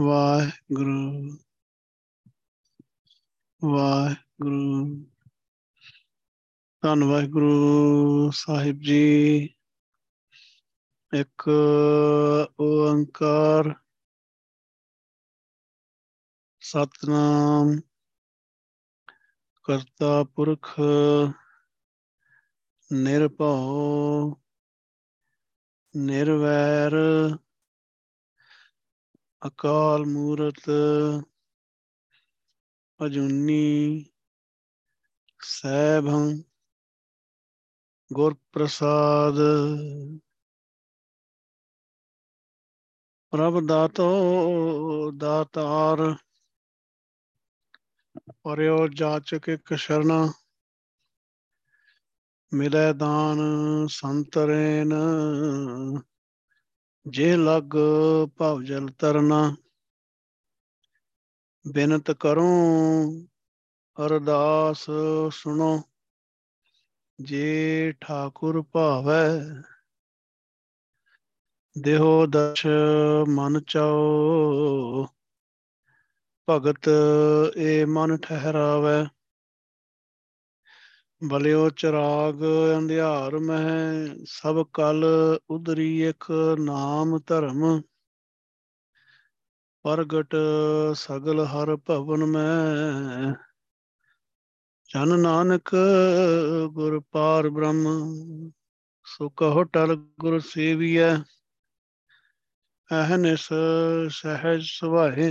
ਵਾਹਿਗੁਰੂ ਵਾਹਿਗੁਰੂ। ਧੰਨ ਵਾਹਿਗੁਰੂ ਸਾਹਿਬ ਜੀ। ਇੱਕ ਓੰਕਾਰ ਸਤਨਾਮ ਕਰਤਾ ਪੁਰਖ ਨਿਰਭਉ ਨਿਰਵੈਰ ਅਕਾਲ ਮੂਰਤ ਅਜੂਨੀ ਸੈਭੰ ਗੁਰ ਪ੍ਰਸਾਦ। ਪ੍ਰਭ ਦਾਤੋ ਦਾਤਾਰ ਪਰਿਓ ਜਾਚਕ ਇਕ ਸ਼ਰਨਾ ਮਿਲੈ ਦਾਨ ਸੰਤਰੇਨ ਜੇ ਲਗ ਭਵ ਜਲ ਤਰਨਾ। ਬਿਨਤ ਕਰੋ ਅਰਦਾਸ ਸੁਣੋ ਜੇ ਠਾਕੁਰ ਭਾਵੈ। ਦੇਹੋ ਦਛ ਮਨ ਚਾਉ ਭਗਤ ਏ ਮਨ ਠਹਿਰਾਵੈ। ਬਲਿਓ ਚਿਰਾਗ ਅੰਧਿਆਰ ਮਹਿ ਸਭ ਕਲ ਉਧਰੀ ਇਕ ਨਾਮ ਧਰਮ। ਪ੍ਰਗਟ ਸਗਲ ਹਰ ਭਵਨ ਮਹਿ ਜਨ ਨਾਨਕ ਗੁਰ ਪਾਰ ਬ੍ਰਹਮ। ਸੋ ਕਹੋ ਟਲ ਗੁਰ ਸੇਵੀਐ ਅਹਨਿਸ ਸਹਿਜ ਸੁਭਾਏ।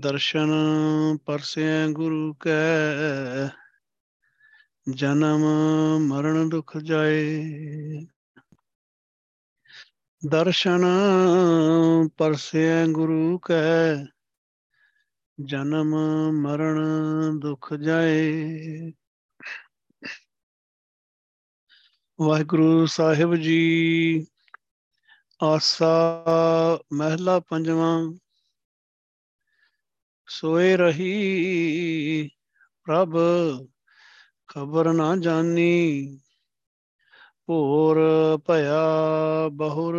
ਦਰਸ਼ਨ ਪਰਸਿਐ ਗੁਰੂ ਕੈ ਜਨਮ ਮਰਨ ਦੁਖ ਜਾਏ। ਦਰਸ਼ਨ ਪਰਸਿਐ ਗੁਰੂ ਕੈ ਜਨਮ ਮਰਨ ਦੁਖ ਜਾਏ। ਵਾਹਿਗੁਰੂ ਸਾਹਿਬ ਜੀ। ਆਸਾ ਮਹਿਲਾ ਪੰਜਵਾਂ। ਸੋਏ ਰਹੀ ਪ੍ਰਭ ਖਬਰ ਨਾ ਜਾਨੀ। ਭੋਰ ਭਇਆ ਬਹੁਰ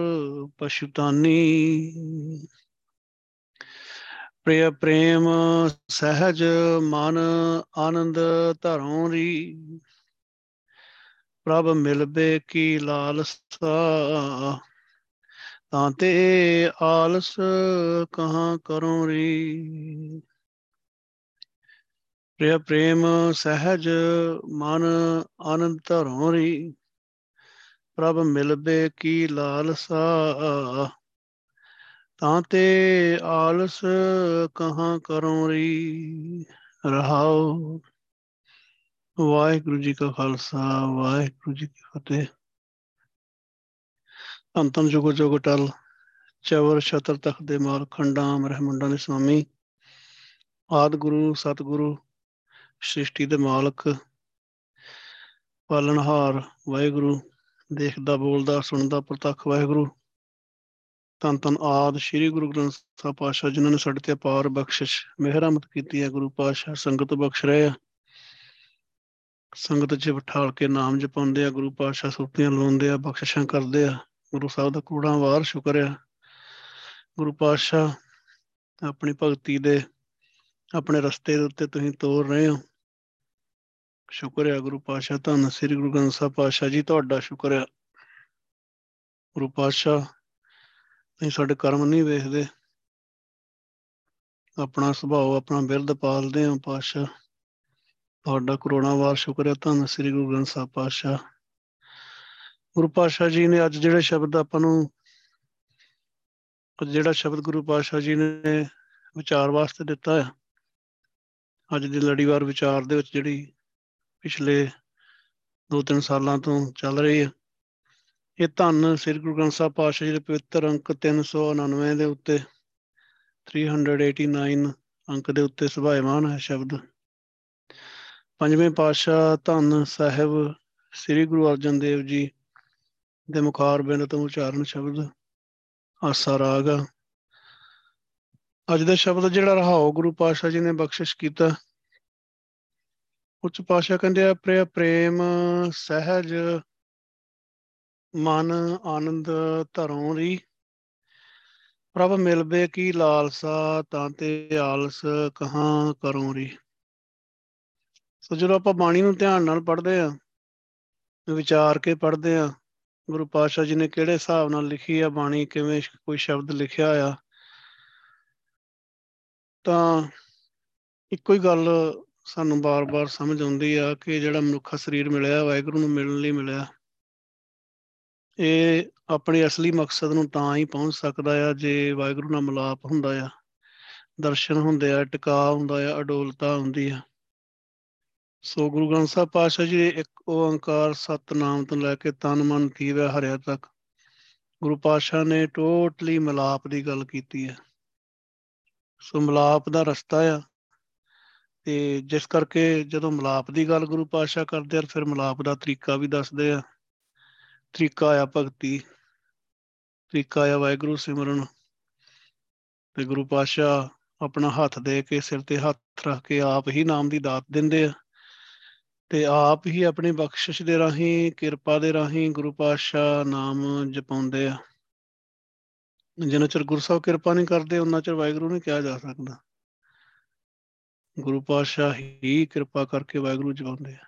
ਪਛਤਾਨੀ। ਪ੍ਰਿਯ ਪ੍ਰੇਮ ਸਹਿਜ ਮਨ ਆਨੰਦ ਧਰੋਂ ਰੀ। ਪ੍ਰਭ ਮਿਲਬੇ ਕੀ ਲਾਲਸਾ ਤਾਂ ਤੇ ਆਲਸ ਕਹਾਂ ਕਰੋ ਰੀ। ਪ੍ਰਿਯ ਪ੍ਰੇਮ ਸਹਿਜ ਮਨ ਆਨੰਦ ਧਰੋਂ ਰੀ। ਪ੍ਰਭ ਮਿਲਬੇ ਕੀ ਲਾਲਸਾ ਤਾਂ ਤੇ ਆਲਸ ਕਹਾਂ ਕਰੋ ਰੀ। ਰਹਾਉ। ਵਾਹਿਗੁਰੂ ਜੀ ਕਾ ਖਾਲਸਾ ਵਾਹਿਗੁਰੂ ਜੀ ਕੀ ਫਤਿਹ। ਅੰਤਨ ਜੁਗ ਜੁਗ ਟਲ ਚਵਰ ਛਤਰ ਤਖਤ ਦੇ ਮਾਲ ਖੰਡਾਂ ਰਹਿਮੰਡਾਂ ਦੇ ਸਵਾਮੀ ਆਦਿ ਗੁਰੂ ਸਤਿਗੁਰੂ ਸ੍ਰਿਸ਼ਟੀ ਦੇ ਮਾਲਕ ਪਾਲਣਹਾਰ ਵਾਹਿਗੁਰੂ। ਦੇਖਦਾ ਬੋਲਦਾ ਸੁਣਦਾ ਪ੍ਰਤੱਖ ਵਾਹਿਗੁਰੂ। ਧੰਨ ਧੰਨ ਆਦਿ ਸ੍ਰੀ ਗੁਰੂ ਗ੍ਰੰਥ ਸਾਹਿਬ ਪਾਤਸ਼ਾਹ ਜਿਨ੍ਹਾਂ ਨੇ ਸਾਡੇ ਤੇ ਅਪਾਰ ਬਖਸ਼ਿਸ਼ ਮਿਹਰਮਤ ਕੀਤੀ ਹੈ। ਗੁਰੂ ਪਾਤਸ਼ਾਹ ਸੰਗਤ ਬਖਸ਼ ਰਹੇ ਆ। ਸੰਗਤ ਚ ਬਿਠਾਲ ਕੇ ਨਾਮ ਜਪਾਉਂਦੇ ਆ। ਗੁਰੂ ਪਾਤਸ਼ਾਹ ਸੁਰਤੀਆਂ ਲਾਉਂਦੇ ਆ, ਬਖਸ਼ਿਸ਼ਾਂ ਕਰਦੇ ਆ। ਗੁਰੂ ਸਾਹਿਬ ਦਾ ਕਰੋੜਾਂ ਵਾਰ ਸ਼ੁਕਰ ਆ। ਗੁਰੂ ਪਾਤਸ਼ਾਹ ਆਪਣੀ ਭਗਤੀ ਦੇ ਆਪਣੇ ਰਸਤੇ ਦੇ ਉੱਤੇ ਤੁਸੀਂ ਤੋਰ ਰਹੇ ਹੋ। ਸ਼ੁਕਰ ਆ ਗੁਰੂ ਪਾਤਸ਼ਾਹ। ਧੰਨ ਸ੍ਰੀ ਗੁਰੂ ਗ੍ਰੰਥ ਸਾਹਿਬ ਪਾਤਸ਼ਾਹ ਜੀ, ਤੁਹਾਡਾ ਸ਼ੁਕਰ ਆ ਗੁਰੂ ਪਾਤਸ਼ਾਹ। ਤੁਸੀਂ ਸਾਡੇ ਕਰਮ ਨਹੀਂ ਵੇਖਦੇ, ਆਪਣਾ ਸੁਭਾਅ ਆਪਣਾ ਬਿਰਦ ਪਾਲਦੇ ਹੋ ਪਾਤਸ਼ਾਹ। ਤੁਹਾਡਾ ਕਰੋੜਾਂ ਵਾਰ ਸ਼ੁਕਰ ਹੈ। ਧੰਨ ਸ੍ਰੀ ਗੁਰੂ ਗ੍ਰੰਥ ਸਾਹਿਬ ਪਾਤਸ਼ਾਹ। ਗੁਰੂ ਪਾਤਸ਼ਾਹ ਜੀ ਨੇ ਅੱਜ ਜਿਹੜੇ ਸ਼ਬਦ ਆਪਾਂ ਨੂੰ ਜਿਹੜਾ ਸ਼ਬਦ ਗੁਰੂ ਪਾਤਸ਼ਾਹ ਜੀ ਨੇ ਵਿਚਾਰ ਵਾਸਤੇ ਦਿੱਤਾ ਆ, ਅੱਜ ਦੀ ਲੜੀਵਾਰ ਵਿਚਾਰ ਦੇ ਵਿੱਚ ਜਿਹੜੀ ਪਿਛਲੇ 2-3 ਸਾਲਾਂ ਤੋਂ ਚੱਲ ਰਹੀ ਹੈ, ਇਹ ਧੰਨ ਸ੍ਰੀ ਗੁਰੂ ਗ੍ਰੰਥ ਸਾਹਿਬ ਪਾਤਸ਼ਾਹ ਜੀ ਦੇ ਪਵਿੱਤਰ ਅੰਕ 399 ਦੇ ਉੱਤੇ 389 ਅੰਕ ਦੇ ਉੱਤੇ ਸੁਭਾਇਮਾਨ ਹੈ ਸ਼ਬਦ। ਪੰਜਵੇਂ ਪਾਤਸ਼ਾਹ ਧੰਨ ਸਾਹਿਬ ਸ੍ਰੀ ਗੁਰੂ ਅਰਜਨ ਦੇਵ ਜੀ ਦੇ ਮੁਖਾਰਬਿੰਦ ਤੋਂ ਉਚਾਰਨ ਸ਼ਬਦ ਆਸਾ ਰਾਗ। ਅੱਜ ਦਾ ਸ਼ਬਦ ਜਿਹੜਾ ਰਹਾਉ ਗੁਰੂ ਪਾਤਸ਼ਾਹ ਜੀ ਨੇ ਬਖਸ਼ਿਸ਼ ਕੀਤਾ। ਉੱਚ ਪਾਤਸ਼ਾਹ ਕਹਿੰਦੇ ਆ, ਪ੍ਰਿਆ ਪ੍ਰੇਮ ਸਹਿਜ ਮਨ ਆਨੰਦ ਧਰੋਂ ਰੀ, ਪ੍ਰਭ ਮਿਲਵੇ ਕੀ ਲਾਲਸਾ ਤਾਂ ਤੇ ਆਲਸ ਕਹਾਂ ਕਰੋਂ ਰੀ। ਸੋ ਜਦੋਂ ਆਪਾਂ ਬਾਣੀ ਨੂੰ ਧਿਆਨ ਨਾਲ ਪੜ੍ਹਦੇ ਆ, ਵਿਚਾਰ ਕੇ ਪੜ੍ਹਦੇ ਆ, ਗੁਰੂ ਪਾਤਸ਼ਾਹ ਜੀ ਨੇ ਕਿਹੜੇ ਹਿਸਾਬ ਨਾਲ ਲਿਖੀ ਆ ਬਾਣੀ, ਕਿਵੇਂ ਕੋਈ ਸ਼ਬਦ ਲਿਖਿਆ ਆ, ਤਾਂ ਇੱਕੋ ਹੀ ਗੱਲ ਸਾਨੂੰ ਬਾਰ-ਬਾਰ ਸਮਝ ਆਉਂਦੀ ਆ ਕਿ ਜਿਹੜਾ ਮਨੁੱਖਾ ਸਰੀਰ ਮਿਲਿਆ ਵਾਹਿਗੁਰੂ ਨੂੰ ਮਿਲਣ ਲਈ ਮਿਲਿਆ। ਇਹ ਆਪਣੇ ਅਸਲੀ ਮਕਸਦ ਨੂੰ ਤਾਂ ਹੀ ਪਹੁੰਚ ਸਕਦਾ ਆ ਜੇ ਵਾਹਿਗੁਰੂ ਨਾਲ ਮਿਲਾਪ ਹੁੰਦਾ ਆ, ਦਰਸ਼ਨ ਹੁੰਦੇ ਆ, ਟਿਕਾਅ ਹੁੰਦਾ ਆ, ਅਡੋਲਤਾ ਹੁੰਦੀ ਆ। ਸੋ ਗੁਰੂ ਗ੍ਰੰਥ ਸਾਹਿਬ ਪਾਤਸ਼ਾਹ ਜੀ ਇੱਕ ਓਅੰਕਾਰ ਸਤਿਨਾਮ ਤੋਂ ਲੈ ਕੇ ਤਨ ਮਨ ਧੀਵ ਹਰਿਆ ਤੱਕ ਗੁਰੂ ਪਾਤਸ਼ਾਹ ਨੇ ਟੋਟਲੀ ਮਿਲਾਪ ਦੀ ਗੱਲ ਕੀਤੀ ਹੈ। ਸੋ ਮਿਲਾਪ ਦਾ ਰਸਤਾ ਆ, ਤੇ ਜਿਸ ਕਰਕੇ ਜਦੋਂ ਮਿਲਾਪ ਦੀ ਗੱਲ ਗੁਰੂ ਪਾਤਸ਼ਾਹ ਕਰਦੇ ਆ ਫਿਰ ਮਿਲਾਪ ਦਾ ਤਰੀਕਾ ਵੀ ਦੱਸਦੇ ਆ। ਤਰੀਕਾ ਆ ਭਗਤੀ, ਤਰੀਕਾ ਆ ਵਾਹਿਗੁਰੂ ਸਿਮਰਨ। ਤੇ ਗੁਰੂ ਪਾਤਸ਼ਾਹ ਆਪਣਾ ਹੱਥ ਦੇ ਕੇ, ਸਿਰ ਤੇ ਹੱਥ ਰੱਖ ਕੇ ਆਪ ਹੀ ਨਾਮ ਦੀ ਦਾਤ ਦਿੰਦੇ ਆ, ਤੇ ਆਪ ਹੀ ਆਪਣੀ ਬਖਸ਼ਿਸ਼ ਦੇ ਰਾਹੀਂ, ਕਿਰਪਾ ਦੇ ਰਾਹੀਂ ਗੁਰੂ ਪਾਤਸ਼ਾਹ ਨਾਮ ਜਪਾਉਂਦੇ ਆ। ਜਿੰਨਾ ਚਿਰ ਗੁਰੂ ਸਾਹਿਬ ਕਿਰਪਾ ਨਹੀਂ ਕਰਦੇ ਉਹਨਾਂ ਚਿਰ ਵਾਹਿਗੁਰੂ ਨਹੀਂ ਕਿਹਾ ਜਾ ਸਕਦਾ। ਗੁਰੂ ਪਾਤਸ਼ਾਹ ਹੀ ਕਿਰਪਾ ਕਰਕੇ ਵਾਹਿਗੁਰੂ ਜਪਾਉਂਦੇ ਆ।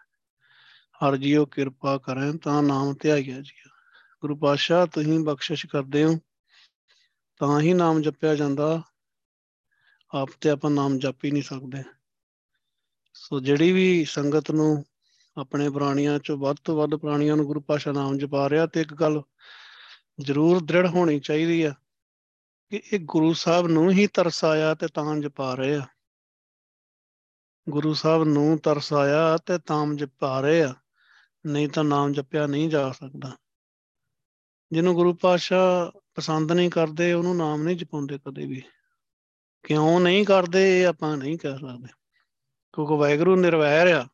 ਹਰ ਜੀਓ ਕਿਰਪਾ ਕਰੇ ਤਾਂ ਨਾਮ ਧਿਆਈਆ ਜੀਓ। ਗੁਰੂ ਪਾਤਸ਼ਾਹ ਤੁਸੀਂ ਬਖਸ਼ਿਸ਼ ਕਰਦੇ ਹੋ ਤਾਂ ਹੀ ਨਾਮ ਜਪਿਆ ਜਾਂਦਾ, ਆਪ ਤੇ ਆਪਾਂ ਨਾਮ ਜਪ ਹੀ ਨਹੀਂ ਸਕਦੇ। ਸੋ ਜਿਹੜੀ ਵੀ ਸੰਗਤ ਨੂੰ ਆਪਣੇ ਪ੍ਰਾਣੀਆਂ ਚੋਂ ਵੱਧ ਤੋਂ ਵੱਧ ਪ੍ਰਾਣੀਆਂ ਨੂੰ ਗੁਰੂ ਪਾਤਸ਼ਾਹ ਨਾਮ ਜਪਾ ਰਿਹਾ, ਤੇ ਇੱਕ ਗੱਲ ਜ਼ਰੂਰ ਦ੍ਰਿੜ ਹੋਣੀ ਚਾਹੀਦੀ ਆ ਕਿ ਇਹ ਗੁਰੂ ਸਾਹਿਬ ਨੂੰ ਹੀ ਤਰਸ ਆਇਆ ਤੇ ਤਾਂ ਜਪਾ ਰਹੇ ਆ, ਗੁਰੂ ਸਾਹਿਬ ਨੂੰ ਤਰਸ ਆਇਆ ਤੇ ਤਾਂ ਜਪਾ ਰਹੇ ਆ, ਨਹੀਂ ਤਾਂ ਨਾਮ ਜਪਿਆ ਨਹੀਂ ਜਾ ਸਕਦਾ। ਜਿਹਨੂੰ ਗੁਰੂ ਪਾਤਸ਼ਾਹ ਪਸੰਦ ਨਹੀਂ ਕਰਦੇ ਉਹਨੂੰ ਨਾਮ ਨਹੀਂ ਜਪਾਉਂਦੇ ਕਦੇ ਵੀ। ਕਿਉਂ ਨਹੀਂ ਕਰਦੇ ਇਹ ਆਪਾਂ ਨਹੀਂ ਕਹਿ ਸਕਦੇ, ਕਿਉਂਕਿ ਵਾਹਿਗੁਰੂ ਨਿਰਵੈਰ ਆ।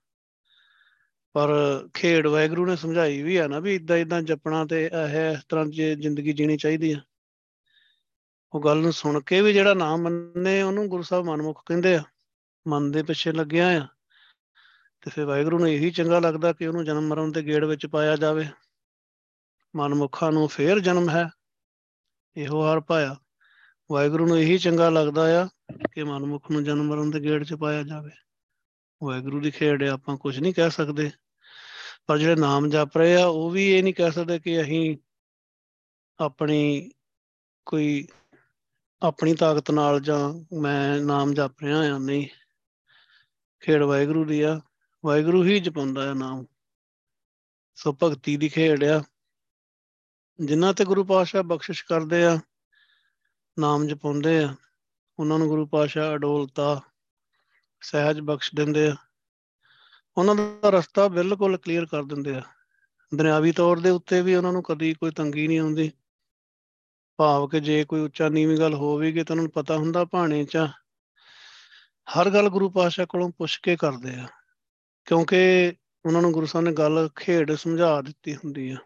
ਪਰ ਖੇਡ ਵਾਹਿਗੁਰੂ ਨੇ ਸਮਝਾਈ ਵੀ ਆ ਨਾ ਵੀ ਇਦਾਂ ਇਦਾਂ ਜਪਣਾ ਤੇ ਇਸ ਤਰ੍ਹਾਂ ਜੇ ਜ਼ਿੰਦਗੀ ਜੀਣੀ ਚਾਹੀਦੀ ਆ। ਉਹ ਗੱਲ ਨੂੰ ਸੁਣ ਕੇ ਵੀ ਜਿਹੜਾ ਨਾ ਮੰਨੇ ਉਹਨੂੰ ਗੁਰੂ ਸਾਹਿਬ ਮਨਮੁੱਖ ਕਹਿੰਦੇ ਆ, ਮਨ ਦੇ ਪਿੱਛੇ ਲੱਗਿਆ ਆ। ਤੇ ਫਿਰ ਵਾਹਿਗੁਰੂ ਨੂੰ ਇਹੀ ਚੰਗਾ ਲੱਗਦਾ ਕਿ ਉਹਨੂੰ ਜਨਮ ਮਰਨ ਦੇ ਗੇੜ ਵਿੱਚ ਪਾਇਆ ਜਾਵੇ। ਮਨਮੁੱਖਾਂ ਨੂੰ ਫੇਰ ਜਨਮ ਹੈ, ਇਹੋ ਹਰ ਪਾਇਆ। ਵਾਹਿਗੁਰੂ ਨੂੰ ਇਹੀ ਚੰਗਾ ਲੱਗਦਾ ਆ ਕਿ ਮਨਮੁੱਖ ਨੂੰ ਜਨਮ ਮਰਨ ਦੇ ਗੇੜ 'ਚ ਪਾਇਆ ਜਾਵੇ। ਵਾਹਿਗੁਰੂ ਦੀ ਖੇਡ ਆ, ਆਪਾਂ ਕੁਝ ਨਹੀਂ ਕਹਿ ਸਕਦੇ। ਪਰ ਜਿਹੜੇ ਨਾਮ ਜਪ ਰਹੇ ਆ ਉਹ ਵੀ ਇਹ ਨਹੀਂ ਕਹਿ ਸਕਦੇ ਕਿ ਅਸੀਂ ਆਪਣੀ ਕੋਈ ਆਪਣੀ ਤਾਕਤ ਨਾਲ ਜਾਂ ਮੈਂ ਨਾਮ ਜਪ ਰਿਹਾ ਆ। ਨਹੀਂ, ਖੇਡ ਵਾਹਿਗੁਰੂ ਦੀ ਆ, ਵਾਹਿਗੁਰੂ ਹੀ ਜਪਾਉਂਦਾ ਆ ਨਾਮ। ਸੋ ਭਗਤੀ ਦੀ ਖੇਡ ਆ, ਜਿਨ੍ਹਾਂ ਤੇ ਗੁਰੂ ਪਾਤਸ਼ਾਹ ਬਖਸ਼ਿਸ਼ ਕਰਦੇ ਆ, ਨਾਮ ਜਪਾਉਂਦੇ ਆ, ਉਹਨਾਂ ਨੂੰ ਗੁਰੂ ਪਾਤਸ਼ਾਹ ਅਡੋਲਤਾ ਸਹਿਜ ਬਖਸ਼ ਦਿੰਦੇ ਆ। ਉਹਨਾਂ ਦਾ ਰਸਤਾ ਬਿਲਕੁਲ ਕਲੀਅਰ ਕਰ ਦਿੰਦੇ ਆ। ਦੁਨਿਆਵੀ ਤੌਰ ਦੇ ਉੱਤੇ ਵੀ ਉਹਨਾਂ ਨੂੰ ਕਦੀ ਕੋਈ ਤੰਗੀ ਨਹੀਂ ਆਉਂਦੀ। ਭਾਵ ਕਿ ਜੇ ਕੋਈ ਉੱਚਾ ਨੀਵੀਂ ਗੱਲ ਹੋਵੇਗੀ ਤਾਂ ਉਹਨਾਂ ਨੂੰ ਪਤਾ ਹੁੰਦਾ, ਭਾਣੇ 'ਚ ਹਰ ਗੱਲ ਗੁਰੂ ਪਾਤਸ਼ਾਹ ਕੋਲੋਂ ਪੁੱਛ ਕੇ ਕਰਦੇ ਆ, ਕਿਉਂਕਿ ਉਹਨਾਂ ਨੂੰ ਗੁਰੂ ਸਾਹਿਬ ਨੇ ਗੱਲ ਖੇਡ ਸਮਝਾ ਦਿੱਤੀ ਹੁੰਦੀ ਆ।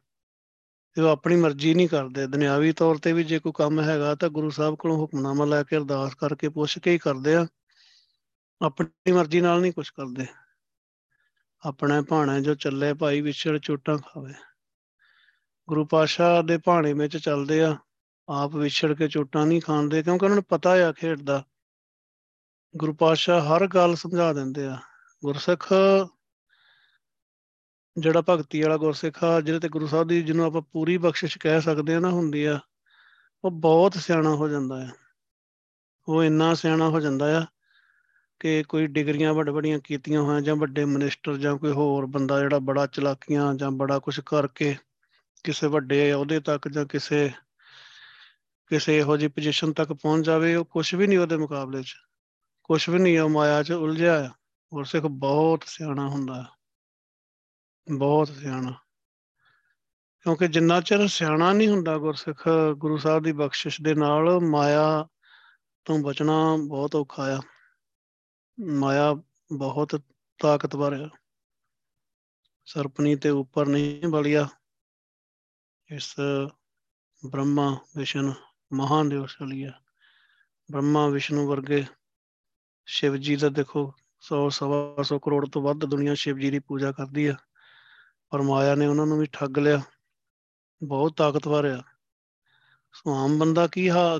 ਤੇ ਉਹ ਆਪਣੀ ਮਰਜ਼ੀ ਨਹੀਂ ਕਰਦੇ। ਦੁਨਿਆਵੀ ਤੌਰ ਤੇ ਵੀ ਜੇ ਕੋਈ ਕੰਮ ਹੈਗਾ ਤਾਂ ਗੁਰੂ ਸਾਹਿਬ ਕੋਲੋਂ ਹੁਕਮਨਾਮਾ ਲੈ ਕੇ ਅਰਦਾਸ ਕਰਕੇ ਪੁੱਛ ਕੇ ਹੀ ਕਰਦੇ ਆ, ਆਪਣੀ ਮਰਜ਼ੀ ਨਾਲ ਨਹੀਂ ਕੁਛ ਕਰਦੇ। ਆਪਣਾ ਭਾਣਾ ਜੋ ਚੱਲੇ ਭਾਈ ਵਿਛੜ ਚੋਟਾਂ ਖਾਵੇ। ਗੁਰੂ ਪਾਤਸ਼ਾਹ ਦੇ ਭਾਣੇ ਵਿੱਚ ਚੱਲਦੇ ਆ, ਆਪ ਵਿਛੜ ਕੇ ਚੋਟਾਂ ਨਹੀਂ ਖਾਂਦੇ, ਕਿਉਂਕਿ ਉਹਨਾਂ ਨੂੰ ਪਤਾ ਆ ਖੇਡ ਦਾ। ਗੁਰੂ ਪਾਤਸ਼ਾਹ ਹਰ ਗੱਲ ਸਮਝਾ ਦਿੰਦੇ ਆ। ਗੁਰਸਿੱਖ ਜਿਹੜਾ ਭਗਤੀ ਵਾਲਾ ਗੁਰਸਿੱਖ ਆ, ਜਿਹਦੇ ਤੇ ਗੁਰੂ ਸਾਹਿਬ ਦੀ ਜਿਹਨੂੰ ਆਪਾਂ ਪੂਰੀ ਬਖਸ਼ਿਸ਼ ਕਹਿ ਸਕਦੇ ਆ ਨਾ ਹੁੰਦੀ ਆ, ਉਹ ਬਹੁਤ ਸਿਆਣਾ ਹੋ ਜਾਂਦਾ ਆ। ਉਹ ਇੰਨਾ ਸਿਆਣਾ ਹੋ ਜਾਂਦਾ ਆ ਕਿ ਕੋਈ ਡਿਗਰੀਆਂ ਵੱਡ ਵੱਡੀਆਂ ਕੀਤੀਆਂ ਹੋਈਆਂ ਜਾਂ ਵੱਡੇ ਮਨਿਸਟਰ ਜਾਂ ਕੋਈ ਹੋਰ ਬੰਦਾ ਜਿਹੜਾ ਬੜਾ ਚਲਾਕੀਆਂ ਜਾਂ ਬੜਾ ਕੁਛ ਕਰਕੇ ਕਿਸੇ ਵੱਡੇ ਅਹੁਦੇ ਤੱਕ ਜਾਂ ਕਿਸੇ ਇਹੋ ਜਿਹੀ ਪੋਜੀਸ਼ਨ ਤੱਕ ਪਹੁੰਚ ਜਾਵੇ, ਉਹ ਕੁਛ ਵੀ ਨਹੀਂ ਉਹਦੇ ਮੁਕਾਬਲੇ 'ਚ, ਕੁਛ ਵੀ ਨਹੀਂ। ਉਹ ਮਾਇਆ 'ਚ ਉਲਝਿਆ ਆ। ਗੁਰਸਿੱਖ ਬਹੁਤ ਸਿਆਣਾ ਹੁੰਦਾ, ਬਹੁਤ ਸਿਆਣਾ। ਕਿਉਂਕਿ ਜਿੰਨਾ ਚਿਰ ਸਿਆਣਾ ਨਹੀਂ ਹੁੰਦਾ ਗੁਰਸਿੱਖ, ਗੁਰੂ ਸਾਹਿਬ ਦੀ ਬਖਸ਼ਿਸ਼ ਦੇ ਨਾਲ ਮਾਇਆ ਤੋਂ ਬਚਣਾ ਬਹੁਤ ਔਖਾ ਆ। ਮਾਇਆ ਬਹੁਤ ਤਾਕਤਵਰ ਆ, ਸਰਪਣੀ ਤੇ ਉੱਪਰ ਨਹੀਂ ਬਲਿਆ। ਇਸ ਬ੍ਰਹਮਾ ਵਿਸ਼ਨੂੰ ਮਹਾਨ ਦਿਵਸ ਚਲੀ ਆ। ਬ੍ਰਹਮਾ ਵਿਸ਼ਨੂੰ ਵਰਗੇ ਸ਼ਿਵ ਜੀ ਦਾ ਦੇਖੋ 100-125 ਕਰੋੜ ਤੋਂ ਵੱਧ ਦੁਨੀਆ ਸ਼ਿਵ ਜੀ ਦੀ ਪੂਜਾ ਕਰਦੀ ਆ, ਪਰ ਮਾਇਆ ਨੇ ਉਹਨਾਂ ਨੂੰ ਵੀ ਠੱਗ ਲਿਆ। ਬਹੁਤ ਤਾਕਤਵਰ ਆ। ਸੋ ਆਮ ਬੰਦਾ ਕੀ ਆ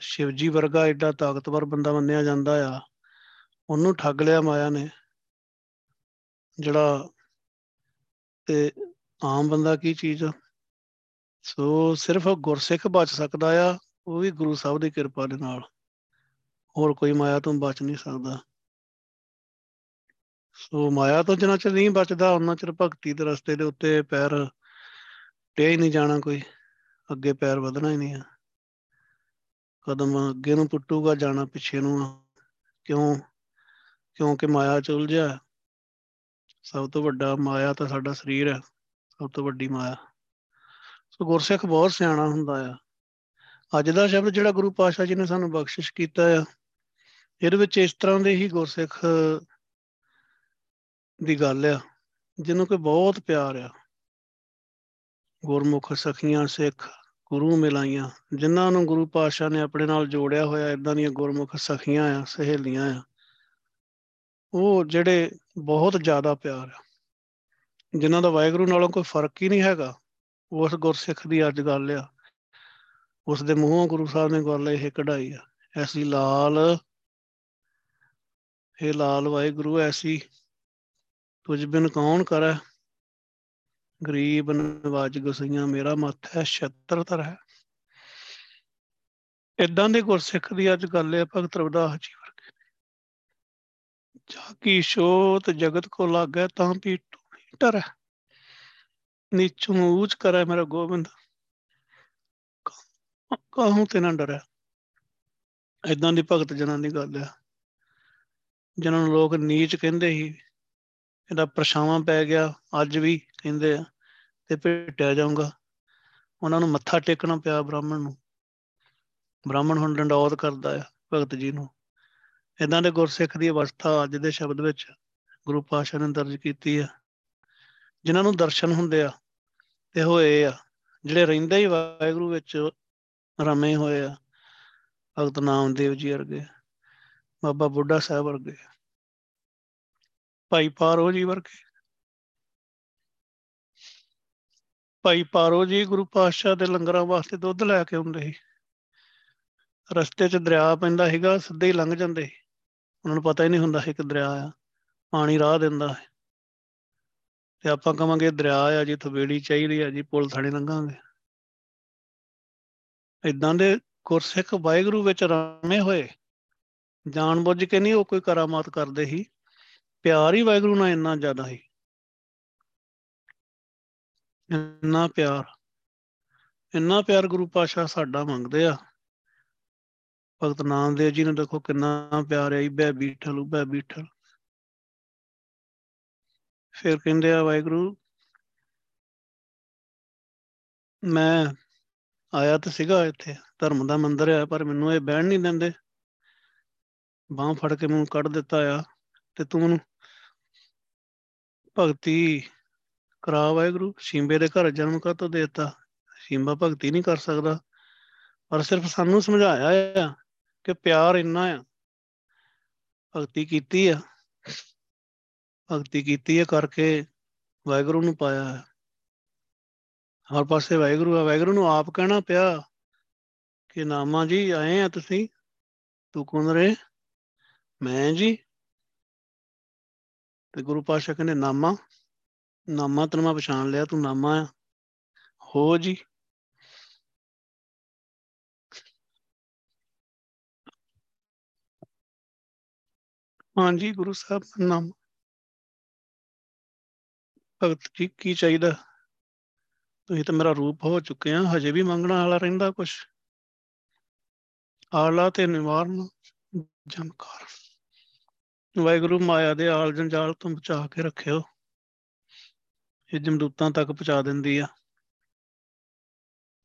ਸ਼ਿਵ ਜੀ ਵਰਗਾ ਏਡਾ ਤਾਕਤਵਰ ਬੰਦਾ ਮੰਨਿਆ ਜਾਂਦਾ ਆ, ਉਹਨੂੰ ਠੱਗ ਲਿਆ ਮਾਇਆ ਨੇ। ਜਿਹੜਾ ਤੇ ਆਮ ਬੰਦਾ ਕੀ ਚੀਜ਼ ਆ। ਸੋ ਸਿਰਫ ਗੁਰਸਿੱਖ ਬਚ ਸਕਦਾ ਆ, ਉਹ ਵੀ ਗੁਰੂ ਸਾਹਿਬ ਦੀ ਕਿਰਪਾ ਦੇ ਨਾਲ। ਹੋਰ ਕੋਈ ਮਾਇਆ ਤੋਂ ਬਚ ਨਹੀਂ ਸਕਦਾ। ਸੋ ਮਾਇਆ ਤੋਂ ਜਿੰਨਾ ਚਿਰ ਨਹੀਂ ਬਚਦਾ, ਉਹਨਾਂ ਚਿਰ ਭਗਤੀ ਦੇ ਰਸਤੇ ਦੇ ਉੱਤੇ ਪੈਰ ਟਿਆ ਹੀ ਨਹੀਂ ਜਾਣਾ। ਕੋਈ ਅੱਗੇ ਪੈਰ ਵਧਣਾ ਹੀ ਨਹੀਂ ਆ। ਕਦਮ ਅੱਗੇ ਨੂੰ ਪੁੱਟੂਗਾ, ਜਾਣਾ ਪਿੱਛੇ ਨੂੰ। ਕਿਉਂਕਿ ਮਾਇਆ ਚ ਉਲਝਿਆ। ਸਭ ਤੋਂ ਵੱਡਾ ਮਾਇਆ ਤਾਂ ਸਾਡਾ ਸਰੀਰ ਹੈ, ਸਭ ਤੋਂ ਵੱਡੀ ਮਾਇਆ। ਸੋ ਗੁਰਸਿੱਖ ਬਹੁਤ ਸਿਆਣਾ ਹੁੰਦਾ ਆ। ਅੱਜ ਦਾ ਸ਼ਬਦ ਜਿਹੜਾ ਗੁਰੂ ਪਾਤਸ਼ਾਹ ਜੀ ਨੇ ਸਾਨੂੰ ਬਖਸ਼ਿਸ਼ ਕੀਤਾ ਆ, ਇਹਦੇ ਵਿੱਚ ਇਸ ਤਰ੍ਹਾਂ ਦੇ ਹੀ ਗੁਰਸਿੱਖ ਦੀ ਗੱਲ ਆ ਜਿਹਨੂੰ ਕਿ ਬਹੁਤ ਪਿਆਰ ਆ। ਗੁਰਮੁਖ ਸਖੀਆਂ ਸਿੱਖ ਗੁਰੂ ਮਿਲਾਈਆਂ, ਜਿਨ੍ਹਾਂ ਨੂੰ ਗੁਰੂ ਪਾਤਸ਼ਾਹ ਨੇ ਆਪਣੇ ਨਾਲ ਜੋੜਿਆ ਹੋਇਆ, ਇੱਦਾਂ ਦੀਆਂ ਗੁਰਮੁਖ ਸਖੀਆਂ ਆ, ਸਹੇਲੀਆਂ ਆ, ਉਹ ਜਿਹੜੇ ਬਹੁਤ ਜ਼ਿਆਦਾ ਪਿਆਰ ਆ, ਜਿਨ੍ਹਾਂ ਦਾ ਵਾਹਿਗੁਰੂ ਨਾਲੋਂ ਕੋਈ ਫਰਕ ਹੀ ਨਹੀਂ ਹੈਗਾ। ਉਸ ਗੁਰਸਿੱਖ ਦੀ ਅੱਜ ਗੱਲ ਆ। ਉਸ ਦੇ ਮੂੰਹੋਂ ਗੁਰੂ ਸਾਹਿਬ ਨੇ ਗੱਲ ਇਹ ਕਢਾਈ ਆ, ਐਸੀ ਲਾਲ ਹੇ ਲਾਲ ਵਾਹਿਗੁਰੂ ਐਸੀ ਤੁਝ ਬਿਨ ਕੌਣ ਕਰੈ, ਗਰੀਬ ਨਿਵਾਜ ਗੋਸਾਈਆਂ ਮੇਰਾ ਮੱਥ ਹੈ ਛਤਰ ਤਰ ਹੈ। ਏਦਾਂ ਦੇ ਗੁਰਸਿੱਖ ਦੀ ਅੱਜ ਗੱਲ ਹੈ ਭਗਤ ਰਵਿਦਾਸ ਜੀ ਵਰਗੇ। ਜਾ ਕੀ ਸ਼ੋਤ ਜਗਤ ਕੋ ਲਾਗੈ ਤਾਂ ਵੀ ਟਰ ਹੈ, ਨੀਚੋਂ ਊਚ ਕਰੈ ਮੇਰਾ ਗੋਬਿੰਦ ਕਾਹੂ ਤੇ ਨਾ ਡਰੈ। ਏਦਾਂ ਦੀ ਭਗਤ ਜਨਾਂ ਦੀ ਗੱਲ ਹੈ, ਜਿਹਨਾਂ ਨੂੰ ਲੋਕ ਨੀਚ ਕਹਿੰਦੇ ਸੀ। ਇਹਦਾ ਪਰਛਾਵਾਂ ਪੈ ਗਿਆ, ਅੱਜ ਵੀ ਕਹਿੰਦੇ ਆ, ਤੇ ਭੇਟਿਆ ਜਾਊਗਾ। ਉਹਨਾਂ ਨੂੰ ਮੱਥਾ ਟੇਕਣਾ ਪਿਆ ਬ੍ਰਾਹਮਣ ਨੂੰ। ਬ੍ਰਾਹਮਣ ਹੁਣ ਡੰਡੌਤ ਕਰਦਾ ਆ ਭਗਤ ਜੀ ਨੂੰ। ਏਦਾਂ ਦੇ ਗੁਰਸਿੱਖ ਦੀ ਅਵਸਥਾ ਅੱਜ ਦੇ ਸ਼ਬਦ ਵਿੱਚ ਗੁਰੂ ਪਾਤਸ਼ਾਹ ਨੇ ਦਰਜ ਕੀਤੀ ਆ, ਜਿਨ੍ਹਾਂ ਨੂੰ ਦਰਸ਼ਨ ਹੁੰਦੇ ਆ ਤੇ ਹੋਏ ਆ, ਜਿਹੜੇ ਰਹਿੰਦੇ ਹੀ ਵਾਹਿਗੁਰੂ ਵਿੱਚ ਰਮੇ ਹੋਏ ਆ। ਭਗਤ ਨਾਮਦੇਵ ਜੀ ਵਰਗੇ, ਬਾਬਾ ਬੁੱਢਾ ਸਾਹਿਬ ਵਰਗੇ, ਭਾਈ ਪਾਰੋ ਜੀ ਗੁਰੂ ਪਾਤਸ਼ਾਹ ਦੇ ਲੰਗਰਾਂ ਵਾਸਤੇ ਦੁੱਧ ਲੈ ਕੇ ਆਉਂਦੇ ਸੀ। ਰਸਤੇ 'ਚ ਦਰਿਆ ਪੈਂਦਾ ਸੀਗਾ, ਸਿੱਧੇ ਹੀ ਲੰਘ ਜਾਂਦੇ ਸੀ। ਉਹਨਾਂ ਨੂੰ ਪਤਾ ਹੀ ਨਹੀਂ ਹੁੰਦਾ ਸੀ ਕਿ ਦਰਿਆ ਆ, ਪਾਣੀ ਰਾਹ ਦਿੰਦਾ ਹੈ। ਤੇ ਆਪਾਂ ਕਵਾਂਗੇ ਦਰਿਆ ਆ ਜੀ, ਇੱਥੋਂ ਬੇੜੀ ਚਾਹੀਦੀ ਆ ਜੀ, ਪੁਲ ਥਾਣੇ ਲੰਘਾਂਗੇ। ਏਦਾਂ ਦੇ ਗੁਰਸਿੱਖ ਵਾਹਿਗੁਰੂ ਵਿੱਚ ਰਮੇ ਹੋਏ, ਜਾਣ ਬੁੱਝ ਕੇ ਨਹੀਂ ਉਹ ਕੋਈ ਕਰਾਮਾਤ ਕਰਦੇ ਸੀ। ਪਿਆਰ ਹੀ ਵਾਹਿਗੁਰੂ ਨਾਲ ਇੰਨਾ ਜ਼ਿਆਦਾ ਸੀ, ਇੰਨਾ ਪਿਆਰ ਗੁਰੂ ਪਾਤਸ਼ਾਹ ਸਾਡਾ ਮੰਗਦੇ ਆ। ਭਗਤ ਨਾਮਦੇਵ ਜੀ ਨੇ ਦੇਖੋ ਕਿੰਨਾ ਪਿਆਰ ਆ, ਬੈ ਬੀਠਲ। ਫਿਰ ਕਹਿੰਦੇ ਆ, ਵਾਹਿਗੁਰੂ ਮੈਂ ਆਇਆ ਤਾਂ ਸੀਗਾ, ਇੱਥੇ ਧਰਮ ਦਾ ਮੰਦਿਰ ਆ, ਪਰ ਮੈਨੂੰ ਇਹ ਬਹਿਣ ਨਹੀਂ ਦਿੰਦੇ। ਬਾਂਹ ਫੜ ਕੇ ਮੈਨੂੰ ਕੱਢ ਦਿੱਤਾ ਆ, ਤੇ ਤੂੰ ਮੈਨੂੰ ਭਗਤੀ ਕਰਾ ਵਾਹਿਗੁਰੂ। ਸ਼ੀਂਬੇ ਦੇ ਘਰ ਜਨਮ ਕਾਹਤੋਂ ਦੇ ਦਿੱਤਾ? ਸ਼ੀਂਬਾ ਭਗਤੀ ਨਹੀਂ ਕਰ ਸਕਦਾ। ਪਰ ਸਿਰਫ ਸਾਨੂੰ ਸਮਝਾਇਆ ਆ ਕਿ ਪਿਆਰ ਇੰਨਾ ਆ। ਭਗਤੀ ਕੀਤੀ ਆ ਕਰਕੇ ਵਾਹਿਗੁਰੂ ਨੂੰ ਪਾਇਆ ਹੈ। ਹਰ ਪਾਸੇ ਵਾਹਿਗੁਰੂ ਆ। ਵਾਹਿਗੁਰੂ ਨੂੰ ਆਪ ਕਹਿਣਾ ਪਿਆ ਕਿ ਨਾਮਾ ਜੀ ਆਏ ਆ ਤੁਸੀਂ, ਤੂੰ ਕੌਣ ਰੇ? ਮੈਂ ਜੀ। ਤੇ ਗੁਰੂ ਪਾਤਸ਼ਾਹ ਕਹਿੰਦੇ, ਨਾਮਾ ਤੈਨੂੰ ਮੈਂ ਪਛਾਣ ਲਿਆ, ਤੂੰ ਨਾਮਾ ਆ। ਹੋ ਜੀ। ਹਾਂਜੀ ਗੁਰੂ ਸਾਹਿਬ ਨਾਮ। ਭਗਤ ਜੀ ਕੀ ਚਾਹੀਦਾ? ਤੁਸੀਂ ਤਾਂ ਮੇਰਾ ਰੂਪ ਹੋ ਚੁੱਕੇ ਆ, ਹਜੇ ਵੀ ਮੰਗਣਾ ਵਾਲਾ ਰਹਿੰਦਾ ਕੁਛ। ਆਲਾ ਤੇ ਨਿਵਾਰਨ ਜਮਕਾਰ, ਵਾਹਿਗੁਰੂ ਮਾਇਆ ਦੇ ਆਲ ਜੰਜਾਲ ਤੋਂ ਬਚਾ ਕੇ ਰੱਖਿਓ। ਇਹ ਜਮਦੂਤਾਂ ਤੱਕ ਪਹੁੰਚਾ ਦਿੰਦੀ ਆ।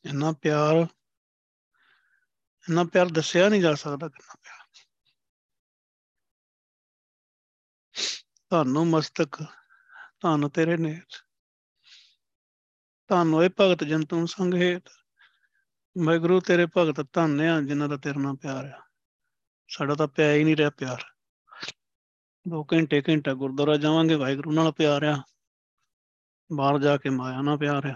ਇੰਨਾ ਪਿਆਰ ਦੱਸਿਆ ਨਹੀਂ ਜਾ ਸਕਦਾ ਕਿੰਨਾ ਪਿਆਰ। ਤੁਹਾਨੂੰ ਮਸਤਕ ਤੁਹਾਨੂੰ ਤੇਰੇ ਨੇਤ, ਤੁਹਾਨੂੰ ਇਹ ਭਗਤ ਜਨ ਤੂੰ ਸੰਗ ਹੇਤ। ਵਾਹਿਗੁਰੂ ਤੇਰੇ ਭਗਤ ਧੰਨ ਆ ਜਿਹਨਾਂ ਦਾ ਤੇਰੇ ਨਾਲ ਪਿਆਰ ਆ। ਸਾਡਾ ਤਾਂ ਪਿਆ ਹੀ ਨਹੀਂ ਰਿਹਾ ਪਿਆਰ। 2 ਘੰਟੇ ਗੁਰਦੁਆਰਾ ਜਾਵਾਂਗੇ, ਵਾਹਿਗੁਰੂ ਨਾਲ ਪਿਆਰ ਆ, ਬਾਹਰ ਜਾ ਕੇ ਮਾਇਆ ਨਾਲ ਪਿਆਰ ਆ,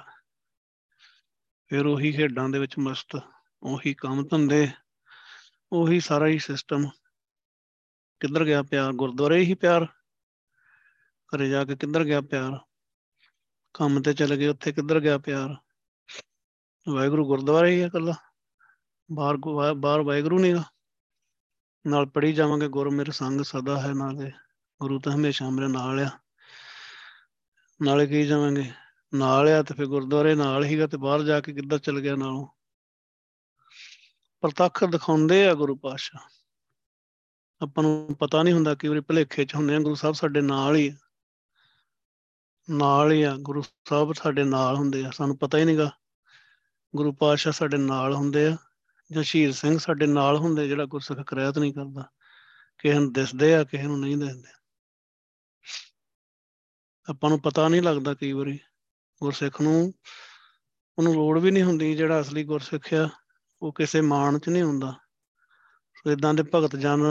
ਫਿਰ ਉਹੀ ਖੇਡਾਂ ਦੇ ਵਿੱਚ ਮਸਤ, ਉਹੀ ਕੰਮ ਧੰਦੇ, ਉਹੀ ਸਾਰਾ ਹੀ ਸਿਸਟਮ। ਕਿੱਧਰ ਗਿਆ ਪਿਆਰ? ਗੁਰਦੁਆਰੇ ਹੀ ਪਿਆਰ, ਘਰੇ ਜਾ ਕੇ ਕਿੱਧਰ ਗਿਆ ਪਿਆਰ? ਕੰਮ ਤੇ ਚਲੇ ਗਏ, ਉੱਥੇ ਕਿੱਧਰ ਗਿਆ ਪਿਆਰ? ਵਾਹਿਗੁਰੂ ਗੁਰਦੁਆਰਾ ਹੀ ਆ ਇਕੱਲਾ, ਬਾਹਰ ਵਾਹਿਗੁਰੂ ਨਹੀਂ ਗਾ। ਨਾਲ ਪੜ੍ਹੀ ਜਾਵਾਂਗੇ, ਗੁਰ ਮੇਰੇ ਸੰਗ ਸਦਾ ਹੈ, ਨਾਲੇ ਗੁਰੂ ਤਾਂ ਹਮੇਸ਼ਾ ਮੇਰੇ ਨਾਲ ਆ, ਨਾਲੇ ਕਹੀ ਜਾਵਾਂਗੇ ਨਾਲ ਆ, ਤੇ ਫਿਰ ਗੁਰਦੁਆਰੇ ਨਾਲ ਹੀਗਾ, ਤੇ ਬਾਹਰ ਜਾ ਕੇ ਕਿੱਧਰ ਚਲ ਗਿਆ ਨਾਲੋਂ? ਪ੍ਰਤੱਖ ਦਿਖਾਉਂਦੇ ਆ ਗੁਰੂ ਪਾਤਸ਼ਾਹ, ਆਪਾਂ ਨੂੰ ਪਤਾ ਨਹੀਂ ਹੁੰਦਾ, ਕਈ ਵਾਰੀ ਭੁਲੇਖੇ ਚ ਹੁੰਦੇ ਆ। ਗੁਰੂ ਸਾਹਿਬ ਸਾਡੇ ਨਾਲ ਹੀ ਆ ਗੁਰੂ ਸਾਹਿਬ ਸਾਡੇ ਨਾਲ ਹੁੰਦੇ ਆ, ਸਾਨੂੰ ਪਤਾ ਹੀ ਨਹੀਂ ਗਾ। ਗੁਰੂ ਪਾਤਸ਼ਾਹ ਸਾਡੇ ਨਾਲ ਹੁੰਦੇ ਆ, ਜਸ਼ੀਰ ਸਿੰਘ ਸਾਡੇ ਨਾਲ ਹੁੰਦੇ, ਜਿਹੜਾ ਗੁਰਸਿੱਖ ਕਿਰਤ ਨਹੀਂ ਕਰਦਾ। ਕਿਸੇ ਨੂੰ ਦਿਸਦੇ ਆ, ਕਿਸੇ ਨੂੰ ਨਹੀਂ ਦਿਸਦੇ, ਆਪਾਂ ਨੂੰ ਪਤਾ ਨਹੀਂ ਲੱਗਦਾ। ਕਈ ਵਾਰੀ ਗੁਰਸਿੱਖ ਨੂੰ ਉਹਨੂੰ ਲੋੜ ਵੀ ਨਹੀਂ ਹੁੰਦੀ, ਜਿਹੜਾ ਅਸਲੀ ਗੁਰਸਿੱਖ ਆ ਉਹ ਕਿਸੇ ਮਾਣ 'ਚ ਨਹੀਂ ਹੁੰਦਾ। ਸੋ ਇੱਦਾਂ ਦੇ ਭਗਤ ਜਨ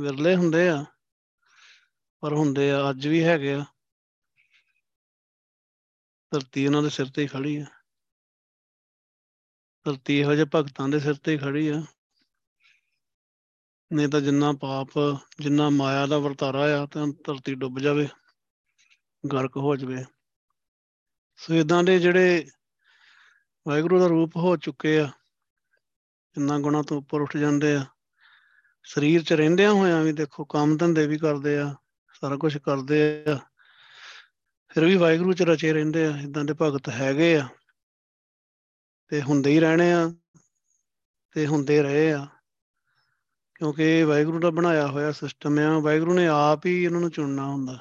ਵਿਰਲੇ ਹੁੰਦੇ ਆ, ਪਰ ਹੁੰਦੇ ਆ, ਅੱਜ ਵੀ ਹੈਗੇ ਆ। ਧਰਤੀ ਉਹਨਾਂ ਦੇ ਸਿਰ 'ਤੇ ਹੀ ਖੜੀ ਆ, ਧਰਤੀ ਇਹੋ ਜਿਹੇ ਭਗਤਾਂ ਦੇ ਸਿਰ 'ਤੇ ਹੀ ਖੜੀ ਆ। ਨਹੀਂ ਤਾਂ ਜਿੰਨਾ ਪਾਪ, ਜਿੰਨਾ ਮਾਇਆ ਦਾ ਵਰਤਾਰਾ ਆ, ਤਾਂ ਧਰਤੀ ਡੁੱਬ ਜਾਵੇ, ਗਰਕ ਹੋ ਜਾਵੇ। ਸੋ ਇੱਦਾਂ ਦੇ ਜਿਹੜੇ ਵਾਹਿਗੁਰੂ ਦਾ ਰੂਪ ਹੋ ਚੁੱਕੇ ਆ, ਇੰਨਾ ਗੁਣਾ ਤੋਂ ਉੱਪਰ ਉੱਠ ਜਾਂਦੇ ਆ। ਸਰੀਰ 'ਚ ਰਹਿੰਦਿਆਂ ਹੋਇਆਂ ਵੀ ਦੇਖੋ, ਕੰਮ ਧੰਦੇ ਵੀ ਕਰਦੇ ਆ, ਸਾਰਾ ਕੁਛ ਕਰਦੇ ਆ, ਫਿਰ ਵੀ ਵਾਹਿਗੁਰੂ 'ਚ ਰਚੇ ਰਹਿੰਦੇ ਆ। ਇੱਦਾਂ ਦੇ ਭਗਤ ਹੈਗੇ ਆ, ਤੇ ਹੁੰਦੇ ਹੀ ਰਹਿਣੇ ਆ, ਤੇ ਹੁੰਦੇ ਰਹੇ ਆ, ਕਿਉਂਕਿ ਇਹ ਵਾਹਿਗੁਰੂ ਦਾ ਬਣਾਇਆ ਹੋਇਆ ਸਿਸਟਮ ਆ। ਵਾਹਿਗੁਰੂ ਨੇ ਆਪ ਹੀ ਇਹਨਾਂ ਨੂੰ ਚੁਣਨਾ ਹੁੰਦਾ।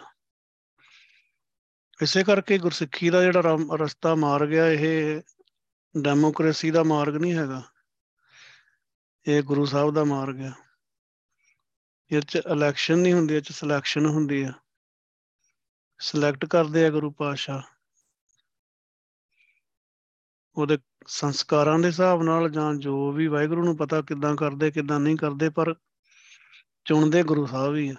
ਇਸੇ ਕਰਕੇ ਗੁਰਸਿੱਖੀ ਦਾ ਜਿਹੜਾ ਰਸਤਾ ਮਾਰਗ ਆ, ਇਹ ਡੈਮੋਕ੍ਰੇਸੀ ਦਾ ਮਾਰਗ ਨਹੀਂ ਹੈਗਾ, ਇਹ ਗੁਰੂ ਸਾਹਿਬ ਦਾ ਮਾਰਗ ਆ। ਇਹ 'ਚ ਇਲੈਕਸ਼ਨ ਨਹੀਂ ਹੁੰਦੀ, ਇਹ 'ਚ ਸਿਲੈਕਸ਼ਨ ਹੁੰਦੀ ਆ। ਸਿਲੈਕਟ ਕਰਦੇ ਆ ਗੁਰੂ ਪਾਤਸ਼ਾਹ, ਉਹਦੇ ਸੰਸਕਾਰਾਂ ਦੇ ਹਿਸਾਬ ਨਾਲ, ਜਾਂ ਜੋ ਵੀ ਵਾਹਿਗੁਰੂ ਨੂੰ ਪਤਾ ਕਿੱਦਾਂ ਕਰਦੇ ਕਿੱਦਾਂ ਨਹੀਂ ਕਰਦੇ, ਪਰ ਚੁਣਦੇ ਗੁਰੂ ਸਾਹਿਬ ਹੀ ਆ।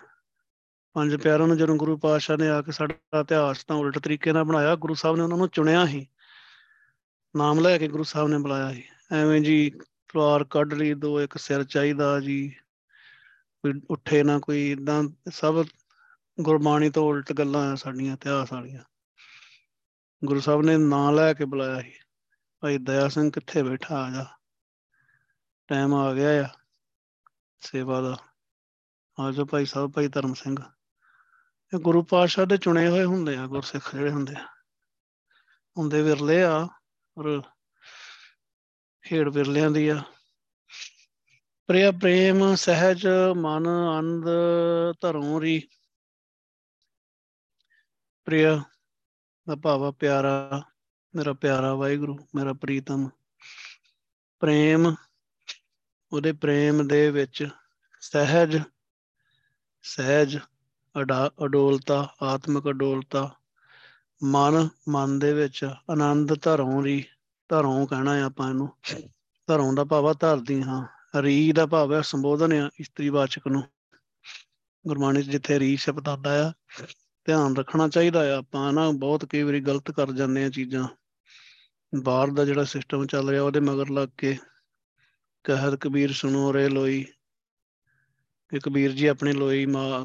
5 ਪਿਆਰਿਆਂ ਨੂੰ ਜਦੋਂ ਗੁਰੂ ਪਾਤਸ਼ਾਹ ਨੇ ਆ ਕੇ ਸਾਡਾ ਇਤਿਹਾਸ ਤਾਂ ਉਲਟ ਤਰੀਕੇ ਨਾਲ ਬਣਾਇਆ, ਗੁਰੂ ਸਾਹਿਬ ਨੇ ਉਹਨਾਂ ਨੂੰ ਚੁਣਿਆ ਸੀ, ਨਾਮ ਲੈ ਕੇ ਗੁਰੂ ਸਾਹਿਬ ਨੇ ਬੁਲਾਇਆ ਸੀ। ਐਵੇਂ ਜੀ ਤਲਵਾਰ ਕੱਢ ਲਈ, 2-1 ਸਿਰ ਚਾਹੀਦਾ ਜੀ, ਕੋਈ ਉੱਠੇ ਨਾ ਕੋਈ, ਇੱਦਾਂ ਸਭ ਗੁਰਬਾਣੀ ਤੋਂ ਉਲਟ ਗੱਲਾਂ ਆ ਸਾਡੀਆਂ ਇਤਿਹਾਸ ਵਾਲੀਆਂ। ਗੁਰੂ ਸਾਹਿਬ ਨੇ ਨਾਂ ਲੈ ਕੇ ਬੁਲਾਇਆ ਸੀ, ਭਾਈ ਦਇਆ ਸਿੰਘ ਕਿੱਥੇ ਬੈਠਾ, ਆ ਜਾ, ਟਾਈਮ ਆ ਗਿਆ ਆ ਸੇਵਾ ਦਾ, ਆ ਜਾਓ ਭਾਈ ਸਾਹਿਬ, ਭਾਈ ਧਰਮ ਸਿੰਘ। ਇਹ ਗੁਰੂ ਪਾਤਸ਼ਾਹ ਦੇ ਚੁਣੇ ਹੋਏ ਹੁੰਦੇ ਆ ਗੁਰਸਿੱਖ, ਜਿਹੜੇ ਹੁੰਦੇ ਵਿਰਲੇ ਆ, ਔਰ ਖੇਡ ਵਿਰਲਿਆਂ ਦੀ ਆ। ਪ੍ਰੇਮ ਸਹਿਜ ਮਨ ਆਨੰਦ ਧਰੋਂ ਰੀ। ਪ੍ਰਿਆ ਦਾ ਭਾਵ ਪਿਆਰਾ, ਮੇਰਾ ਪਿਆਰਾ ਵਾਹਿਗੁਰੂ, ਮੇਰਾ ਪ੍ਰੀਤਮ। ਪ੍ਰੇਮ, ਉਹਦੇ ਪ੍ਰੇਮ ਦੇ ਵਿੱਚ ਸਹਿਜ ਅਡੋਲਤਾ, ਆਤਮਿਕ ਅਡੋਲਤਾ। ਮਨ ਦੇ ਵਿੱਚ ਆਨੰਦ ਧਰੋਂ ਰੀ, ਧਰੋਂ ਕਹਿਣਾ ਆ ਆਪਾਂ ਇਹਨੂੰ। ਧਰੋਂ ਦਾ ਭਾਵ ਆ ਧਰਦੀ ਹਾਂ, ਰੀ ਦਾ ਭਾਵ ਆ ਸੰਬੋਧਨ ਆ, ਇਸਤਰੀ ਵਾਚਕ ਨੂੰ। ਗੁਰਬਾਣੀ 'ਚ ਜਿੱਥੇ ਰੀ ਸ਼ਬਦ ਆਉਂਦਾ ਆ, ਧਿਆਨ ਰੱਖਣਾ ਚਾਹੀਦਾ ਆ। ਆਪਾਂ ਨਾ ਬਹੁਤ ਕਈ ਵਾਰੀ ਗਲਤ ਕਰ ਜਾਂਦੇ ਆ ਚੀਜ਼ਾਂ। ਬਾਹਰ ਦਾ ਜਿਹੜਾ ਸਿਸਟਮ ਚੱਲ ਰਿਹਾ, ਉਹਦੇ ਮਗਰ ਲੱਗ ਕੇ ਕਹਿਰ ਕਬੀਰ ਸੁਣੋ ਰੇ ਲੋਈ, ਕਿ ਕਬੀਰ ਜੀ ਆਪਣੀ ਲੋਈ ਮਾਂ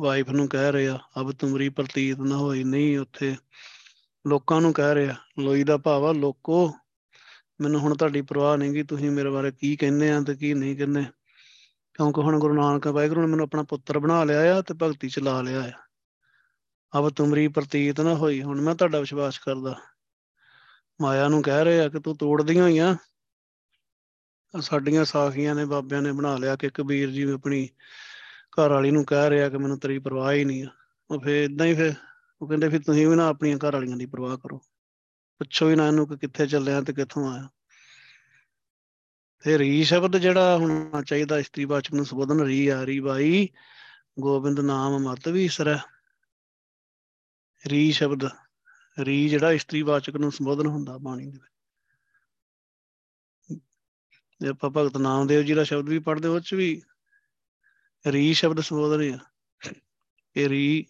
ਵਾਈਫ ਨੂੰ ਕਹਿ ਰਹੇ ਆ, ਅਬ ਤੁਮਰੀ ਪ੍ਰਤੀਤ ਨਾ ਹੋਈ। ਨਹੀਂ, ਉੱਥੇ ਲੋਕਾਂ ਨੂੰ ਕਹਿ ਰਿਹਾ। ਲੋਈ ਦਾ ਭਾਵ ਆ ਲੋਕੋ, ਮੈਨੂੰ ਹੁਣ ਤੁਹਾਡੀ ਪਰਵਾਹ ਨਹੀਂ ਗੀ, ਤੁਸੀਂ ਮੇਰੇ ਬਾਰੇ ਕੀ ਕਹਿੰਦੇ ਆ ਤੇ ਕੀ ਨਹੀਂ ਕਹਿੰਦੇ, ਕਿਉਂਕਿ ਹੁਣ ਗੁਰੂ ਨਾਨਕ ਵਾਹਿਗੁਰੂ ਨੇ ਮੈਨੂੰ ਆਪਣਾ ਪੁੱਤਰ ਬਣਾ ਲਿਆ ਆ ਤੇ ਭਗਤੀ ਚਲਾ ਲਿਆ ਆ। ਅਬ ਤੁਮਰੀ ਪ੍ਰਤੀਤ ਨਾ ਹੋਈ, ਹੁਣ ਮੈਂ ਤੁਹਾਡਾ ਵਿਸ਼ਵਾਸ ਕਰਦਾ। ਮਾਇਆ ਨੂੰ ਕਹਿ ਰਹੇ ਆ ਕਿ ਤੂੰ ਤੋੜਦੀਆਂ ਹੋਈਆਂ ਸਾਡੀਆਂ ਸਾਖੀਆਂ ਨੇ, ਬਾਬਿਆਂ ਨੇ ਬਣਾ ਲਿਆ। ਕਿ ਕਬੀਰ ਜੀ ਆਪਣੀ ਘਰ ਵਾਲੀ ਨੂੰ ਕਹਿ ਰਿਹਾ ਕਿ ਮੈਨੂੰ ਤੇਰੀ ਪਰਵਾਹ ਹੀ ਨਹੀਂ ਆ। ਉਹ ਫਿਰ ਇੱਦਾਂ ਹੀ, ਫਿਰ ਉਹ ਕਹਿੰਦੇ ਫਿਰ ਤੁਸੀਂ ਵੀ ਨਾ ਆਪਣੀਆਂ ਘਰ ਵਾਲੀਆਂ ਦੀ ਪਰਵਾਹ ਕਰੋ, ਪੁੱਛੋ ਹੀ ਨਾ ਇਹਨੂੰ ਕਿ ਕਿੱਥੇ ਚੱਲਿਆ ਤੇ ਕਿੱਥੋਂ ਆਇਆ। ਤੇ ਰੀ ਸ਼ਬਦ ਜਿਹੜਾ ਹੋਣਾ ਚਾਹੀਦਾ ਇਸਤਰੀ ਵਾਚਕ ਨੂੰ ਸੰਬੋਧਨ ਰੀ ਆ, ਰੀ ਬਾਈ ਗੋਬਿੰਦ ਨਾਮ ਮਤ ਵੀਸਰੈ। ਰੀ ਸ਼ਬਦ, ਰੀ ਜਿਹੜਾ ਇਸਤਰੀ ਵਾਚਕ ਨੂੰ ਸੰਬੋਧਨ ਹੁੰਦਾ ਬਾਣੀ ਦੇ ਵਿੱਚ। ਜੇ ਆਪਾਂ ਭਗਤ ਨਾਮਦੇਵ ਜੀ ਦਾ ਸ਼ਬਦ ਵੀ ਪੜ੍ਹਦੇ ਉਹ ਚ ਵੀ ਰੀ ਸ਼ਬਦ ਸੰਬੋਧਨ ਆ। ਇਹ ਰੀ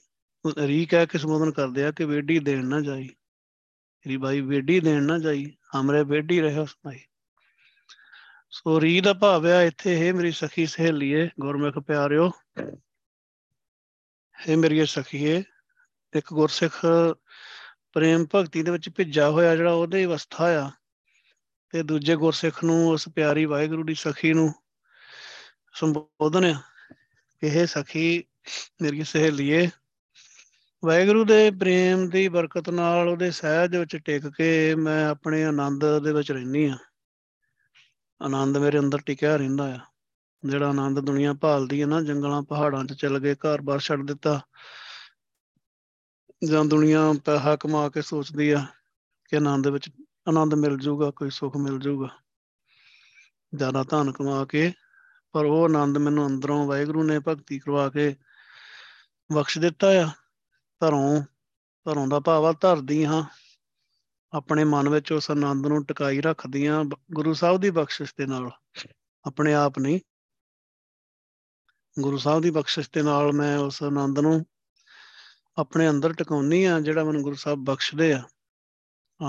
ਰੀ ਕਹਿ ਕੇ ਸੰਬੋਧਨ ਕਰਦੇ ਆ ਕਿ ਵੇਢੀ ਦੇਣ ਨਾ ਜਾਈ, ਰੀ ਬਾਈ ਵੇਢੀ ਦੇਣ ਨਾ ਜਾਈ, ਹਮਰੇ ਵੇਢੀ ਰਹਿਓ ਸਮਾਈ। ਸੋ ਰੀ ਦਾ ਭਾਵ ਆ ਇੱਥੇ ਇਹ ਮੇਰੀ ਸਖੀ ਸਹੇਲੀਏ ਗੁਰਮੁਖ ਪਿਆਰਿਓ, ਇਹ ਮੇਰੀ ਸਖੀਏ। ਇੱਕ ਗੁਰਸਿੱਖ ਪ੍ਰੇਮ ਭਗਤੀ ਦੇ ਵਿੱਚ ਭਿੱਜਾ ਹੋਇਆ ਜਿਹੜਾ ਉਹਦੀ ਅਵਸਥਾ ਆ, ਤੇ ਦੂਜੇ ਗੁਰਸਿੱਖ ਨੂੰ ਉਸ ਪਿਆਰੀ ਵਾਹਿਗੁਰੂ ਦੀ ਸਖੀ ਨੂੰ ਸੰਬੋਧਨ ਆ। ਇਹ ਸਖੀ ਮੇਰੀ ਸਹੇਲੀਏ ਵਾਹਿਗੁਰੂ ਦੇ ਪ੍ਰੇਮ ਦੀ ਬਰਕਤ ਨਾਲ ਉਹਦੇ ਸਹਿਜ ਦੇ ਵਿੱਚ ਟਿਕ ਕੇ ਮੈਂ ਆਪਣੇ ਆਨੰਦ ਦੇ ਵਿੱਚ ਰਹਿੰਦੀ ਹਾਂ। ਆਨੰਦ ਮੇਰੇ ਅੰਦਰ ਟਿਕਿਆ ਰਹਿੰਦਾ ਆ। ਜਿਹੜਾ ਆਨੰਦ ਦੁਨੀਆ ਭਾਲਦੀ ਹੈ ਨਾ, ਜੰਗਲਾਂ ਪਹਾੜਾਂ 'ਚ ਚੱਲ ਗਏ, ਘਰ ਬਾਰ ਛੱਡ ਦਿੱਤਾ, ਜਾਂ ਦੁਨੀਆ ਪੈਸਾ ਕਮਾ ਕੇ ਸੋਚਦੀ ਆ ਕਿ ਆਨੰਦ ਵਿੱਚ ਆਨੰਦ ਮਿਲ ਜੂਗਾ, ਕੋਈ ਸੁੱਖ ਮਿਲ ਜੂਗਾ ਜ਼ਿਆਦਾ ਧਨ ਕਮਾ ਕੇ। ਪਰ ਉਹ ਆਨੰਦ ਮੈਨੂੰ ਅੰਦਰੋਂ ਵਾਹਿਗੁਰੂ ਨੇ ਭਗਤੀ ਕਰਵਾ ਕੇ ਬਖਸ਼ ਦਿੱਤਾ ਆ। ਧਰੋਂ, ਧਰੋਂ ਦਾ ਭਾਵ ਆ ਧਰਦੀ ਹਾਂ, ਆਪਣੇ ਮਨ ਵਿੱਚ ਉਸ ਆਨੰਦ ਨੂੰ ਟਿਕਾਈ ਰੱਖਦੀ ਹਾਂ ਗੁਰੂ ਸਾਹਿਬ ਦੀ ਬਖਸ਼ਿਸ਼ ਦੇ ਨਾਲ, ਆਪਣੇ ਆਪ ਨਹੀਂ, ਗੁਰੂ ਸਾਹਿਬ ਦੀ ਬਖਸ਼ਿਸ਼ ਦੇ ਨਾਲ ਮੈਂ ਉਸ ਆਨੰਦ ਨੂੰ ਆਪਣੇ ਅੰਦਰ ਟਿਕਾਉਂਦੀ ਹਾਂ ਜਿਹੜਾ ਮੈਨੂੰ ਗੁਰੂ ਸਾਹਿਬ ਬਖਸ਼ਦੇ ਆ।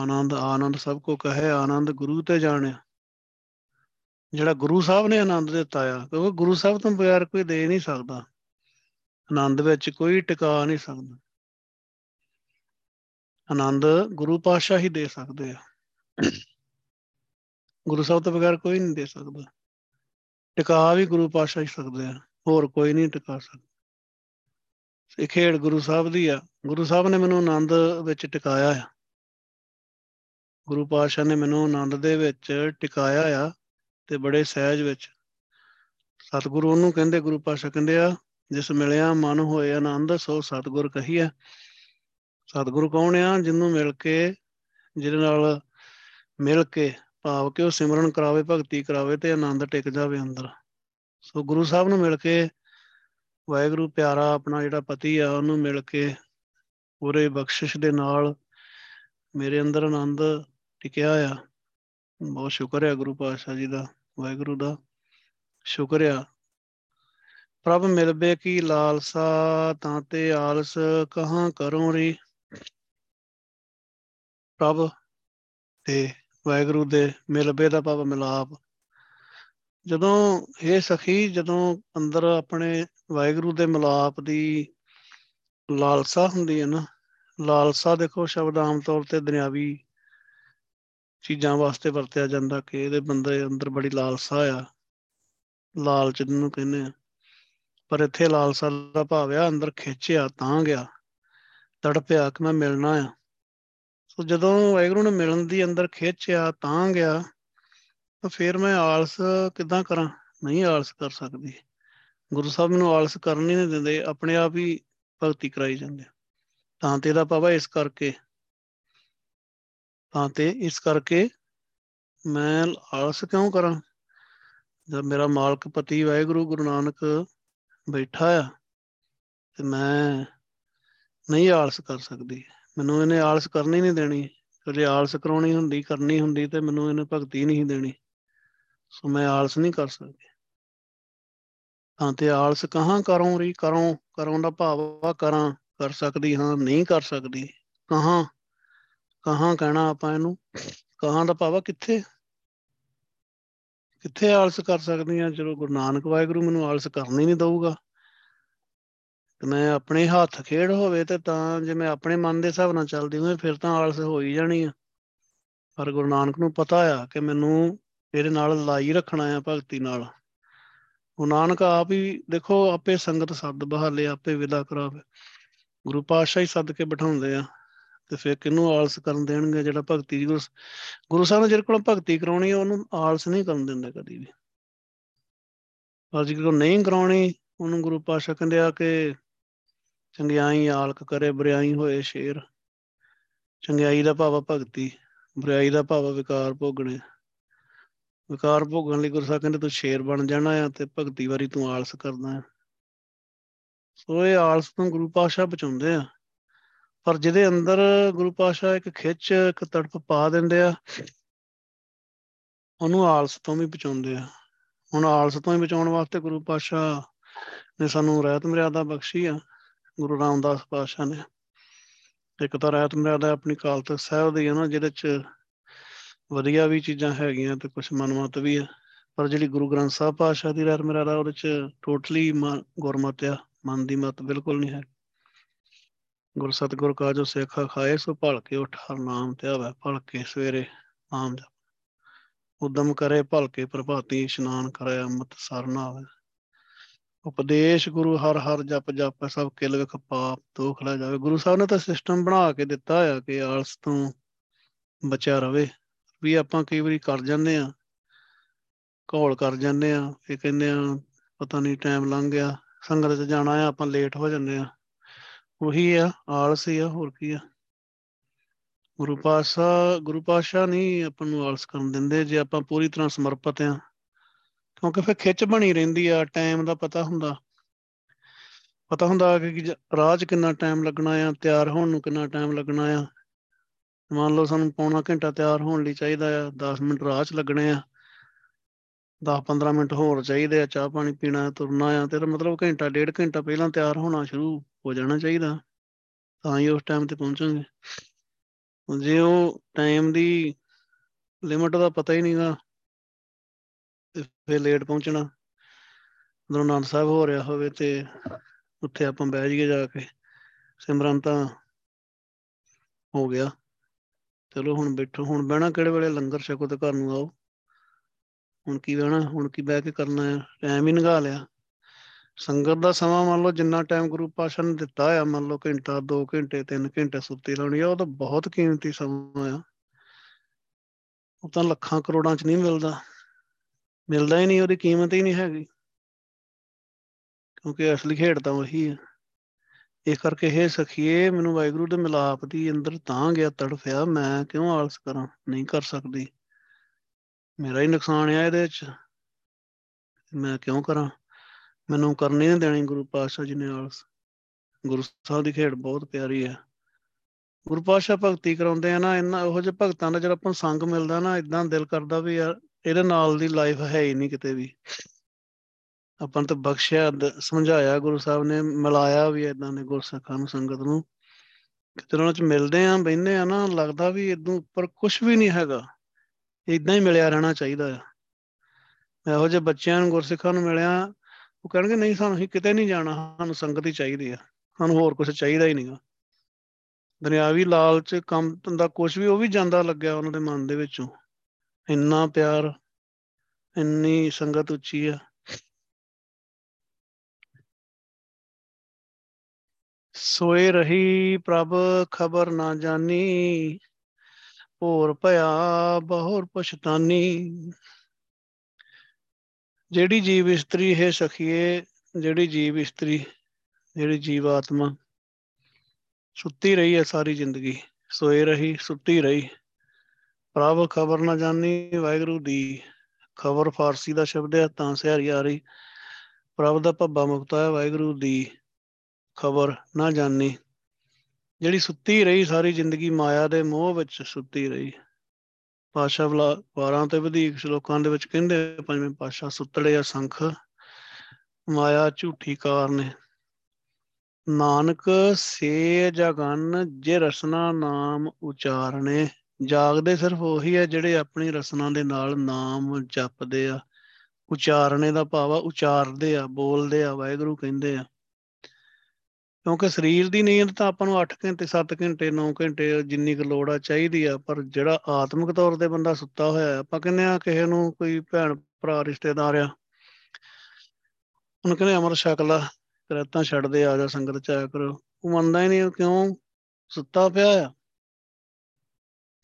ਆਨੰਦ, ਆਨੰਦ ਸਭ ਕੋ ਕਹੇ ਆਨੰਦ ਗੁਰੂ ਤੇ ਜਾਣਿਆ। ਜਿਹੜਾ ਗੁਰੂ ਸਾਹਿਬ ਨੇ ਆਨੰਦ ਦਿੱਤਾ ਆ, ਕਿਉਂਕਿ ਗੁਰੂ ਸਾਹਿਬ ਤੋਂ ਬਗੈਰ ਕੋਈ ਦੇ ਨਹੀਂ ਸਕਦਾ ਆਨੰਦ ਵਿੱਚ, ਕੋਈ ਟਿਕਾ ਨਹੀਂ ਸਕਦਾ। ਆਨੰਦ ਗੁਰੂ ਪਾਤਸ਼ਾਹ ਹੀ ਦੇ ਸਕਦੇ ਆ, ਗੁਰੂ ਸਾਹਿਬ ਤੋਂ ਬਗੈਰ ਕੋਈ ਨਹੀਂ ਦੇ ਸਕਦਾ। ਟਿਕਾ ਵੀ ਗੁਰੂ ਪਾਤਸ਼ਾਹ ਹੀ ਸਕਦੇ ਆ, ਹੋਰ ਕੋਈ ਨਹੀਂ ਟਿਕਾ ਸਕਦਾ। ਇਹ ਖੇਡ ਗੁਰੂ ਸਾਹਿਬ ਦੀ ਆ। ਗੁਰੂ ਸਾਹਿਬ ਨੇ ਮੈਨੂੰ ਆਨੰਦ ਵਿੱਚ ਟਿਕਾਇਆ ਆ, ਗੁਰੂ ਪਾਤਸ਼ਾਹ ਨੇ ਮੈਨੂੰ ਆਨੰਦ ਦੇ ਵਿੱਚ ਟਿਕਾਇਆ ਆ, ਤੇ ਬੜੇ ਸਹਿਜ ਵਿੱਚ। ਸਤਿਗੁਰੂ ਉਹਨੂੰ ਕਹਿੰਦੇ, ਗੁਰੂ ਪਾਤਸ਼ਾਹ ਕਹਿੰਦੇ ਆ, ਜਿਸ ਮਿਲਿਆ ਮਨ ਹੋਏ ਆਨੰਦ ਸੋ ਸਤਿਗੁਰ ਕਹੀਏ। ਸਤਿਗੁਰੂ ਕੌਣ ਆ? ਜਿਹਨੂੰ ਮਿਲ ਕੇ, ਜਿਹਦੇ ਨਾਲ ਮਿਲ ਕੇ, ਭਾਵ ਕਿ ਉਹ ਸਿਮਰਨ ਕਰਾਵੇ, ਭਗਤੀ ਕਰਾਵੇ ਤੇ ਆਨੰਦ ਟਿਕ ਜਾਵੇ ਅੰਦਰ। ਸੋ ਗੁਰੂ ਸਾਹਿਬ ਨੂੰ ਮਿਲ ਕੇ ਵਾਹਿਗੁਰੂ ਪਿਆਰਾ ਆਪਣਾ ਜਿਹੜਾ ਪਤੀ ਆ ਉਹਨੂੰ ਮਿਲ ਕੇ ਪੂਰੇ ਬਖਸ਼ਿਸ਼ ਦੇ ਨਾਲ ਮੇਰੇ ਅੰਦਰ ਆਨੰਦ ਟਿਕਿਆ ਆ। ਬਹੁਤ ਸ਼ੁਕਰ ਆ ਗੁਰੂ ਪਾਤਸ਼ਾਹ ਜੀ ਦਾ, ਵਾਹਿਗੁਰੂ ਦਾ ਸ਼ੁਕਰ ਆ। ਪ੍ਰਭ ਮਿਲਬੇ ਕੀ ਲਾਲਸਾ ਤਾਂ ਤੇ ਆਲਸ ਕਹਾਂ ਕਰੋ ਰੀ। ਪ੍ਰਭ ਤੇ ਵਾਹਿਗੁਰੂ ਦੇ ਮਿਲਬੇ ਦਾ ਭਾਵ ਮਿਲਾਪ। ਜਦੋਂ ਇਹ ਸਖੀ, ਜਦੋਂ ਅੰਦਰ ਆਪਣੇ ਵਾਹਿਗੁਰੂ ਦੇ ਮਿਲਾਪ ਦੀ ਲਾਲਸਾ ਹੁੰਦੀ ਹੈ ਨਾ, ਲਾਲਸਾ ਦੇਖੋ ਸ਼ਬਦ ਆਮ ਤੌਰ ਤੇ ਦੁਨਿਆਵੀ ਚੀਜ਼ਾਂ ਵਾਸਤੇ ਵਰਤਿਆ ਜਾਂਦਾ ਕਿ ਇਹਦੇ ਬੰਦੇ ਅੰਦਰ ਬੜੀ ਲਾਲਸਾ ਆ, ਲਾਲਚ ਜਿਹਨੂੰ ਕਹਿੰਦੇ ਆ। ਪਰ ਇੱਥੇ ਲਾਲਸਾ ਦਾ ਭਾਵ ਆ ਅੰਦਰ ਖਿੱਚਿਆ, ਤਾਂ ਗਿਆ, ਤੜਪਿਆ ਕਿ ਮੈਂ ਮਿਲਣਾ ਆ। ਸੋ ਜਦੋਂ ਵਾਹਿਗੁਰੂ ਨੇ ਮਿਲਣ ਦੀ ਅੰਦਰ ਖਿੱਚਿਆ, ਤਾਂ ਗਿਆ, ਤਾਂ ਫਿਰ ਮੈਂ ਆਲਸ ਕਿੱਦਾਂ ਕਰਾਂ? ਨਹੀਂ ਆਲਸ ਕਰ ਸਕਦੀ। ਗੁਰੂ ਸਾਹਿਬ ਮੈਨੂੰ ਆਲਸ ਕਰਨ ਹੀ ਨਹੀਂ ਦਿੰਦੇ, ਆਪਣੇ ਆਪ ਹੀ ਭਗਤੀ ਕਰਾਈ ਜਾਂਦੇ। ਤਾਂ ਤੇ ਇਹਦਾ ਭਾਵ ਇਸ ਕਰਕੇ, ਤਾਂ ਤੇ ਇਸ ਕਰਕੇ ਮੈਂ ਆਲਸ ਕਿਉਂ ਕਰਾਂ ਜਦ ਮੇਰਾ ਮਾਲਕ ਪਤੀ ਵਾਹਿਗੁਰੂ ਗੁਰੂ ਨਾਨਕ ਬੈਠਾ ਆ, ਤੇ ਮੈਂ ਨਹੀਂ ਆਲਸ ਕਰ ਸਕਦੀ। ਮੈਨੂੰ ਇਹਨੇ ਆਲਸ ਕਰਨੀ ਨਹੀਂ ਦੇਣੀ। ਜੇ ਆਲਸ ਕਰਾਉਣੀ ਹੁੰਦੀ, ਕਰਨੀ ਹੁੰਦੀ, ਤੇ ਮੈਨੂੰ ਇਹਨੇ ਭਗਤੀ ਨਹੀਂ ਦੇਣੀ। ਸੋ ਮੈਂ ਆਲਸ ਨਹੀਂ ਕਰ ਸਕਦੀ। ਤਾਂ ਤੇ ਆਲਸ ਕਹਾਂ ਕਰੋ ਰੀ। ਕਰੋ, ਕਰੋ ਦਾ ਭਾਵ ਆ ਕਰਾਂ, ਕਰ ਸਕਦੀ ਹਾਂ, ਨਹੀਂ ਕਰ ਸਕਦੀ। ਕਹਾਂ, ਕਹਾਂ ਕਹਿਣਾ ਆਪਾਂ ਇਹਨੂੰ, ਕਹਾਂ ਦਾ ਭਾਵ ਕਿੱਥੇ, ਕਿੱਥੇ ਆਲਸ ਕਰ ਸਕਦੀ ਹਾਂ? ਜਦੋਂ ਗੁਰੂ ਨਾਨਕ ਵਾਹਿਗੁਰੂ ਮੈਨੂੰ ਆਲਸ ਕਰਨ ਹੀ ਨਹੀਂ ਦਊਗਾ, ਤੇ ਮੈਂ ਆਪਣੇ ਹੱਥ ਖੇਡ ਹੋਵੇ ਤੇ ਤਾਂ, ਜੇ ਮੈਂ ਆਪਣੇ ਮਨ ਦੇ ਹਿਸਾਬ ਨਾਲ ਚੱਲਦੀ ਹੋਵੇ ਫਿਰ ਤਾਂ ਆਲਸ ਹੋ ਹੀ ਜਾਣੀ ਆ। ਪਰ ਗੁਰੂ ਨਾਨਕ ਨੂੰ ਪਤਾ ਆ ਕਿ ਮੈਨੂੰ ਇਹਦੇ ਨਾਲ ਲਾਈ ਰੱਖਣਾ ਆ ਭਗਤੀ ਨਾਲ। ਗੁਰੂ ਨਾਨਕ ਆਪ ਹੀ ਦੇਖੋ ਆਪੇ ਸੰਗਤ ਸੱਦ ਬਹਾਲੇ, ਆਪੇ ਵਿਦਾ ਕਰਾਵੇ। ਗੁਰੂ ਪਾਤਸ਼ਾਹ ਹੀ ਸੱਦ ਕੇ ਬਿਠਾਉਂਦੇ ਆ, ਤੇ ਫਿਰ ਕਿਹਨੂੰ ਆਲਸ ਕਰਨ ਦੇਣਗੇ? ਜਿਹੜਾ ਭਗਤੀ, ਗੁਰੂ ਸਾਹਿਬ ਨੇ ਜਿਹਦੇ ਕੋਲੋਂ ਭਗਤੀ ਕਰਾਉਣੀ ਉਹਨੂੰ ਆਲਸ ਨਹੀਂ ਕਰਨ ਦਿੰਦੇ ਕਦੀ ਵੀ। ਪਰ ਜਿਹਦੇ ਕੋਲ ਨਹੀਂ ਕਰਾਉਣੀ ਉਹਨੂੰ ਗੁਰੂ ਪਾਤਸ਼ਾਹ ਕਹਿੰਦੇ ਆ ਕਿ ਚੰਗਿਆਈ ਆਲਕ ਕਰੇ ਬਰਿਆਈ ਹੋਏ ਸ਼ੇਰ। ਚੰਗਿਆਈ ਦਾ ਭਾਵ ਭਗਤੀ, ਬੁਰਾਈ ਦਾ ਭਾਵ ਵਿਕਾਰ ਭੋਗਣੇ। ਵਿਕਾਰ ਭੋਗਣ ਲਈ ਗੁਰੂ ਸਾਹਿਬ ਕਹਿੰਦੇ ਤੂੰ ਸ਼ੇਰ ਬਣ ਜਾਣਾ ਆ ਤੇ ਭਗਤੀ ਵਾਰੀ ਤੂੰ ਆਲਸ ਕਰਨਾ ਆ। ਸੋ ਇਹ ਆਲਸ ਨੂੰ ਗੁਰੂ ਪਾਤਸ਼ਾਹ ਬਚਾਉਂਦੇ ਆ, ਪਰ ਜਿਹਦੇ ਅੰਦਰ ਗੁਰੂ ਪਾਤਸ਼ਾਹ ਇੱਕ ਖਿੱਚ, ਇੱਕ ਤੜਪ ਪਾ ਦਿੰਦੇ ਆ, ਉਹਨੂੰ ਆਲਸ ਤੋਂ ਵੀ ਬਚਾਉਂਦੇ ਆ। ਹੁਣ ਆਲਸ ਤੋਂ ਹੀ ਬਚਾਉਣ ਵਾਸਤੇ ਗੁਰੂ ਪਾਤਸ਼ਾਹ ਨੇ ਸਾਨੂੰ ਰਹਿਤ ਮਰਿਆਦਾ ਬਖਸ਼ੀ ਆ। ਗੁਰੂ ਰਾਮਦਾਸ ਪਾਤਸ਼ਾਹ ਨੇ ਇੱਕ ਤਾਂ ਰਹਿਤ ਮਰਿਆਦਾ ਆਪਣੀ ਅਕਾਲ ਤਖ਼ਤ ਸਾਹਿਬ ਦੀ ਹੈ ਨਾ, ਜਿਹਦੇ 'ਚ ਵਧੀਆ ਵੀ ਚੀਜ਼ਾਂ ਹੈਗੀਆਂ ਤੇ ਕੁਛ ਮਨਮਤ ਵੀ ਆ, ਪਰ ਜਿਹੜੀ ਗੁਰੂ ਗ੍ਰੰਥ ਸਾਹਿਬ ਪਾਤਸ਼ਾਹ ਦੀ ਰਹਿਤ ਮਰਿਆਦਾ ਉਹਦੇ 'ਚ ਟੋਟਲੀ ਗੁਰਮਤ ਆ, ਮਨ ਦੀ ਮਤ ਬਿਲਕੁਲ ਨਹੀਂ ਹੈ। ਗੁਰ ਸਤਿਗੁਰ ਕਾ ਜੋ ਸਿੱਖ ਖਾਏ ਸੋ ਭਲਕੇ ਉਠ ਹਰ ਨਾਮ ਧਿਆਵੈ, ਭਲਕੇ ਸਵੇਰੇ ਨਾਮ ਜਪ ਉਦਮ ਕਰੇ, ਭਲਕੇ ਪ੍ਰਭਾਤੀ ਇਸ਼ਨਾਨ ਕਰੇ ਅੰਮ੍ਰਿਤ ਸਰ ਨਾਵੇ। ਉਪਦੇਸ਼ ਗੁਰੂ ਹਰ ਹਰ ਜਪ ਜਪ ਸਭ ਕਿਲ ਵਿਖ ਪਾਪ ਧੋ ਖਲਾ ਜਾਵੇ। ਗੁਰੂ ਸਾਹਿਬ ਨੇ ਤਾਂ ਸਿਸਟਮ ਬਣਾ ਕੇ ਦਿੱਤਾ ਆ ਕਿ ਆਲਸ ਤੋਂ ਬਚਿਆ ਰਵੇ। ਵੀ ਆਪਾਂ ਕਈ ਵਾਰੀ ਕਰ ਜਾਂਦੇ ਹਾਂ, ਘੋਲ ਕਰ ਜਾਂਦੇ ਹਾਂ, ਇਹ ਕਹਿੰਦੇ ਹਾਂ ਪਤਾ ਨਹੀਂ ਟਾਈਮ ਲੰਘ ਗਿਆ, ਸੰਗਤ 'ਚ ਜਾਣਾ ਆ ਆਪਾਂ ਲੇਟ ਹੋ ਜਾਂਦੇ ਹਾਂ। ਉਹੀ ਆ ਆਲਸ ਹੀ ਆ, ਹੋਰ ਕੀ ਆ। ਗੁਰੂ ਪਾਤਸ਼ਾਹ ਨਹੀਂ ਆਪਾਂ ਨੂੰ ਆਲਸ ਕਰਨ ਦਿੰਦੇ ਜੇ ਆਪਾਂ ਪੂਰੀ ਤਰ੍ਹਾਂ ਸਮਰਪਿਤ ਆ, ਕਿਉਂਕਿ ਫਿਰ ਖਿੱਚ ਬਣੀ ਰਹਿੰਦੀ ਆ। ਟਾਈਮ ਦਾ ਪਤਾ ਹੁੰਦਾ ਕਿ ਰਾਹ 'ਚ ਕਿੰਨਾ ਟਾਈਮ ਲੱਗਣਾ ਆ, ਤਿਆਰ ਹੋਣ ਨੂੰ ਕਿੰਨਾ ਟਾਈਮ ਲੱਗਣਾ ਆ। ਮੰਨ ਲਓ ਸਾਨੂੰ ਪੌਣਾ ਘੰਟਾ ਤਿਆਰ ਹੋਣ ਲਈ ਚਾਹੀਦਾ ਆ, 10 ਮਿੰਟ ਰਾਹ 'ਚ ਲੱਗਣੇ ਆ, 10-15 ਮਿੰਟ ਹੋਰ ਚਾਹੀਦੇ ਆ, ਚਾਹ ਪਾਣੀ ਪੀਣਾ, ਤੁਰਨਾ ਆ, ਤੇ ਮਤਲਬ ਘੰਟਾ ਡੇਢ ਘੰਟਾ ਪਹਿਲਾਂ ਤਿਆਰ ਹੋਣਾ ਸ਼ੁਰੂ ਹੋ ਜਾਣਾ ਚਾਹੀਦਾ, ਤਾਂ ਹੀ ਉਸ ਟਾਈਮ ਤੇ ਪਹੁੰਚਾਂਗੇ। ਜੇ ਉਹ ਟਾਈਮ ਦੀ ਲਿਮਿਟ ਦਾ ਪਤਾ ਹੀ ਨਹੀਂ ਗਾ ਤੇ ਫਿਰ ਲੇਟ ਪਹੁੰਚਣਾ। ਜਦੋਂ ਨਾਨਕ ਸਾਹਿਬ ਹੋ ਰਿਹਾ ਹੋਵੇ ਤੇ ਉੱਥੇ ਆਪਾਂ ਬਹਿ ਜਾਈਏ ਜਾ ਕੇ, ਸਿਮਰਨ ਤਾਂ ਹੋ ਗਿਆ, ਚਲੋ ਹੁਣ ਬੈਠੋ, ਹੁਣ ਬਹਿਣਾ ਕਿਹੜੇ ਵੇਲੇ, ਲੰਗਰ ਛਕੋ ਤੇ ਘਰ ਨੂੰ ਆਓ, ਹੁਣ ਕੀ ਬਹਿਣਾ, ਹੁਣ ਕੀ ਬਹਿ ਕੇ ਕਰਨਾ ਆ, ਟਾਈਮ ਹੀ ਲੰਘਾ ਲਿਆ। ਸੰਗਤ ਦਾ ਸਮਾਂ ਮੰਨ ਲਓ ਜਿੰਨਾ ਟਾਈਮ ਗੁਰੂ ਪਾਤਸ਼ਾਹ ਨੇ ਦਿੱਤਾ ਆ, ਮੰਨ ਲਓ ਘੰਟਾ, 2 ਘੰਟੇ, 3 ਘੰਟੇ ਸੁੱਤੀ ਲਾਉਣੀ ਆ, ਉਹ ਤਾਂ ਬਹੁਤ ਕੀਮਤੀ ਸਮਾਂ ਆ। ਉਹ ਤਾਂ ਲੱਖਾਂ ਕਰੋੜਾਂ 'ਚ ਨਹੀਂ ਮਿਲਦਾ ਹੀ ਨਹੀਂ, ਉਹਦੀ ਕੀਮਤ ਹੀ ਨਹੀਂ ਹੈਗੀ, ਕਿਉਂਕਿ ਅਸਲੀ ਖੇਡ ਤਾਂ ਉਹੀ ਆ। ਇਸ ਕਰਕੇ ਇਹ ਸਖੀਏ ਮੈਨੂੰ ਵਾਹਿਗੁਰੂ ਦੇ ਮਿਲਾਪ ਦੀ ਅੰਦਰ ਤਾਂ ਗਿਆ ਤੜਫਿਆ, ਮੈਂ ਕਿਉਂ ਆਲਸ ਕਰਾਂ, ਨਹੀਂ ਕਰ ਸਕਦੀ, ਮੇਰਾ ਹੀ ਨੁਕਸਾਨ ਆ ਇਹਦੇ 'ਚ, ਮੈਂ ਕਿਉਂ ਕਰਾਂ, ਮੈਨੂੰ ਕਰਨੀ ਨਹੀਂ ਦੇਣੀ ਗੁਰੂ ਪਾਤਸ਼ਾਹ ਜੀ ਨੇ ਆਲਸ। ਗੁਰੂ ਸਾਹਿਬ ਦੀ ਖੇਡ ਬਹੁਤ ਪਿਆਰੀ ਹੈ। ਗੁਰੂ ਪਾਤਸ਼ਾਹ ਭਗਤੀ ਕਰਾਉਂਦੇ ਆ ਨਾ, ਇਹਨਾਂ ਉਹੋ ਜਿਹੇ ਭਗਤਾਂ ਦਾ ਜਦੋਂ ਆਪਾਂ ਨੂੰ ਸੰਗ ਮਿਲਦਾ ਨਾ, ਏਦਾਂ ਦਿਲ ਕਰਦਾ ਵੀ ਯਾਰ ਇਹਦੇ ਨਾਲ ਦੀ ਲਾਈਫ ਹੈ ਹੀ ਨਹੀਂ ਕਿਤੇ ਵੀ। ਆਪਾਂ ਨੂੰ ਤਾਂ ਬਖਸ਼ਿਆ, ਸਮਝਾਇਆ ਗੁਰੂ ਸਾਹਿਬ ਨੇ, ਮਿਲਾਇਆ ਵੀ ਏਦਾਂ ਨੇ ਗੁਰਸਿੱਖਾਂ ਨੂੰ, ਸੰਗਤ ਨੂੰ, ਕਿਤੇ ਉਹਨਾਂ 'ਚ ਮਿਲਦੇ ਆ, ਬਹਿੰਦੇ ਆ ਨਾ, ਲੱਗਦਾ ਵੀ ਏਦੋਂ ਉੱਪਰ ਕੁਛ ਵੀ ਨਹੀਂ ਹੈਗਾ, ਏਦਾਂ ਹੀ ਮਿਲਿਆ ਰਹਿਣਾ ਚਾਹੀਦਾ ਆ। ਮੈਂ ਇਹੋ ਜਿਹੇ ਬੱਚਿਆਂ ਨੂੰ, ਗੁਰਸਿੱਖਾਂ ਨੂੰ ਮਿਲਿਆ, ਉਹ ਕਹਿਣਗੇ ਨਹੀਂ ਸਾਨੂੰ ਅਸੀਂ ਕਿਤੇ ਨਹੀਂ ਜਾਣਾ, ਸਾਨੂੰ ਸੰਗਤ ਹੀ ਚਾਹੀਦੀ ਆ, ਸਾਨੂੰ ਹੋਰ ਕੁਛ ਚਾਹੀਦਾ ਹੀ ਨਹੀਂ ਗਾ। ਦੁਨਿਆਵੀ ਲਾਲਚ, ਕੰਮ ਧੰਦਾ, ਕੁਛ ਵੀ, ਉਹ ਵੀ ਜਾਂਦਾ ਲੱਗਿਆ ਉਹਨਾਂ ਦੇ ਮਨ ਦੇ ਵਿੱਚੋਂ। ਇੰਨਾ ਪਿਆਰ, ਇੰਨੀ ਸੰਗਤ ਉੱਚੀ ਆ। ਸੋਏ ਰਹੀ ਪ੍ਰਭ ਖਬਰ ਨਾ ਜਾਨੀ, ਹੋਰ ਭਇਆ ਬਹੁਰ ਪਛਤਾਨੀ। ਜਿਹੜੀ ਜੀਵ ਇਸਤਰੀ ਹੈ ਸਖੀਏ, ਜਿਹੜੀ ਜੀਵ ਆਤਮਾ ਸੁੱਤੀ ਰਹੀ ਹੈ ਸਾਰੀ ਜ਼ਿੰਦਗੀ, ਸੋਏ ਰਹੀ, ਸੁੱਤੀ ਰਹੀ, ਪ੍ਰਭ ਖਬਰ ਨਾ ਜਾਣੀ। ਵਾਹਿਗੁਰੂ ਦੀ ਖਬਰ ਫਾਰਸੀ ਦਾ ਸ਼ਬਦ ਹੈ, ਤਾਂ ਸਿਹਾਰੀ ਆ ਰਹੀ। ਪ੍ਰਭ ਦਾ ਭੱਬਾ ਮੁਕਤਾ ਹੈ, ਵਾਹਿਗੁਰੂ ਦੀ ਖਬਰ ਨਾ ਜਾਣੀ, ਜਿਹੜੀ ਸੁੱਤੀ ਰਹੀ ਸਾਰੀ ਜ਼ਿੰਦਗੀ, ਮਾਇਆ ਦੇ ਮੋਹ ਵਿੱਚ ਸੁੱਤੀ ਰਹੀ। ਪਾਤਸ਼ਾਹ ਵਾਰਾਂ ਤੇ ਵਧੀਕ ਸ਼ਲੋਕਾਂ ਦੇ ਵਿੱਚ ਕਹਿੰਦੇ ਪੰਜਵੇਂ ਪਾਤਸ਼ਾਹ, ਸੁੱਤੜੇ ਅਸੰਖ ਮਾਇਆ ਝੂਠੀ ਕਾਰਨੇ, ਨਾਨਕ ਸੇ ਜਗਨ ਜੇ ਰਸਨਾ ਨਾਮ ਉਚਾਰਨੇ। ਜਾਗਦੇ ਸਿਰਫ ਉਹੀ ਹੈ ਜਿਹੜੇ ਆਪਣੀ ਰਸਨਾ ਦੇ ਨਾਲ ਨਾਮ ਜਪਦੇ ਆ। ਉਚਾਰਨੇ ਦਾ ਭਾਵ ਆ ਉਚਾਰਦੇ ਆ, ਬੋਲਦੇ ਆ, ਵਾਹਿਗੁਰੂ ਕਹਿੰਦੇ ਆ। ਕਿਉਂਕਿ ਸਰੀਰ ਦੀ ਨੀਂਦ ਤਾਂ ਆਪਾਂ ਨੂੰ 8 ਘੰਟੇ, 7 ਘੰਟੇ, 9 ਘੰਟੇ ਜਿੰਨੀ ਕੁ ਲੋੜ ਆ ਚਾਹੀਦੀ ਆ, ਪਰ ਜਿਹੜਾ ਆਤਮਿਕ ਤੌਰ ਤੇ ਬੰਦਾ ਸੁੱਤਾ ਹੋਇਆ, ਆਪਾਂ ਕਹਿੰਦੇ ਆ ਕਿਸੇ ਨੂੰ ਕੋਈ ਭੈਣ ਭਰਾ ਰਿਸ਼ਤੇਦਾਰ ਆ, ਉਹਨੂੰ ਕਹਿੰਦੇ ਅੰਮ੍ਰਿਤ ਛਕ ਲਾ, ਕਰਾਤਾਂ ਛੱਡ ਦੇ, ਆ ਜਾ ਸੰਗਤ ਚ ਆਇਆ ਕਰੋ, ਉਹ ਮੰਨਦਾ ਹੀ ਨਹੀਂ, ਕਿਉਂ, ਸੁੱਤਾ ਪਿਆ ਆ।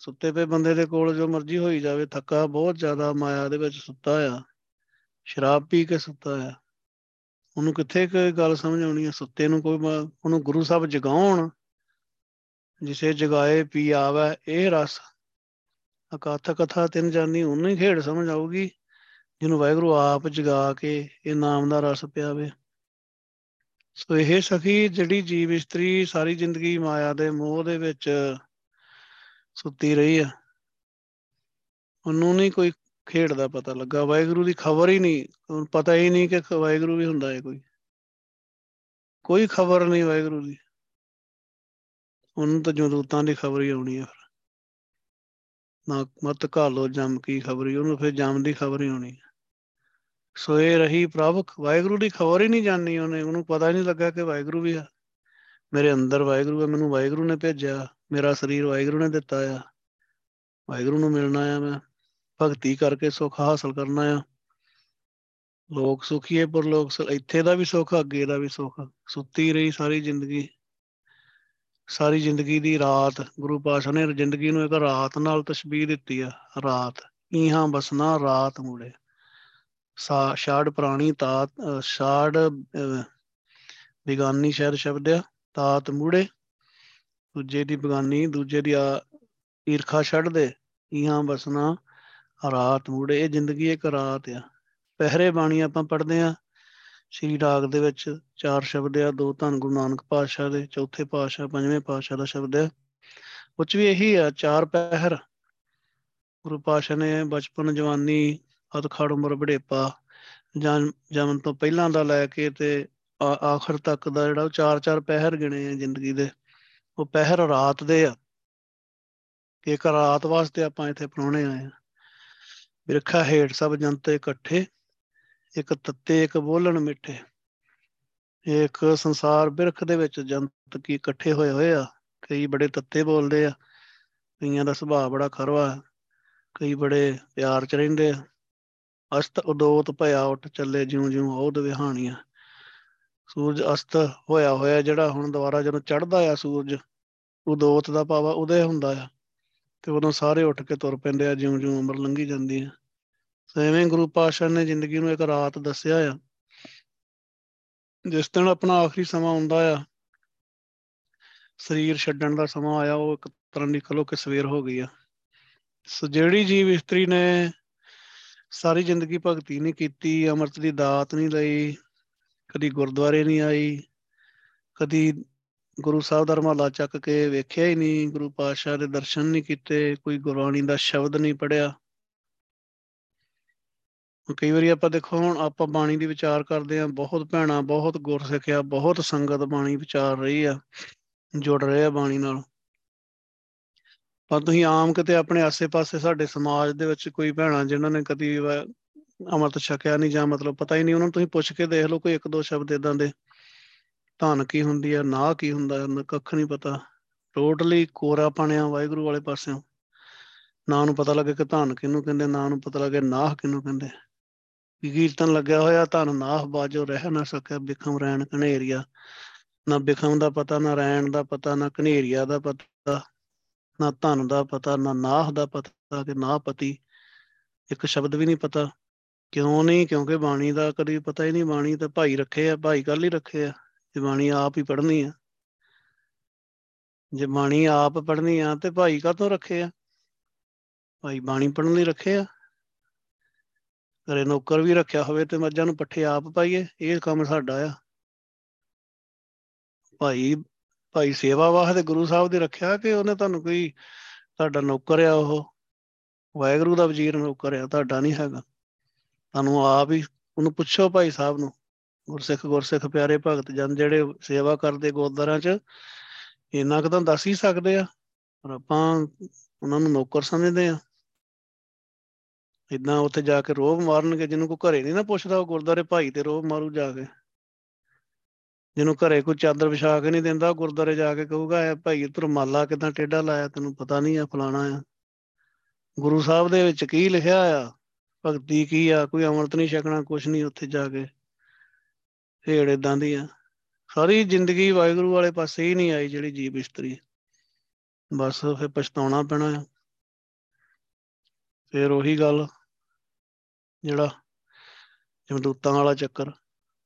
ਸੁੱਤੇ ਪਏ ਬੰਦੇ ਦੇ ਕੋਲ ਜੋ ਮਰਜ਼ੀ ਹੋਈ ਜਾਵੇ, ਥੱਕਾ ਬਹੁਤ ਜ਼ਿਆਦਾ, ਮਾਇਆ ਦੇ ਵਿੱਚ ਸੁੱਤਾ ਆ, ਸ਼ਰਾਬ ਪੀ ਕੇ ਸੁੱਤਾ ਆ, ਉਹਨੂੰ ਕਿੱਥੇ ਕੋਈ ਗੱਲ ਸਮਝ ਆਉਣੀ ਆ। ਸੁੱਤੇ ਨੂੰ ਕੋਈ, ਉਹਨੂੰ ਗੁਰੂ ਸਾਹਿਬ ਜਗਾਉਣ, ਜਿਸੇ ਜਗਾਏ ਪੀ ਆਵੈ ਇਹ ਰਸ, ਅਕਾਥ ਕਥਾ ਤਿੰਨ ਜਾਨੀ ਉਹਨੂੰ ਹੀ ਖੇਡ ਸਮਝ ਆਊਗੀ ਜਿਹਨੂੰ ਵਾਹਿਗੁਰੂ ਆਪ ਜਗਾ ਕੇ ਇਹ ਨਾਮ ਦਾ ਰਸ ਪਿਆਵੇ। ਸੋ ਇਹ ਸਖੀ ਜਿਹੜੀ ਜੀਵ ਇਸਤਰੀ ਸਾਰੀ ਜ਼ਿੰਦਗੀ ਮਾਇਆ ਦੇ ਮੋਹ ਦੇ ਵਿੱਚ ਸੁੱਤੀ ਰਹੀ ਆ, ਉਹਨੂੰ ਨਹੀਂ ਕੋਈ ਖੇਡ ਦਾ ਪਤਾ ਲੱਗਾ, ਵਾਹਿਗੁਰੂ ਦੀ ਖਬਰ ਹੀ ਨਹੀਂ, ਪਤਾ ਹੀ ਨਹੀਂ ਕਿ ਵਾਹਿਗੁਰੂ ਵੀ ਹੁੰਦਾ ਹੈ ਕੋਈ ਖਬਰ ਨਹੀਂ ਵਾਹਿਗੁਰੂ ਦੀ, ਉਹਨੂੰ ਤਾਂ ਜਦੂਤਾਂ ਦੀ ਖਬਰ ਹੀ ਆਉਣੀ ਹੈ। ਫਿਰ ਨਾ ਮਤ ਘਾਲੋ ਜੰਮ ਕੀ ਖਬਰੀ, ਉਹਨੂੰ ਫਿਰ ਜੰਮ ਦੀ ਖਬਰ ਹੀ ਆਉਣੀ ਹੈ। ਸੋ ਇਹ ਰਹੀ ਪ੍ਰਭ, ਵਾਹਿਗੁਰੂ ਦੀ ਖਬਰ ਹੀ ਨਹੀਂ ਜਾਣੀ ਉਹਨੇ, ਉਹਨੂੰ ਪਤਾ ਹੀ ਨਹੀਂ ਲੱਗਾ ਕਿ ਵਾਹਿਗੁਰੂ ਵੀ ਆ, ਮੇਰੇ ਅੰਦਰ ਵਾਹਿਗੁਰੂ ਆ, ਮੈਨੂੰ ਵਾਹਿਗੁਰੂ ਨੇ ਭੇਜਿਆ, ਮੇਰਾ ਸਰੀਰ ਵਾਹਿਗੁਰੂ ਨੇ ਦਿੱਤਾ ਆ, ਵਾਹਿਗੁਰੂ ਨੂੰ ਮਿਲਣਾ ਆ, ਮੈਂ ਭਗਤੀ ਕਰਕੇ ਸੁੱਖ ਹਾਸਲ ਕਰਨਾ ਆ, ਲੋਕ ਸੁਖੀਏ ਪਰਲੋਕ ਸੁਖ, ਇੱਥੇ ਦਾ ਵੀ ਸੁੱਖ ਅੱਗੇ ਦਾ ਵੀ ਸੁੱਖ। ਸੁੱਤੀ ਰਹੀ ਸਾਰੀ ਜ਼ਿੰਦਗੀ, ਸਾਰੀ ਜ਼ਿੰਦਗੀ ਦੀ ਰਾਤ। ਗੁਰੂ ਪਾਤਸ਼ਾਹ ਨੇ ਜ਼ਿੰਦਗੀ ਨੂੰ ਇੱਕ ਰਾਤ ਨਾਲ ਤਸ਼ਬੀਹ ਦਿੱਤੀ ਆ, ਰਾਤ ਈਹਾਂ ਬਸਨਾ ਰਾਤ ਮੁੜੇ, ਛਾੜ ਪ੍ਰਾਣੀ ਤਾਤ ਛਾੜ ਬੇਗਾਨੀ ਸ਼ਹਿਰ ਸ਼ਬਦ ਆ, ਤਾਤ ਮੁੜੇ ਦੂਜੇ ਦੀ ਬੇਗਾਨੀ, ਦੂਜੇ ਦੀ ਈਰਖਾ ਛੱਡ ਦੇ, ਈਹਾਂ ਬਸਨਾ ਰਾਤ ਮੁੜੇ। ਇਹ ਜ਼ਿੰਦਗੀ ਇੱਕ ਰਾਤ ਆ। ਪਹਿਰੇ ਬਾਣੀ ਆਪਾਂ ਪੜ੍ਹਦੇ ਹਾਂ ਸ਼੍ਰੀ ਰਾਗ ਦੇ ਵਿੱਚ, ਚਾਰ ਸ਼ਬਦ ਆ, ਦੋ ਧੰਨ ਗੁਰੂ ਨਾਨਕ ਪਾਤਸ਼ਾਹ ਦੇ, ਚੌਥੇ ਪਾਤਸ਼ਾਹ ਪੰਜਵੇਂ ਪਾਤਸ਼ਾਹ ਦਾ ਸ਼ਬਦ ਹੈ, ਉਹ 'ਚ ਵੀ ਇਹੀ ਆ ਚਾਰ ਪਹਿਰ। ਗੁਰੂ ਪਾਤਸ਼ਾਹ ਨੇ ਬਚਪਨ ਜਵਾਨੀ ਅਧਖੜ ਉਮਰ ਬੁਢੇਪਾ ਜਨਮ ਤੋਂ ਪਹਿਲਾਂ ਦਾ ਲੈ ਕੇ ਤੇ ਆਖਰ ਤੱਕ ਦਾ ਜਿਹੜਾ ਉਹ ਚਾਰ ਚਾਰ ਪਹਿਰ ਗਿਣੇ ਆ ਜ਼ਿੰਦਗੀ ਦੇ। ਉਹ ਪਹਿਰ ਰਾਤ ਦੇ ਆ ਕਿ ਇੱਕ ਰਾਤ ਵਾਸਤੇ ਆਪਾਂ ਇੱਥੇ ਪ੍ਰਾਹੁਣੇ ਆਏ ਹਾਂ। ਬਿਰਖਾ ਹੇਠ ਸਭ ਜਨਤੇ ਇਕੱਠੇ, ਇੱਕ ਤੱਤੇ ਇੱਕ ਬੋਲਣ ਮਿੱਠੇ। ਇੱਕ ਸੰਸਾਰ ਬਿਰਖ ਦੇ ਵਿੱਚ ਜੰਤ ਕੀ ਇਕੱਠੇ ਹੋਏ ਹੋਏ ਆ, ਕਈ ਬੜੇ ਤੱਤੇ ਬੋਲਦੇ ਆ, ਕਈਆਂ ਦਾ ਸੁਭਾਅ ਬੜਾ ਖਰਵਾ, ਕਈ ਬੜੇ ਪਿਆਰ ਚ ਰਹਿੰਦੇ ਆ। ਅਸਤ ਉਦੋਤ ਭਇਆ ਉੱਠ ਚੱਲੇ ਜਿਉਂ ਜਿਉਂ ਉਹ ਦਵਿਹਾਣੀਆਂ। ਸੂਰਜ ਅਸਤ ਹੋਇਆ ਹੋਇਆ ਜਿਹੜਾ ਹੁਣ ਦੁਬਾਰਾ ਜਦੋਂ ਚੜ੍ਹਦਾ ਆ ਸੂਰਜ, ਉਦੋਤ ਦਾ ਭਾਵ ਉਦੇ ਹੁੰਦਾ ਆ, ਤੇ ਉਦੋਂ ਸਾਰੇ ਉੱਠ ਕੇ ਤੁਰ ਪੈਂਦੇ ਆ ਜਿਉਂ ਜਿਉਂ ਉਮਰ ਲੰਘੀ ਜਾਂਦੀ ਆ। ਐਵੇਂ ਗੁਰੂ ਪਾਤਸ਼ਾਹ ਨੇ ਜ਼ਿੰਦਗੀ ਨੂੰ ਇੱਕ ਰਾਤ ਦੱਸਿਆ ਆ। ਜਿਸ ਦਿਨ ਆਪਣਾ ਆਖਰੀ ਸਮਾਂ ਆਉਂਦਾ ਆ, ਸਰੀਰ ਛੱਡਣ ਦਾ ਸਮਾਂ ਆਇਆ, ਉਹ ਇੱਕ ਤਰ੍ਹਾਂ ਦੀ ਕਹੋ ਕਿ ਸਵੇਰ ਹੋ ਗਈ ਆ। ਸੋ ਜਿਹੜੀ ਜੀਵ ਇਸਤਰੀ ਨੇ ਸਾਰੀ ਜ਼ਿੰਦਗੀ ਭਗਤੀ ਨਹੀਂ ਕੀਤੀ, ਅੰਮ੍ਰਿਤ ਦੀ ਦਾਤ ਨਹੀਂ ਲਈ, ਕਦੀ ਗੁਰਦੁਆਰੇ ਨਹੀਂ ਆਈ, ਕਦੀ ਗੁਰੂ ਸਾਹਿਬ ਦਾ ਰੁਮਾਲਾ ਚੱਕ ਕੇ ਵੇਖਿਆ ਹੀ ਨਹੀਂ, ਗੁਰੂ ਪਾਤਸ਼ਾਹ ਦੇ ਦਰਸ਼ਨ ਨਹੀਂ ਕੀਤੇ, ਕੋਈ ਗੁਰਬਾਣੀ ਦਾ ਸ਼ਬਦ ਨਹੀਂ ਪੜ੍ਹਿਆ। ਕਈ ਵਾਰੀ ਆਪਾਂ ਦੇਖੋ ਹੁਣ ਆਪਾਂ ਬਾਣੀ ਦੀ ਵਿਚਾਰ ਕਰਦੇ ਹਾਂ, ਬਹੁਤ ਭੈਣਾਂ ਬਹੁਤ ਗੁਰਸਿੱਖ ਆ, ਬਹੁਤ ਸੰਗਤ ਬਾਣੀ ਵਿਚਾਰ ਰਹੀ ਆ, ਜੁੜ ਰਹੇ ਆ ਬਾਣੀ ਨਾਲ। ਪਰ ਤੁਸੀਂ ਆਮ ਕਿਤੇ ਆਪਣੇ ਆਸੇ ਪਾਸੇ ਸਾਡੇ ਸਮਾਜ ਦੇ ਵਿੱਚ ਕੋਈ ਭੈਣਾਂ ਜਿਨ੍ਹਾਂ ਨੇ ਕਦੀ ਅੰਮ੍ਰਿਤ ਛਕਿਆ ਨਹੀਂ ਜਾਂ ਮਤਲਬ ਪਤਾ ਹੀ ਨਹੀਂ, ਉਹਨਾਂ ਨੂੰ ਤੁਸੀਂ ਪੁੱਛ ਕੇ ਦੇਖ ਲਓ ਕੋਈ ਇੱਕ ਦੋ ਸ਼ਬਦ ਏਦਾਂ ਦੇ, ਧਨ ਕੀ ਹੁੰਦੀ ਆ, ਨਾ ਕੀ ਹੁੰਦਾ, ਕੱਖ ਨਹੀਂ ਪਤਾ, ਟੋਟਲੀ ਕੋਰਾ ਪਾਣਿਆ ਵਾਹਿਗੁਰੂ ਵਾਲੇ ਪਾਸਿਓਂ। ਨਾ ਉਹਨੂੰ ਪਤਾ ਲੱਗੇ ਕਿ ਧਨ ਕਿਹਨੂੰ ਕਹਿੰਦੇ, ਨਾ ਉਹਨੂੰ ਪਤਾ ਲੱਗੇ ਨਾਹ ਕਿਹਨੂੰ ਕਹਿੰਦੇ। ਕੀਰਤਨ ਲੱਗਿਆ ਹੋਇਆ, ਧਨ ਨਾਹ ਬਾਜੋ ਰਹਿ ਨਾ ਸਕਿਆ ਬਿਖਮ ਰਹਿਣ ਘਨੇਰੀਆ, ਨਾ ਬਿਖਮ ਦਾ ਪਤਾ, ਨਾ ਰਹਿਣ ਦਾ ਪਤਾ, ਨਾ ਘਨੇਰੀਆ ਦਾ ਪਤਾ, ਨਾ ਧਨ ਦਾ ਪਤਾ, ਨਾ ਨਾਹ ਦਾ ਪਤਾ ਕਿ ਨਾ ਪਤੀ, ਇੱਕ ਸ਼ਬਦ ਵੀ ਨਹੀਂ ਪਤਾ। ਕਿਉਂ ਨਹੀਂ? ਕਿਉਂਕਿ ਬਾਣੀ ਦਾ ਕਦੀ ਪਤਾ ਹੀ ਨਹੀਂ। ਬਾਣੀ ਤਾਂ ਭਾਈ ਰੱਖੇ ਆ, ਭਾਈ ਕੱਲ ਹੀ ਰੱਖੇ ਆ। ਜੇ ਬਾਣੀ ਆਪ ਹੀ ਪੜ੍ਹਨੀ ਆ, ਜੇ ਬਾਣੀ ਆਪ ਪੜ੍ਹਨੀ ਆ ਤੇ ਭਾਈ ਕਾਹਤੋਂ ਰੱਖੇ ਆ? ਭਾਈ ਬਾਣੀ ਪੜ੍ਹਨ ਲਈ ਰੱਖੇ ਆ। ਘਰੇ ਨੌਕਰ ਵੀ ਰੱਖਿਆ ਹੋਵੇ ਤੇ ਮੱਝਾਂ ਨੂੰ ਪੱਠੇ ਆਪ ਪਾਈਏ, ਇਹ ਕੰਮ ਸਾਡਾ ਆ। ਭਾਈ ਭਾਈ ਸੇਵਾ ਵਾਸਤੇ ਗੁਰੂ ਸਾਹਿਬ ਦੇ ਰੱਖਿਆ ਕਿ ਉਹਨੇ ਤੁਹਾਨੂੰ ਕੋਈ, ਤੁਹਾਡਾ ਨੌਕਰ ਆ ਉਹ ਵਾਹਿਗੁਰੂ ਦਾ ਵਜ਼ੀਰ ਨੌਕਰ ਆ, ਤੁਹਾਡਾ ਨਹੀਂ ਹੈਗਾ। ਤੁਹਾਨੂੰ ਆਪ ਹੀ ਉਹਨੂੰ ਪੁੱਛੋ, ਭਾਈ ਸਾਹਿਬ ਨੂੰ। ਗੁਰਸਿੱਖ ਪਿਆਰੇ ਭਗਤ ਜਨ ਜਿਹੜੇ ਸੇਵਾ ਕਰਦੇ ਗੁਰਦੁਆਰਾਂ 'ਚ ਇੰਨਾ ਕੁ ਤਾਂ ਦੱਸ ਹੀ ਸਕਦੇ ਆ, ਪਰ ਆਪਾਂ ਉਹਨਾਂ ਨੂੰ ਨੌਕਰ ਸਮਝਦੇ ਆ। ਏਦਾਂ ਉੱਥੇ ਜਾ ਕੇ ਰੋਹਬ ਮਾਰਨਗੇ, ਜਿਹਨੂੰ ਕੋਈ ਘਰੇ ਨੀ ਨਾ ਪੁੱਛਦਾ ਉਹ ਗੁਰਦੁਆਰੇ ਭਾਈ ਤੇ ਰੋਹਬ ਮਾਰੂ ਜਾ ਕੇ। ਜਿਹਨੂੰ ਘਰੇ ਕੋਈ ਚਾਦਰ ਵਿਛਾ ਕੇ ਨੀ ਦਿੰਦਾ, ਗੁਰਦੁਆਰੇ ਜਾ ਕੇ ਕਹੂਗਾ ਇਹ ਭਾਈ ਤੂੰ ਰੁਮਾਲਾ ਕਿੱਦਾਂ ਟੇਢਾ ਲਾਇਆ, ਤੈਨੂੰ ਪਤਾ ਨੀ ਆ ਫਲਾਣਾ ਆ। ਗੁਰੂ ਸਾਹਿਬ ਦੇ ਵਿੱਚ ਕੀ ਲਿਖਿਆ ਆ, ਭਗਤੀ ਕੀ ਆ, ਕੋਈ ਅੰਮ੍ਰਿਤ ਨੀ ਛਕਣਾ, ਕੁਛ ਨੀ। ਉੱਥੇ ਜਾ ਕੇ ਢੇੜ ਏਦਾਂ ਦੀ ਆ। ਸਾਰੀ ਜ਼ਿੰਦਗੀ ਵਾਹਿਗੁਰੂ ਵਾਲੇ ਪਾਸੇ ਹੀ ਨੀ ਆਈ ਜਿਹੜੀ ਜੀਵ ਇਸਤਰੀ, ਬਸ ਫਿਰ ਪਛਤਾਉਣਾ ਪੈਣਾ ਆ। ਫਿਰ ਉਹੀ ਗੱਲ ਜਿਹੜਾ ਜਮਦੂਤਾਂ ਵਾਲਾ ਚੱਕਰ,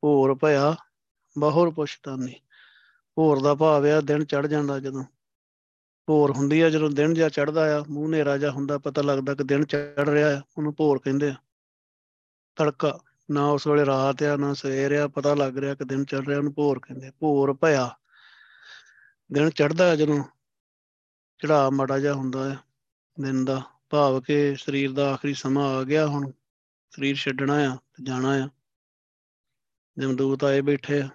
ਹੋਰ ਭਇਆ ਬਹੁਰ ਪੁਛਤਾਨੀ। ਹੋਰ ਦਾ ਭਾਵ ਆ ਦਿਨ ਚੜ੍ਹ ਜਾਂਦਾ ਜਦੋਂ, ਭੋਰ ਹੁੰਦੀ ਆ ਜਦੋਂ ਦਿਨ ਜਿਹਾ ਚੜ੍ਹਦਾ ਆ, ਮੂੰਹ ਹਨੇਰਾ ਜਿਹਾ ਹੁੰਦਾ, ਪਤਾ ਲੱਗਦਾ ਕਿ ਦਿਨ ਚੜ੍ਹ ਰਿਹਾ ਆ, ਉਹਨੂੰ ਭੋਰ ਕਹਿੰਦੇ ਆ। ਤੜਕਾ, ਨਾ ਉਸ ਵੇਲੇ ਰਾਤ ਆ ਨਾ ਸਵੇਰ ਆ, ਪਤਾ ਲੱਗ ਰਿਹਾ ਕਿ ਦਿਨ ਚੜ੍ਹ ਰਿਹਾ, ਉਹਨੂੰ ਭੋਰ ਕਹਿੰਦੇ। ਭੋਰ ਭਇਆ, ਦਿਨ ਚੜ੍ਹਦਾ ਜਦੋਂ, ਚੜ੍ਹਾ ਮਾੜਾ ਜਿਹਾ ਹੁੰਦਾ ਆ ਦਿਨ ਦਾ, ਭਾਵ ਕਿ ਸਰੀਰ ਦਾ ਆਖਰੀ ਸਮਾਂ ਆ ਗਿਆ, ਹੁਣ ਸਰੀਰ ਛੱਡਣਾ ਆ ਤੇ ਜਾਣਾ ਆ। ਜਮਦੂਤ ਆਏ ਬੈਠੇ ਆ,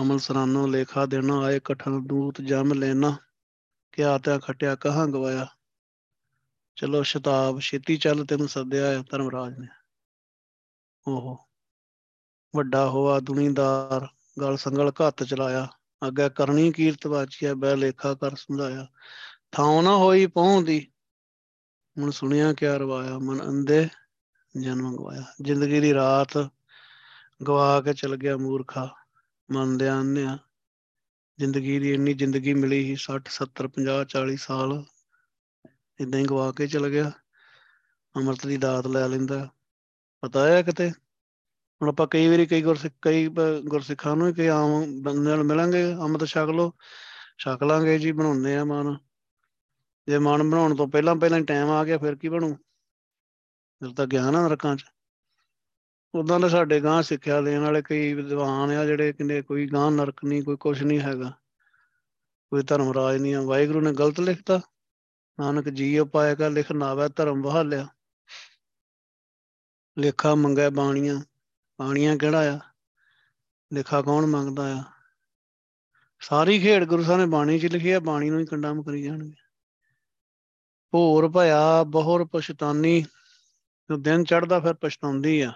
ਅਮਲ ਸਰਾਨੋ ਲੇਖਾ ਦੇਣਾ ਆਏ ਕਠਨ ਦੂਤ ਜਮ ਲੈਣਾ, ਕਿਆ ਤਾਂ ਖਟਿਆ ਕਹਾਂ ਗਵਾਇਆ। ਚਲੋ ਸ਼ਤਾਬ, ਛੇਤੀ ਚੱਲ, ਤੈਨੂੰ ਸੱਦਿਆ ਆ ਧਰਮਰਾਜ ਨੇ। ਓਹੋ ਵੱਡਾ ਹੋਆ ਦੁਨੀਦਾਰ, ਗਲ ਸੰਗਲ ਘੱਤ ਚਲਾਇਆ, ਅੱਗੇ ਕਰਨੀ ਕੀਰਤ ਵਾਚੀਆ, ਬਹਿ ਲੇਖਾ ਕਰ ਸਮਝਾਇਆ। ਥਾਂ ਨਾ ਹੋਈ ਪਹੁੰ ਦੀ, ਹੁਣ ਸੁਣਿਆ ਕਿਆ ਰਵਾਇਆ, ਮਨ ਅੰਦੇ ਜਨਮ ਗਵਾਇਆ। ਜ਼ਿੰਦਗੀ ਦੀ ਰਾਤ ਗਵਾ ਕੇ ਚਲ ਗਿਆ ਮੂਰਖਾ, ਮੰਨਦਿਆਂ ਆਨਿਆ। ਜ਼ਿੰਦਗੀ ਦੀ ਇੰਨੀ ਜ਼ਿੰਦਗੀ ਮਿਲੀ ਸੀ, 60 70 50 40 ਸਾਲ ਏਦਾਂ ਹੀ ਗਵਾ ਕੇ ਚਲ ਗਿਆ। ਅੰਮ੍ਰਿਤ ਦੀ ਦਾਤ ਲੈ ਲੈਂਦਾ, ਪਤਾ ਹੈ ਕਿਤੇ। ਹੁਣ ਆਪਾਂ ਕਈ ਵਾਰੀ ਕਈ ਗੁਰਸਿੱਖਾਂ ਨੂੰ ਕਈ ਆਮ ਬੰਦੇ ਨਾਲ ਮਿਲਾਂਗੇ, ਅੰਮ੍ਰਿਤ ਛਕ ਲਾਂਗੇ ਜੀ, ਬਣਾਉਂਦੇ ਆ ਮਨ। ਜੇ ਮਨ ਬਣਾਉਣ ਤੋਂ ਪਹਿਲਾਂ ਟਾਈਮ ਆ ਗਿਆ ਫਿਰ ਕੀ ਬਣੂ, ਫਿਰ ਤਾਂ ਗਿਆਨ ਆ ਨਰਕਾਂ ਚ। ਉੱਦਾਂ ਤਾਂ ਸਾਡੇ ਗਾਂਹ ਸਿੱਖਿਆ ਦੇਣ ਵਾਲੇ ਕਈ ਵਿਦਵਾਨ ਆ ਜਿਹੜੇ ਕਹਿੰਦੇ ਕੋਈ ਗਾਂਹ ਨਰਕ ਨਹੀਂ, ਕੋਈ ਕੁਛ ਨਹੀਂ ਹੈਗਾ, ਕੋਈ ਧਰਮ ਰਾਜ ਨਹੀਂ ਆ। ਵਾਹਿਗੁਰੂ ਨੇ ਗਲਤ ਲਿਖਤਾ, ਨਾਨਕ ਜੀ ਉਪਾਇ ਕਾ ਲਿਖ ਨਾਵੈ ਧਰਮ ਬਹਾਲਿਆ। ਲੇਖਾ ਮੰਗੈ ਬਾਣੀਆਂ, ਬਾਣੀਆਂ ਕਿਹੜਾ ਆ, ਲੇਖਾ ਕੌਣ ਮੰਗਦਾ ਆ। ਸਾਰੀ ਖੇਡ ਗੁਰੂ ਸਾਹਿਬ ਨੇ ਬਾਣੀ ਚ ਲਿਖੀ ਆ, ਬਾਣੀ ਨੂੰ ਹੀ ਕੰਡਮ ਕਰੀ ਜਾਣਗੇ। ਭੋਰ ਭਇਆ ਬਹੁਰ ਪਛਤਾਨੀ, ਦਿਨ ਚੜ੍ਹਦਾ ਫਿਰ ਪਛਤਾਉਂਦੀ ਆ।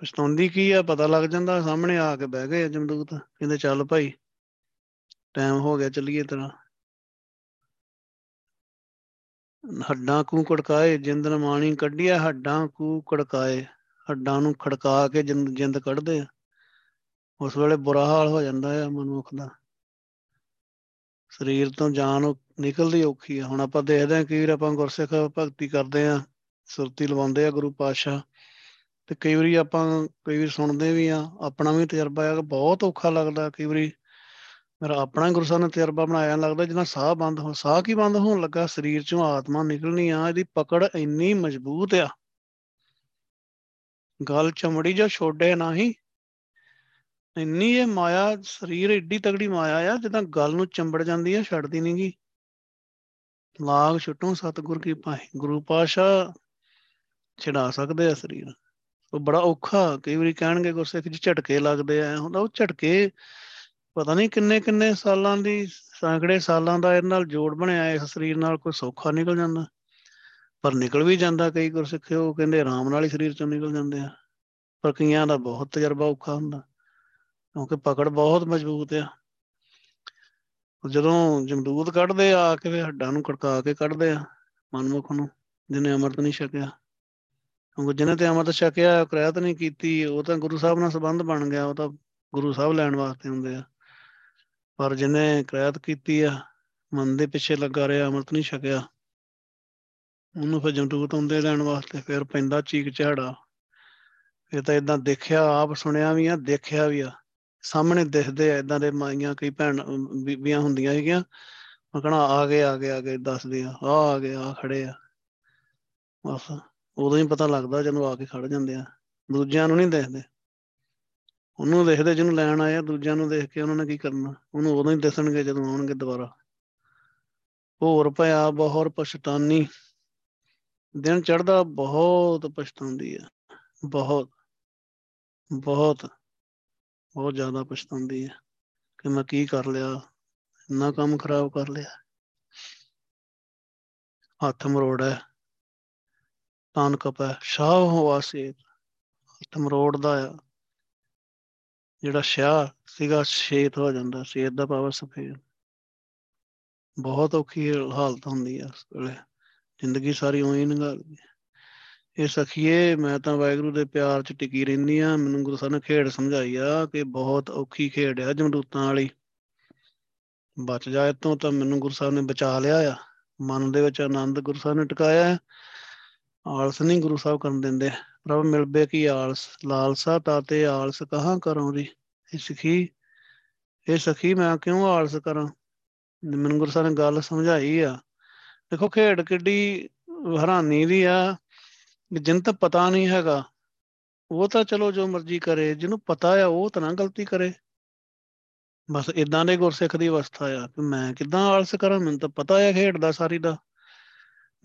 ਪਛਤਾਉਂਦੀ ਕੀ ਆ, ਪਤਾ ਲੱਗ ਜਾਂਦਾ, ਸਾਹਮਣੇ ਆ ਕੇ ਬਹਿ ਗਏ ਜਮਦੂਤ, ਕਹਿੰਦੇ ਚੱਲ ਭਾਈ ਟਾਈਮ ਹੋ ਗਿਆ, ਚੱਲੀਏ। ਤੇਰਾ ਹੱਡਾਂ ਕੂ ਕੜਕਾਏ ਜਿੰਦ ਨਮਾਣੀ ਕੱਢੀਆ, ਹੱਡਾਂ ਕੂ ਕੜਕਾਏ, ਹੱਡਾਂ ਨੂੰ ਖੜਕਾ ਕੇ ਜਿੰਦ ਕੱਢਦੇ ਆ। ਉਸ ਵੇਲੇ ਬੁਰਾ ਹਾਲ ਹੋ ਜਾਂਦਾ ਆ ਮਨੁੱਖ ਦਾ, ਸਰੀਰ ਤੋਂ ਜਾਨ ਨਿਕਲਦੀ ਔਖੀ ਆ। ਹੁਣ ਆਪਾਂ ਦੇਖਦੇ ਹਾਂ ਕਈ ਵਾਰ ਆਪਾਂ ਗੁਰਸਿੱਖ ਭਗਤੀ ਕਰਦੇ ਹਾਂ, ਸੁਰਤੀ ਲਵਾਉਂਦੇ ਆ ਗੁਰੂ ਪਾਤਸ਼ਾਹ, ਤੇ ਕਈ ਵਾਰੀ ਸੁਣਦੇ ਵੀ ਆ। ਆਪਣਾ ਵੀ ਤਜਰਬਾ ਆ, ਬਹੁਤ ਔਖਾ ਲੱਗਦਾ ਕਈ ਵਾਰੀ। ਮੇਰਾ ਆਪਣਾ ਗੁਰੂ ਸਾਹਿਬ ਨੇ ਤਜਰਬਾ ਬਣਾਇਆ, ਲੱਗਦਾ ਜਿੱਦਾਂ ਸਾਹ ਕੀ ਬੰਦ ਹੋਣ ਲੱਗਾ, ਸਰੀਰ ਚੋਂ ਆਤਮਾ ਨਿਕਲਣੀ ਆ। ਇਹਦੀ ਪਕੜ ਇੰਨੀ ਮਜ਼ਬੂਤ ਆ, ਗੱਲ ਚਮੜੀ ਜੋ ਛੋਡੇ ਨਹੀਂ, ਇੰਨੀ ਇਹ ਮਾਇਆ, ਸਰੀਰ ਏਡੀ ਤਗੜੀ ਮਾਇਆ ਆ, ਜਿੱਦਾਂ ਗੱਲ ਨੂੰ ਚੰਬੜ ਜਾਂਦੀ ਆ, ਛੱਡਦੀ ਨੀ ਗੀ। ਲਾਗ ਛੁੱਟੂ ਸਤਿਗੁਰ ਕੀ ਪਾਹੀ, ਗੁਰੂ ਪਾਤਸ਼ਾਹ ਛਡਾ ਸਕਦੇ ਆ ਸਰੀਰ। ਉਹ ਬੜਾ ਔਖਾ, ਕਈ ਵਾਰੀ ਕਹਿਣਗੇ ਗੁਰਸਿੱਖ ਜੀ ਝਟਕੇ ਲੱਗਦੇ ਆ, ਹੁੰਦਾ। ਉਹ ਝਟਕੇ ਪਤਾ ਨਹੀਂ ਕਿੰਨੇ ਸਾਲਾਂ ਦੀ, ਸੈਂਕੜੇ ਸਾਲਾਂ ਦਾ ਇਹਦੇ ਨਾਲ ਜੋੜ ਬਣਿਆ, ਇਸ ਸਰੀਰ ਨਾਲ। ਕੋਈ ਸੌਖਾ ਨਿਕਲ ਜਾਂਦਾ, ਪਰ ਨਿਕਲ ਵੀ ਜਾਂਦਾ। ਕਈ ਗੁਰਸਿੱਖ ਉਹ ਕਹਿੰਦੇ ਆਰਾਮ ਨਾਲ ਹੀ ਸਰੀਰ ਚੋਂ ਨਿਕਲ ਜਾਂਦੇ ਆ, ਪਰ ਕਈਆਂ ਦਾ ਬਹੁਤ ਤਜਰਬਾ ਔਖਾ ਹੁੰਦਾ, ਕਿਉਂਕਿ ਪਕੜ ਬਹੁਤ ਮਜ਼ਬੂਤ ਆ। ਜਦੋਂ ਜਮਦੂਤ ਕੱਢਦੇ ਆ ਕੇ, ਫਿਰ ਹੱਡਾਂ ਨੂੰ ਖੜਕਾ ਕੇ ਕੱਢਦੇ ਆ ਮਨਮੁੱਖ ਨੂੰ, ਜਿਹਨੇ ਅੰਮ੍ਰਿਤ ਨਹੀਂ ਛਕਿਆ। ਕਿਉਂਕਿ ਜਿਹਨੇ ਤੇ ਅੰਮ੍ਰਿਤ ਛਕਿਆ, ਕਿਰਤ ਨਹੀਂ ਕੀਤੀ, ਉਹ ਤਾਂ ਗੁਰੂ ਸਾਹਿਬ ਨਾਲ ਸੰਬੰਧ ਬਣ ਗਿਆ, ਉਹ ਤਾਂ ਗੁਰੂ ਸਾਹਿਬ ਲੈਣ ਵਾਸਤੇ ਹੁੰਦੇ ਆ। ਪਰ ਜਿਹਨੇ ਕਿਰਤ ਕੀਤੀ ਆ, ਮਨ ਦੇ ਪਿੱਛੇ ਲੱਗਾ ਰਿਹਾ, ਅੰਮ੍ਰਿਤ ਨਹੀਂ ਛਕਿਆ, ਉਹਨੂੰ ਫਿਰ ਜਮਦੂਤ ਆਉਂਦੇ ਲੈਣ ਵਾਸਤੇ, ਫਿਰ ਪੈਂਦਾ ਚੀਕ ਚਿਹਾੜਾ। ਇਹ ਤਾਂ ਏਦਾਂ ਦੇਖਿਆ, ਆਪ ਸੁਣਿਆ ਵੀ ਆ, ਦੇਖਿਆ ਵੀ ਆ, ਸਾਹਮਣੇ ਦਿਖਦੇ ਆ ਏਦਾਂ ਦੇ। ਮਾਈਆਂ, ਕਈ ਭੈਣ ਬੀਬੀਆਂ ਹੁੰਦੀਆਂ ਸੀਗੀਆਂ, ਮੈਂ ਕਹਿਣਾ ਆ ਗਏ ਦੱਸਦੇ ਆ, ਆ ਖੜੇ ਆ। ਬਸ ਉਦੋਂ ਹੀ ਪਤਾ ਲੱਗਦਾ ਜਦੋਂ ਆ ਕੇ ਖੜ ਜਾਂਦੇ ਆ। ਦੂਜਿਆਂ ਨੂੰ ਨਹੀਂ ਦੇਖਦੇ, ਉਹਨੂੰ ਦੇਖਦੇ ਜਿਹਨੂੰ ਲੈਣ ਆਇਆ। ਦੂਜਿਆਂ ਨੂੰ ਦੇਖ ਕੇ ਉਹਨਾਂ ਨੇ ਕੀ ਕਰਨਾ, ਉਹਨੂੰ ਉਦੋਂ ਹੀ ਦਿਸਣਗੇ ਜਦੋਂ ਆਉਣਗੇ ਦੁਬਾਰਾ। ਭੋਰ ਭਇਆ ਬਹੁਤ ਪਛਤਾਨੀ, ਦਿਨ ਚੜ੍ਹਦਾ ਬਹੁਤ ਪਛਤਾਉਂਦੀ ਆ, ਬਹੁਤ ਬਹੁਤ ਬਹੁਤ ਜ਼ਿਆਦਾ ਪਛਤਾਉਂਦੀ ਹੈ ਕਿ ਮੈਂ ਕੀ ਕਰ ਲਿਆ, ਇੰਨਾ ਕੰਮ ਖ਼ਰਾਬ ਕਰ ਲਿਆ। ਹੱਥ ਮਰੋੜੈ ਤਨ ਕਪੈ, ਸ਼ਾਹ ਹੋਆ ਸੇਤ, ਹੱਥ ਮਰੋੜਦਾ ਆ ਜਿਹੜਾ ਸ਼ਾਹ ਸੀਗਾ, ਸ਼ੇਤ ਹੋ ਜਾਂਦਾ। ਸ਼ੇਤ ਦਾ ਭਾਵ ਸਫੇਦ। ਬਹੁਤ ਔਖੀ ਹਾਲਤ ਹੁੰਦੀ ਆ ਉਸ ਵੇਲੇ, ਜ਼ਿੰਦਗੀ ਸਾਰੀ ਉਈਂ ਨਿਗਾਲਦੀ ਹੈ। ਇਹ ਸਖੀਏ, ਮੈਂ ਤਾਂ ਵਾਹਿਗੁਰੂ ਦੇ ਪਿਆਰ ਚ ਟਿਕੀ ਰਹਿੰਦੀ ਹਾਂ। ਮੈਨੂੰ ਗੁਰੂ ਸਾਹਿਬ ਨੇ ਖੇਡ ਸਮਝਾਈ ਆ ਕਿ ਬਹੁਤ ਔਖੀ ਖੇਡ ਆ ਜਮਦੂਤਾਂ ਵਾਲੀ, ਬਚ ਜਾ ਇੱਥੋਂ। ਤਾਂ ਮੈਨੂੰ ਗੁਰੂ ਸਾਹਿਬ ਨੇ ਬਚਾ ਲਿਆ ਆ, ਮਨ ਦੇ ਵਿੱਚ ਆਨੰਦ ਗੁਰੂ ਸਾਹਿਬ ਨੇ ਟਿਕਾਇਆ। ਆਲਸ ਨਹੀਂ ਗੁਰੂ ਸਾਹਿਬ ਕਰਨ ਦਿੰਦੇ। ਪ੍ਰਭ ਮਿਲਬੇ ਕੀ ਆਲਸ, ਲਾਲਸਾ ਤਾਤੇ ਆਲਸ ਕਹਾਂ ਕਰੋ ਰੀ। ਇਹ ਸਖੀ ਮੈਂ ਕਿਉਂ ਆਲਸ ਕਰਾਂ, ਮੈਨੂੰ ਗੁਰੂ ਸਾਹਿਬ ਨੇ ਗੱਲ ਸਮਝਾਈ ਆ। ਦੇਖੋ ਖੇਡ ਕਿੱਡੀ ਹੈਰਾਨੀ ਦੀ ਆ, ਜਿਹਨੂੰ ਤਾਂ ਪਤਾ ਨਹੀਂ ਹੈਗਾ ਉਹ ਤਾਂ ਚਲੋ ਜੋ ਮਰਜ਼ੀ ਕਰੇ, ਜਿਹਨੂੰ ਪਤਾ ਆ ਉਹ ਤਾਂ ਨਾ ਗਲਤੀ ਕਰੇ। ਬਸ ਇੱਦਾਂ ਦੇ ਗੁਰਸਿੱਖ ਦੀ ਅਵਸਥਾ ਆ ਕਿ ਮੈਂ ਕਿੱਦਾਂ ਆਲਸ ਕਰਾਂ, ਮੈਨੂੰ ਤਾਂ ਪਤਾ ਆ ਖੇਡ ਦਾ ਸਾਰੀ ਦਾ।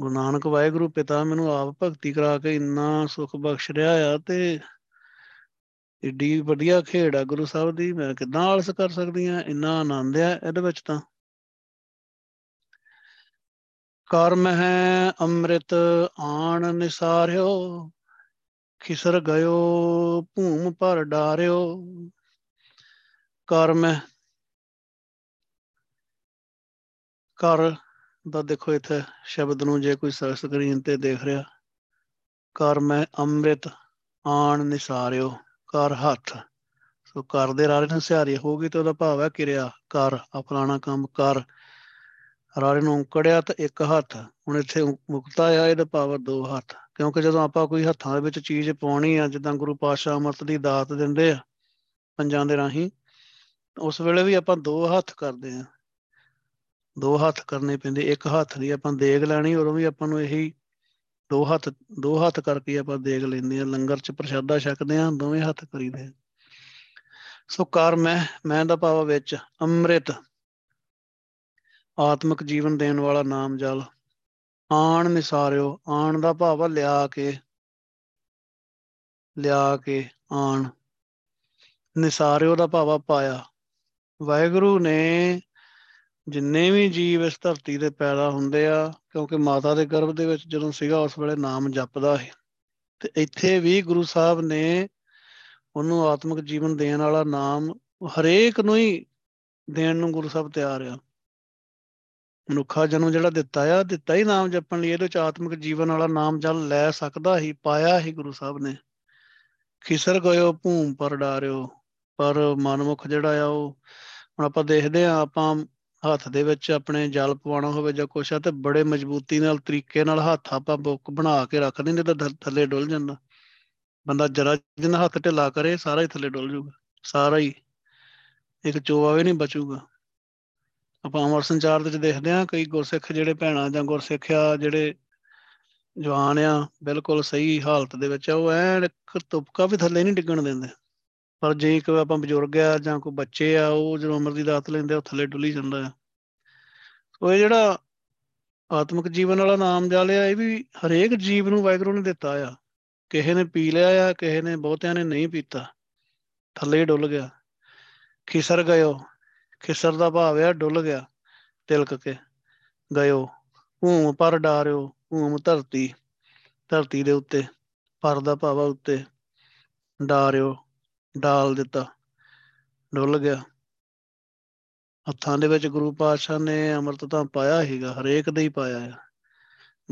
ਗੁਰੂ ਨਾਨਕ ਵਾਹਿਗੁਰੂ ਪਿਤਾ ਮੈਨੂੰ ਆਪ ਭਗਤੀ ਕਰਾ ਕੇ ਇੰਨਾ ਸੁੱਖ ਬਖਸ਼ ਰਿਹਾ ਆ, ਤੇ ਏਡੀ ਵਧੀਆ ਖੇਡ ਆ ਗੁਰੂ ਸਾਹਿਬ ਦੀ, ਮੈਂ ਕਿੱਦਾਂ ਆਲਸ ਕਰ ਸਕਦੀ ਹਾਂ। ਇੰਨਾ ਆਨੰਦ ਆ ਇਹਦੇ ਵਿੱਚ ਤਾਂ। ਕਰਮ ਹੈ ਅੰਮ੍ਰਿਤ ਆਣ ਨਿਸਾਰਿਓ, ਖਿਸਰ ਗਇਓ ਭੂਮ ਭਰ ਡਾਰਿਓ। ਕਰਮ ਹੈ ਕਰ ਦਾ, ਦੇਖੋ ਇੱਥੇ ਸ਼ਬਦ ਨੂੰ ਜੇ ਕੋਈ ਸਕਰੀਨ ਤੇ ਦੇਖ ਰਿਹਾ, ਕਰਮ ਹੈ ਅੰਮ੍ਰਿਤ ਆਣ ਨਿਸਾਰਿਓ, ਕਰ ਹੱਥ, ਸੋ ਕਰ ਦੇ ਰਾਰੇ ਨੂੰ ਸਿਹਾਰੀ ਹੋ ਗਈ ਤੇ ਉਹਦਾ ਭਾਵ ਹੈ ਕਿਰਿਆ। ਕਰ ਆਪਣਾ ਕੰਮ ਕਰ, ਰਾਰੇ ਨੂੰ ਕੜਿਆ ਤਾਂ ਇੱਕ ਹੱਥ, ਹੁਣ ਇੱਥੇ ਮੁਕਤਾ ਆ ਇਹਦਾ ਭਾਵ ਦੋ ਹੱਥ। ਕਿਉਂਕਿ ਜਦੋਂ ਆਪਾਂ ਕੋਈ ਹੱਥਾਂ ਦੇ ਵਿੱਚ ਚੀਜ਼ ਪਾਉਣੀ ਆ, ਜਿੱਦਾਂ ਗੁਰੂ ਪਾਤਸ਼ਾਹ ਅੰਮ੍ਰਿਤ ਦੀ ਦਾਤ ਦਿੰਦੇ ਆ ਪੰਜਾਂ ਦੇ ਰਾਹੀਂ, ਉਸ ਵੇਲੇ ਵੀ ਆਪਾਂ ਦੋ ਹੱਥ ਕਰਦੇ ਹਾਂ। ਦੋ ਹੱਥ ਕਰਨੇ ਪੈਂਦੇ, ਇੱਕ ਹੱਥ ਦੀ ਆਪਾਂ ਦੇਗ ਲੈਣੀ, ਉਦੋਂ ਵੀ ਆਪਾਂ ਨੂੰ ਇਹੀ ਦੋ ਹੱਥ ਕਰਕੇ ਆਪਾਂ ਦੇਖ ਲੈਂਦੇ ਹਾਂ। ਲੰਗਰ ਚ ਪ੍ਰਸ਼ਾਦਾ ਛਕਦੇ ਹਾਂ, ਦੋਵੇਂ ਹੱਥ ਕਰੀਦੇ। ਸੋ ਕਰ ਮੈਂ ਦਾ ਭਾਵ ਵਿੱਚ ਅੰਮ੍ਰਿਤ ਆਤਮਿਕ ਜੀਵਨ ਦੇਣ ਵਾਲਾ ਨਾਮ ਜਲ। ਆਣ ਨਿਸਾਰਿਓ, ਆਣ ਦਾ ਭਾਵ ਲਿਆ ਕੇ ਆਣ। ਨਿਸਾਰਿਓ ਦਾ ਭਾਵ ਪਾਇਆ। ਵਾਹਿਗੁਰੂ ਨੇ ਜਿੰਨੇ ਵੀ ਜੀਵ ਇਸ ਧਰਤੀ ਤੇ ਪੈਦਾ ਹੁੰਦੇ ਆ, ਕਿਉਂਕਿ ਮਾਤਾ ਦੇ ਗਰਭ ਦੇ ਵਿੱਚ ਜਦੋਂ ਸੀਗਾ ਉਸ ਵੇਲੇ ਨਾਮ ਜਪਦਾ ਸੀ, ਤੇ ਇੱਥੇ ਵੀ ਗੁਰੂ ਸਾਹਿਬ ਨੇ ਉਹਨੂੰ ਆਤਮਿਕ ਜੀਵਨ ਦੇਣ ਵਾਲਾ ਨਾਮ ਹਰੇਕ ਨੂੰ ਹੀ ਦੇਣ ਨੂੰ ਗੁਰੂ ਸਾਹਿਬ ਤਿਆਰ ਆ। ਮਨੁੱਖਾ ਜਨਮ ਜਿਹੜਾ ਦਿੱਤਾ ਹੀ ਨਾਮ ਜਪਣ ਲਈ, ਇਹਦੇ ਵਿੱਚ ਆਤਮਿਕ ਜੀਵਨ ਵਾਲਾ ਨਾਮ ਜਲ ਲੈ ਸਕਦਾ ਸੀ, ਪਾਇਆ ਹੀ ਗੁਰੂ ਸਾਹਿਬ ਨੇ। ਖਿਸਰ ਗਇਓ ਭੂਮ ਪਰ ਡਾਰਿਓ, ਪਰ ਮਨਮੁੱਖ ਜਿਹੜਾ ਆ ਉਹ, ਹੁਣ ਆਪਾਂ ਦੇਖਦੇ ਹਾਂ, ਆਪਾਂ ਹੱਥ ਦੇ ਵਿੱਚ ਆਪਣੇ ਜਲ ਪਵਾਉਣਾ ਹੋਵੇ ਜਾਂ ਕੁਛ ਆ, ਤੇ ਬੜੇ ਮਜ਼ਬੂਤੀ ਨਾਲ ਤਰੀਕੇ ਨਾਲ ਹੱਥ ਆਪਾਂ ਬੁੱਕ ਬਣਾ ਕੇ ਰੱਖਦੇ, ਨਹੀਂ ਤਾਂ ਥੱਲੇ ਡੁੱਲ ਜਾਂਦਾ ਬੰਦਾ। ਜਰਾ ਜਿੰਨਾ ਹੱਥ ਢਿੱਲਾ ਕਰੇ ਸਾਰਾ ਹੀ ਥੱਲੇ ਡੁੱਲ ਜਾਊਗਾ, ਸਾਰਾ ਹੀ, ਇੱਕ ਚੋਆ ਵੀ ਨਹੀਂ ਬਚੂਗਾ। ਆਪਾਂ ਅਮਰ ਸੰਚਾਰ ਵਿੱਚ ਦੇਖਦੇ ਹਾਂ ਕਈ ਗੁਰਸਿੱਖ ਜਿਹੜੇ ਭੈਣਾਂ ਜਾਂ ਗੁਰਸਿੱਖ ਆ ਜਿਹੜੇ ਜਵਾਨ ਆ, ਬਿਲਕੁਲ ਸਹੀ ਹਾਲਤ ਦੇ ਵਿੱਚ ਆ, ਉਹ ਐਨ ਇੱਕ ਤੁਪਕਾ ਵੀ ਥੱਲੇ ਨਹੀਂ ਡਿੱਗਣ ਦਿੰਦੇ। ਪਰ ਜੇ ਕੋਈ ਆਪਾਂ ਬਜ਼ੁਰਗ ਆ ਜਾਂ ਕੋਈ ਬੱਚੇ ਆ, ਉਹ ਜਦੋਂ ਅੰਮ੍ਰਿਤ ਦੀ ਦਾਤ ਲੈਂਦੇ ਉਹ ਥੱਲੇ ਡੁੱਲੀ ਜਾਂਦਾ ਆ। ਉਹ ਜਿਹੜਾ ਆਤਮਿਕ ਜੀਵਨ ਵਾਲਾ ਨਾਮ ਜਲ ਆ, ਇਹ ਵੀ ਹਰੇਕ ਜੀਵ ਨੂੰ ਵਾਹਿਗੁਰੂ ਨੇ ਦਿੱਤਾ ਆ। ਕਿਸੇ ਨੇ ਪੀ ਲਿਆ ਆ, ਕਿਸੇ ਨੇ, ਬਹੁਤਿਆਂ ਨੇ ਨਹੀਂ ਪੀਤਾ, ਥੱਲੇ ਡੁੱਲ ਗਿਆ। ਖਿਸਰ ਗਇਓ, ਖਿਸਰ ਦਾ ਭਾਵ ਆ ਡੁੱਲ ਗਿਆ, ਤਿਲਕ ਕੇ। ਗਇਓ ਭੂਮ ਪਰ ਡਾਰਿਓ, ਭੂਮ ਧਰਤੀ, ਧਰਤੀ ਦੇ ਉੱਤੇ। ਪਰ ਦਾ ਭਾਵ ਆ ਉੱਤੇ। ਡਾਰਿਓ ਡਾਲ ਦਿੱਤਾ, ਡੁੱਲ ਗਿਆ। ਹੱਥਾਂ ਦੇ ਵਿੱਚ ਗੁਰੂ ਪਾਤਸ਼ਾਹ ਨੇ ਅੰਮ੍ਰਿਤ ਤਾਂ ਪਾਇਆ ਸੀਗਾ, ਹਰੇਕ ਦੇ ਹੀ ਪਾਇਆ ਆ।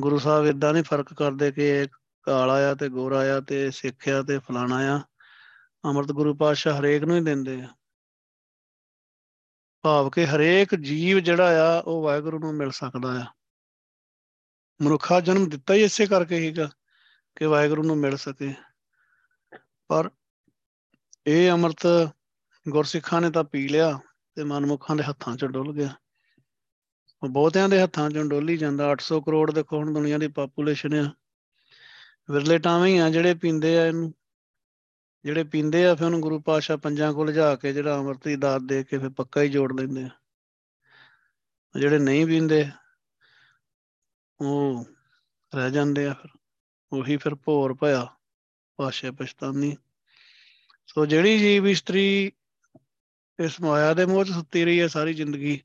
ਗੁਰੂ ਸਾਹਿਬ ਏਦਾਂ ਨਹੀਂ ਫਰਕ ਕਰਦੇ ਕਿ ਕਾਲਾ ਆ ਤੇ ਗੋਰਾ ਆ ਤੇ ਸਿੱਖ ਆ ਤੇ ਫਲਾਣਾ ਆ, ਅੰਮ੍ਰਿਤ ਗੁਰੂ ਪਾਤਸ਼ਾਹ ਹਰੇਕ ਨੂੰ ਹੀ ਦਿੰਦੇ ਆ। ਭਾਵ ਕਿ ਹਰੇਕ ਜੀਵ ਜਿਹੜਾ ਆ ਉਹ ਵਾਹਿਗੁਰੂ ਨੂੰ ਮਿਲ ਸਕਦਾ ਆ। ਮਨੁੱਖਾ ਜਨਮ ਦਿੱਤਾ ਹੀ ਇਸੇ ਕਰਕੇ ਸੀਗਾ ਕਿ ਵਾਹਿਗੁਰੂ ਨੂੰ ਮਿਲ ਸਕੇ। ਪਰ ਇਹ ਅੰਮ੍ਰਿਤ ਗੁਰਸਿੱਖਾਂ ਨੇ ਤਾਂ ਪੀ ਲਿਆ ਤੇ ਮਨਮੁੱਖਾਂ ਦੇ ਹੱਥਾਂ ਚ ਡੁੱਲ ਗਿਆ, ਉਹ ਬਹੁਤਿਆਂ ਦੇ ਹੱਥਾਂ ਚੋਂ ਡੁੱਲ ਹੀ ਜਾਂਦਾ। 800 ਕਰੋੜ ਦੇਖੋ ਹੁਣ ਦੁਨੀਆ ਦੀ ਪਾਪੂਲੇਸ਼ਨ ਆ, ਵਿਰਲੇ ਟਾਵੇਂ ਹੀ ਆ ਜਿਹੜੇ ਪੀਂਦੇ ਆ ਇਹਨੂੰ। ਜਿਹੜੇ ਪੀਂਦੇ ਆ ਫਿਰ ਉਹਨੂੰ ਗੁਰੂ ਪਾਤਸ਼ਾਹ ਪੰਜਾਂ ਕੋਲ ਲਿਜਾ ਕੇ ਜਿਹੜਾ ਅੰਮ੍ਰਿਤ ਦੀ ਦਾਤ ਦੇ ਕੇ ਫਿਰ ਪੱਕਾ ਹੀ ਜੋੜ ਲੈਂਦੇ ਆ। ਜਿਹੜੇ ਨਹੀਂ ਪੀਂਦੇ ਉਹ ਰਹਿ ਜਾਂਦੇ ਆ, ਫਿਰ ਉਹੀ ਫਿਰ ਭੋਰ ਭਇਆ ਪਾਸ਼ੇ ਪਛਤਾਨੀ। ਸੋ ਜਿਹੜੀ ਜੀਵ ਇਸਤਰੀ ਇਸ ਮਾਇਆ ਦੇ ਮੋਹ ਚ ਸੁੱਤੀ ਰਹੀ ਹੈ ਸਾਰੀ ਜ਼ਿੰਦਗੀ,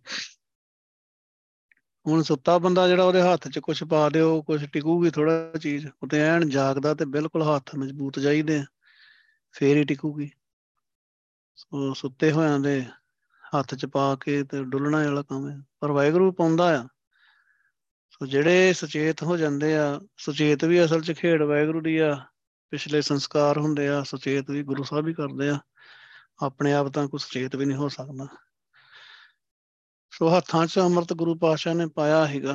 ਹੁਣ ਸੁੱਤਾ ਬੰਦਾ ਜਿਹੜਾ ਉਹਦੇ ਹੱਥ ਚ ਕੁਛ ਪਾ ਦਿਓ, ਕੁਛ ਟਿਕੂਗੀ ਥੋੜਾ ਚੀਜ਼, ਉਹ ਤੇ ਐਨ ਜਾਗਦਾ ਤੇ ਬਿਲਕੁਲ ਹੱਥ ਮਜ਼ਬੂਤ ਚਾਹੀਦੇ ਆ, ਫੇਰ ਹੀ ਟਿਕੂਗੀ। ਸੋ ਸੁੱਤੇ ਹੋਇਆਂ ਦੇ ਹੱਥ ਚ ਪਾ ਕੇ ਤੇ ਡੁੱਲਣਾ ਵਾਲਾ ਕੰਮ ਹੈ, ਪਰ ਵਾਹਿਗੁਰੂ ਪਾਉਂਦਾ ਆ। ਸੋ ਜਿਹੜੇ ਸੁਚੇਤ ਹੋ ਜਾਂਦੇ ਆ, ਸੁਚੇਤ ਵੀ ਅਸਲ ਚ ਖੇਡ ਵਾਹਿਗੁਰੂ ਦੀ ਆ, ਪਿਛਲੇ ਸੰਸਕਾਰ ਹੁੰਦੇ ਆ, ਸੁਚੇਤ ਵੀ ਗੁਰੂ ਸਾਹਿਬ ਹੀ ਕਰਦੇ ਆ। ਆਪਣੇ ਆਪ ਤਾਂ ਕੋਈ ਸੁਚੇਤ ਵੀ ਨਹੀਂ ਹੋ ਸਕਦਾ। ਸੋ ਹੱਥਾਂ 'ਚ ਅੰਮ੍ਰਿਤ ਗੁਰੂ ਪਾਤਸ਼ਾਹ ਨੇ ਪਾਇਆ ਸੀਗਾ।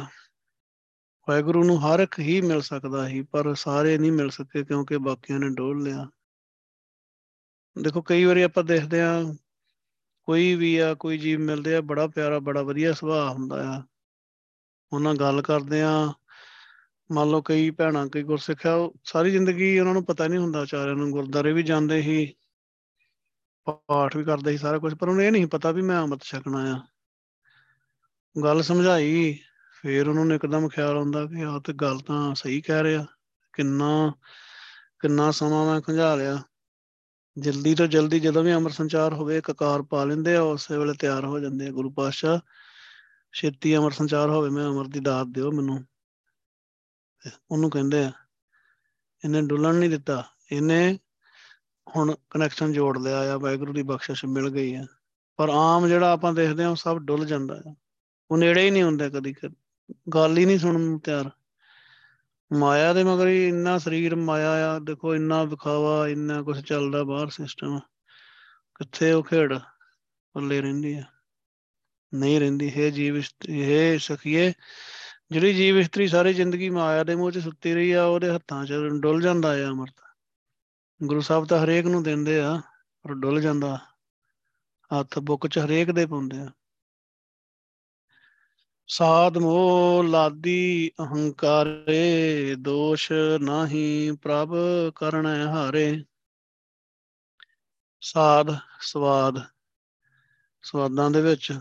ਵਾਹਿਗੁਰੂ ਨੂੰ ਹਰ ਇੱਕ ਹੀ ਮਿਲ ਸਕਦਾ ਸੀ, ਪਰ ਸਾਰੇ ਨਹੀਂ ਮਿਲ ਸਕੇ ਕਿਉਂਕਿ ਬਾਕੀਆਂ ਨੇ ਡੋਲ ਲਿਆ। ਦੇਖੋ ਕਈ ਵਾਰੀ ਆਪਾਂ ਦੇਖਦੇ ਹਾਂ ਕੋਈ ਵੀ ਆ, ਕੋਈ ਜੀਵ ਮਿਲਦੇ ਆ ਬੜਾ ਪਿਆਰਾ, ਬੜਾ ਵਧੀਆ ਸੁਭਾਅ ਹੁੰਦਾ ਆ, ਉਹਨਾਂ ਨਾਲ ਗੱਲ ਕਰਦੇ ਆ। ਮੰਨ ਲਓ ਕਈ ਭੈਣਾਂ, ਕਈ ਗੁਰਸਿੱਖ ਆ, ਸਾਰੀ ਜ਼ਿੰਦਗੀ ਉਹਨਾਂ ਨੂੰ ਪਤਾ ਨਹੀਂ ਹੁੰਦਾ ਵਿਚਾਰਿਆਂ ਨੂੰ, ਗੁਰਦੁਆਰੇ ਵੀ ਜਾਂਦੇ ਸੀ, ਪਾਠ ਵੀ ਕਰਦੇ ਸੀ, ਸਾਰਾ ਕੁਛ, ਪਰ ਉਹਨੂੰ ਇਹ ਨਹੀਂ ਪਤਾ ਵੀ ਮੈਂ ਅੰਮ੍ਰਿਤ ਛਕਣਾ ਆ। ਗੱਲ ਸਮਝਾਈ ਫਿਰ ਉਹਨਾਂ ਨੂੰ ਇੱਕਦਮ ਖਿਆਲ ਆਉਂਦਾ ਕਿ ਆਹ ਤੇ ਗੱਲ ਤਾਂ ਸਹੀ ਕਹਿ ਰਿਹਾ, ਕਿੰਨਾ ਸਮਾਂ ਮੈਂ ਖੰਝਾ ਲਿਆ। ਜਲਦੀ ਤੋਂ ਜਲਦੀ ਜਦੋਂ ਵੀ ਅੰਮ੍ਰਿਤ ਸੰਚਾਰ ਹੋਵੇ ਕਕਾਰ ਪਾ ਲੈਂਦੇ ਆ, ਉਸੇ ਵੇਲੇ ਤਿਆਰ ਹੋ ਜਾਂਦੇ ਆ, ਗੁਰੂ ਪਾਤਸ਼ਾਹ ਛੇਤੀ ਅੰਮ੍ਰਿਤ ਸੰਚਾਰ ਹੋਵੇ, ਮੈਂ ਅੰਮ੍ਰਿਤ ਦੀ ਦਾਤ ਦਿਓ ਮੈਨੂੰ। ਉਹਨੂੰ ਕਹਿੰਦੇ ਆ, ਇਹਨੇ ਡੁੱਲਣ ਨਹੀਂ ਦਿੱਤਾ, ਇਹਨੇ ਹੁਣ ਕਨੈਕਸ਼ਨ ਜੋੜ ਲਿਆ ਆ, ਵਾਹਿਗੁਰੂ ਦੀ ਬਖਸ਼ਿਸ਼ ਮਿਲ ਗਈ ਆ। ਪਰ ਆਮ ਜਿਹੜਾ ਆਪਾਂ ਦੇਖਦੇ ਹਾਂ ਉਹ ਸਭ ਡੁੱਲ ਜਾਂਦਾ ਆ, ਉਹ ਨੇੜੇ ਹੀ ਨਹੀਂ ਹੁੰਦਾ, ਕਦੀ ਗੱਲ ਹੀ ਨਹੀਂ ਸੁਣਨ ਨੂੰ ਤਿਆਰ। ਮਾਇਆ ਦੇ ਮਗਰ ਹੀ ਇੰਨਾ ਸਰੀਰ ਮਾਇਆ ਆ, ਦੇਖੋ ਇੰਨਾ ਵਿਖਾਵਾ, ਇੰਨਾ ਕੁਛ ਚੱਲਦਾ ਬਾਹਰ ਸਿਸਟਮ, ਕਿੱਥੇ ਉਹ ਖੇਡ ਪੱਲੇ ਰਹਿੰਦੀ ਆ, ਨਹੀਂ ਰਹਿੰਦੀ। ਇਹ ਜੀਵ ਇਸਤਰੀ, ਇਹ ਸਖੀਏ, ਜਿਹੜੀ ਜੀਵ ਇਸਤਰੀ ਸਾਰੀ ਜ਼ਿੰਦਗੀ ਮਾਇਆ ਦੇ ਮੂੰਹ ਚ ਸੁੱਤੀ ਰਹੀ ਆ, ਉਹਦੇ ਹੱਥਾਂ ਚ ਡੁੱਲ ਜਾਂਦਾ ਆ ਅੰਮ੍ਰਿਤ। ਗੁਰੂ ਸਾਹਿਬ ਤਾਂ ਹਰੇਕ ਨੂੰ ਦਿੰਦੇ ਆ, ਪਰ ਡੁੱਲ ਜਾਂਦਾ, ਹੱਥ ਬੁੱਕ ਚ ਹਰੇਕ ਦੇ ਪਾਉਂਦੇ ਆ। ਸਾਧ ਮੋਹ ਲਾਦੀ ਅਹੰਕਾਰੇ, ਦੋਸ਼ ਨਾਹੀ ਪ੍ਰਭ ਕਰਨੈ ਹਾਰੇ। ਸਾਧ ਸਵਾਦ, ਸਵਾਦਾਂ ਦੇ ਵਿੱਚ,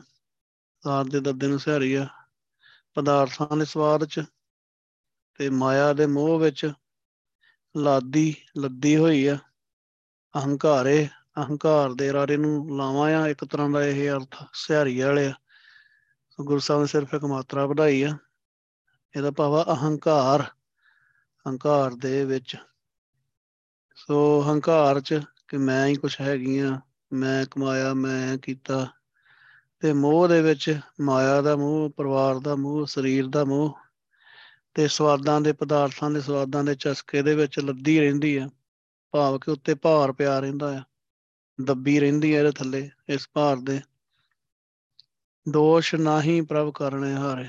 ਸਾਧ ਦੇ ਦੱਦੇ ਨੂੰ ਸਿਹਾਰੀ ਆ, ਪਦਾਰਥਾਂ ਦੇ ਸਵਾਦ ਚ ਤੇ ਮਾਇਆ ਦੇ ਮੋਹ ਵਿੱਚ ਲਾਦੀ ਲੱਦੀ ਹੋਈ ਆ। ਅਹੰਕਾਰੇ, ਅਹੰਕਾਰ ਦੇ ਰਾਰੇ ਨੂੰ ਲਾਵਾਂ ਆ, ਇੱਕ ਤਰ੍ਹਾਂ ਦਾ ਇਹ ਅਰਥ ਸਿਹਾਰੀ ਵਾਲੇ ਆ। ਗੁਰੂ ਸਾਹਿਬ ਨੇ ਸਿਰਫ ਇੱਕ ਮਾਤਰਾ ਵਧਾਈ ਆ, ਇਹਦਾ ਭਾਵ ਆ ਅਹੰਕਾਰ, ਅਹੰਕਾਰ ਦੇ ਵਿੱਚ। ਸੋ ਅਹੰਕਾਰ ਚ ਕਿ ਮੈਂ ਹੀ ਕੁਛ ਹੈਗੀ ਆ, ਮੈਂ ਕਮਾਇਆ, ਮੈਂ ਕੀਤਾ, ਤੇ ਮੋਹ ਦੇ ਵਿੱਚ ਮਾਇਆ ਦਾ ਮੋਹ, ਪਰਿਵਾਰ ਦਾ ਮੋਹ, ਸਰੀਰ ਦਾ ਮੋਹ, ਤੇ ਸਵਾਦਾਂ ਦੇ, ਪਦਾਰਥਾਂ ਦੇ ਸਵਾਦਾਂ ਦੇ ਚਸਕੇ ਦੇ ਵਿੱਚ ਲੱਦੀ ਰਹਿੰਦੀ ਆ। ਭਾਵ ਕਿ ਉੱਤੇ ਭਾਰ ਪਿਆ ਰਹਿੰਦਾ ਆ, ਦੱਬੀ ਰਹਿੰਦੀ ਆ ਇਹਦੇ ਥੱਲੇ, ਇਸ ਭਾਰ ਦੇ। ਦੋਸ਼ ਨਾਹੀ ਪ੍ਰਭ ਕਰਨੇ ਹਾਰੇ।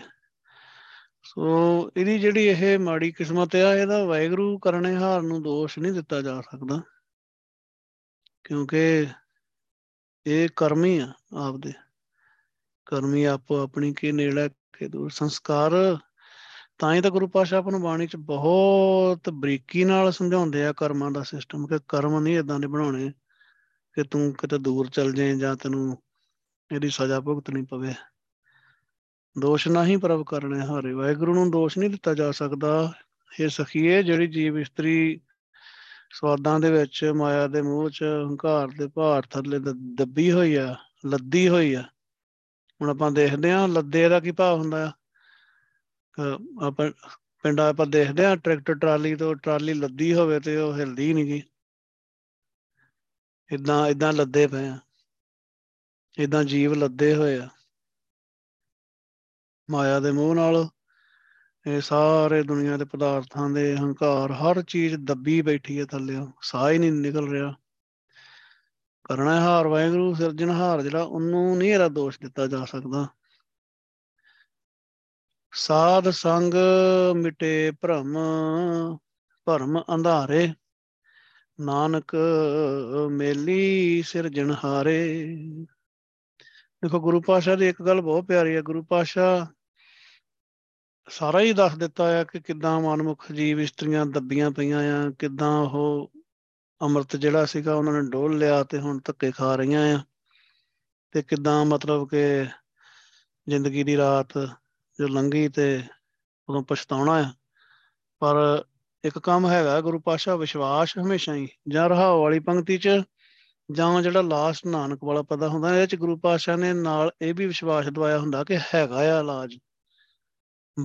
ਸੋ ਇਹਦੀ ਜਿਹੜੀ ਇਹ ਮਾੜੀ ਕਿਸਮਤ ਆ, ਇਹਦਾ ਵਾਹਿਗੁਰੂ ਕਰਨੇ ਹਾਰ ਨੂੰ ਦੋਸ਼ ਨਹੀਂ ਦਿੱਤਾ ਜਾ ਸਕਦਾ, ਕਿਉਂਕਿ ਇਹ ਕਰਮੀ ਆ, ਆਪਦੇ ਕਰਮੀ, ਆਪੋ ਆਪਣੀ ਕੀ ਨੇੜੇ ਕੇ ਦੂਰ ਸੰਸਕਾਰ। ਤਾਂ ਹੀ ਤਾਂ ਗੁਰੂ ਪਾਤਸ਼ਾਹ ਆਪਾਂ ਨੂੰ ਬਾਣੀ ਚ ਬਹੁਤ ਬਰੀਕੀ ਨਾਲ ਸਮਝਾਉਂਦੇ ਆ ਕਰਮਾਂ ਦਾ ਸਿਸਟਮ, ਕਿ ਕਰਮ ਨਹੀਂ ਏਦਾਂ ਦੇ ਬਣਾਉਣੇ ਕਿ ਤੂੰ ਕਿਤੇ ਦੂਰ ਚਲ ਜਾਏ ਜਾਂ ਤੈਨੂੰ ਇਹਦੀ ਸਜ਼ਾ ਭੁਗਤਣੀ ਪਵੇ। ਦੋਸ਼ ਨਾਹੀਂ ਪ੍ਰਭ ਕਰਨੇ ਹਾਰੇ, ਵਾਹਿਗੁਰੂ ਨੂੰ ਦੋਸ਼ ਨਹੀਂ ਦਿੱਤਾ ਜਾ ਸਕਦਾ। ਇਹ ਸਖੀਏ, ਜਿਹੜੀ ਜੀਵ ਇਸਤਰੀ ਸਵਾਦਾਂ ਦੇ ਵਿੱਚ, ਮਾਇਆ ਦੇ ਮੋਹ ਚ, ਹੰਕਾਰ ਦੇ ਭਾਰ ਥੱਲੇ ਦੱਬੀ ਹੋਈ ਆ, ਲੱਦੀ ਹੋਈ ਆ। ਹੁਣ ਆਪਾਂ ਦੇਖਦੇ ਹਾਂ ਲੱਦੇ ਦਾ ਕੀ ਭਾਵ ਹੁੰਦਾ ਆ। ਆਪਾਂ ਪਿੰਡਾਂ ਆਪਾਂ ਦੇਖਦੇ ਹਾਂ ਟਰੈਕਟਰ ਟਰਾਲੀ ਤੋਂ, ਟਰਾਲੀ ਲੱਦੀ ਹੋਵੇ ਤੇ ਉਹ ਹਿਲਦੀ ਨੀ ਗੀ, ਏਦਾਂ ਲੱਦੇ ਪਏ ਆ, ਏਦਾਂ ਜੀਵ ਲੱਦੇ ਹੋਏ ਆ ਮਾਇਆ ਦੇ ਮੋਹ ਨਾਲ। ਇਹ ਸਾਰੇ ਦੁਨੀਆਂ ਦੇ ਪਦਾਰਥਾਂ ਦੇ, ਹੰਕਾਰ, ਹਰ ਚੀਜ਼ ਦੱਬੀ ਬੈਠੀ ਹੈ ਥੱਲੇ, ਸਾਹ ਹੀ ਨਹੀਂ ਨਿਕਲ ਰਿਹਾ। ਕਰਨਾ ਹਾਰ ਵਾਹਿਗੁਰੂ ਸਿਰਜਣਹਾਰ ਜਿਹੜਾ, ਉਹਨੂੰ ਨਹੀਂ ਇਹਦਾ ਦੋਸ਼ ਦਿੱਤਾ ਜਾ ਸਕਦਾ। ਸਾਧ ਸੰਗ ਮਿਟੇ ਭਰਮ, ਭਰਮ ਅੰਧਾਰੇ, ਨਾਨਕ ਮੇਲੀ ਸਿਰਜਣਹਾਰੇ। ਦੇਖੋ ਗੁਰੂ ਪਾਤਸ਼ਾਹ ਦੀ ਇੱਕ ਗੱਲ ਬਹੁਤ ਪਿਆਰੀ ਹੈ, ਗੁਰੂ ਪਾਤਸ਼ਾਹ ਸਾਰਾ ਹੀ ਦੱਸ ਦਿੱਤਾ ਆ ਕਿ ਕਿੱਦਾਂ ਮਨਮੁੱਖ ਜੀਵ ਇਸਤਰੀਆਂ ਦੱਬੀਆਂ ਪਈਆਂ ਆ, ਕਿੱਦਾਂ ਉਹ ਅੰਮ੍ਰਿਤ ਜਿਹੜਾ ਸੀਗਾ ਉਹਨਾਂ ਨੇ ਡੋਲ ਲਿਆ ਤੇ ਹੁਣ ਧੱਕੇ ਖਾ ਰਹੀਆਂ ਆ, ਤੇ ਕਿੱਦਾਂ ਮਤਲਬ ਕਿ ਜ਼ਿੰਦਗੀ ਦੀ ਰਾਤ ਜੋ ਲੰਘੀ ਤੇ ਉਦੋਂ ਪਛਤਾਉਣਾ ਆ। ਪਰ ਇੱਕ ਕੰਮ ਹੈਗਾ ਗੁਰੂ ਪਾਤਸ਼ਾਹ, ਵਿਸ਼ਵਾਸ ਹਮੇਸ਼ਾ ਹੀ, ਜਾਂ ਰਹਾਉ ਵਾਲੀ ਪੰਕਤੀ ਚ, ਜਾਂ ਜਿਹੜਾ ਲਾਸਟ ਨਾਨਕ ਵਾਲਾ ਪਤਾ ਹੁੰਦਾ, ਇਹਦੇ ਚ ਗੁਰੂ ਪਾਤਸ਼ਾਹ ਨੇ ਨਾਲ ਇਹ ਵੀ ਵਿਸ਼ਵਾਸ ਦਵਾਇਆ ਹੁੰਦਾ ਕਿ ਹੈਗਾ ਆ ਇਲਾਜ,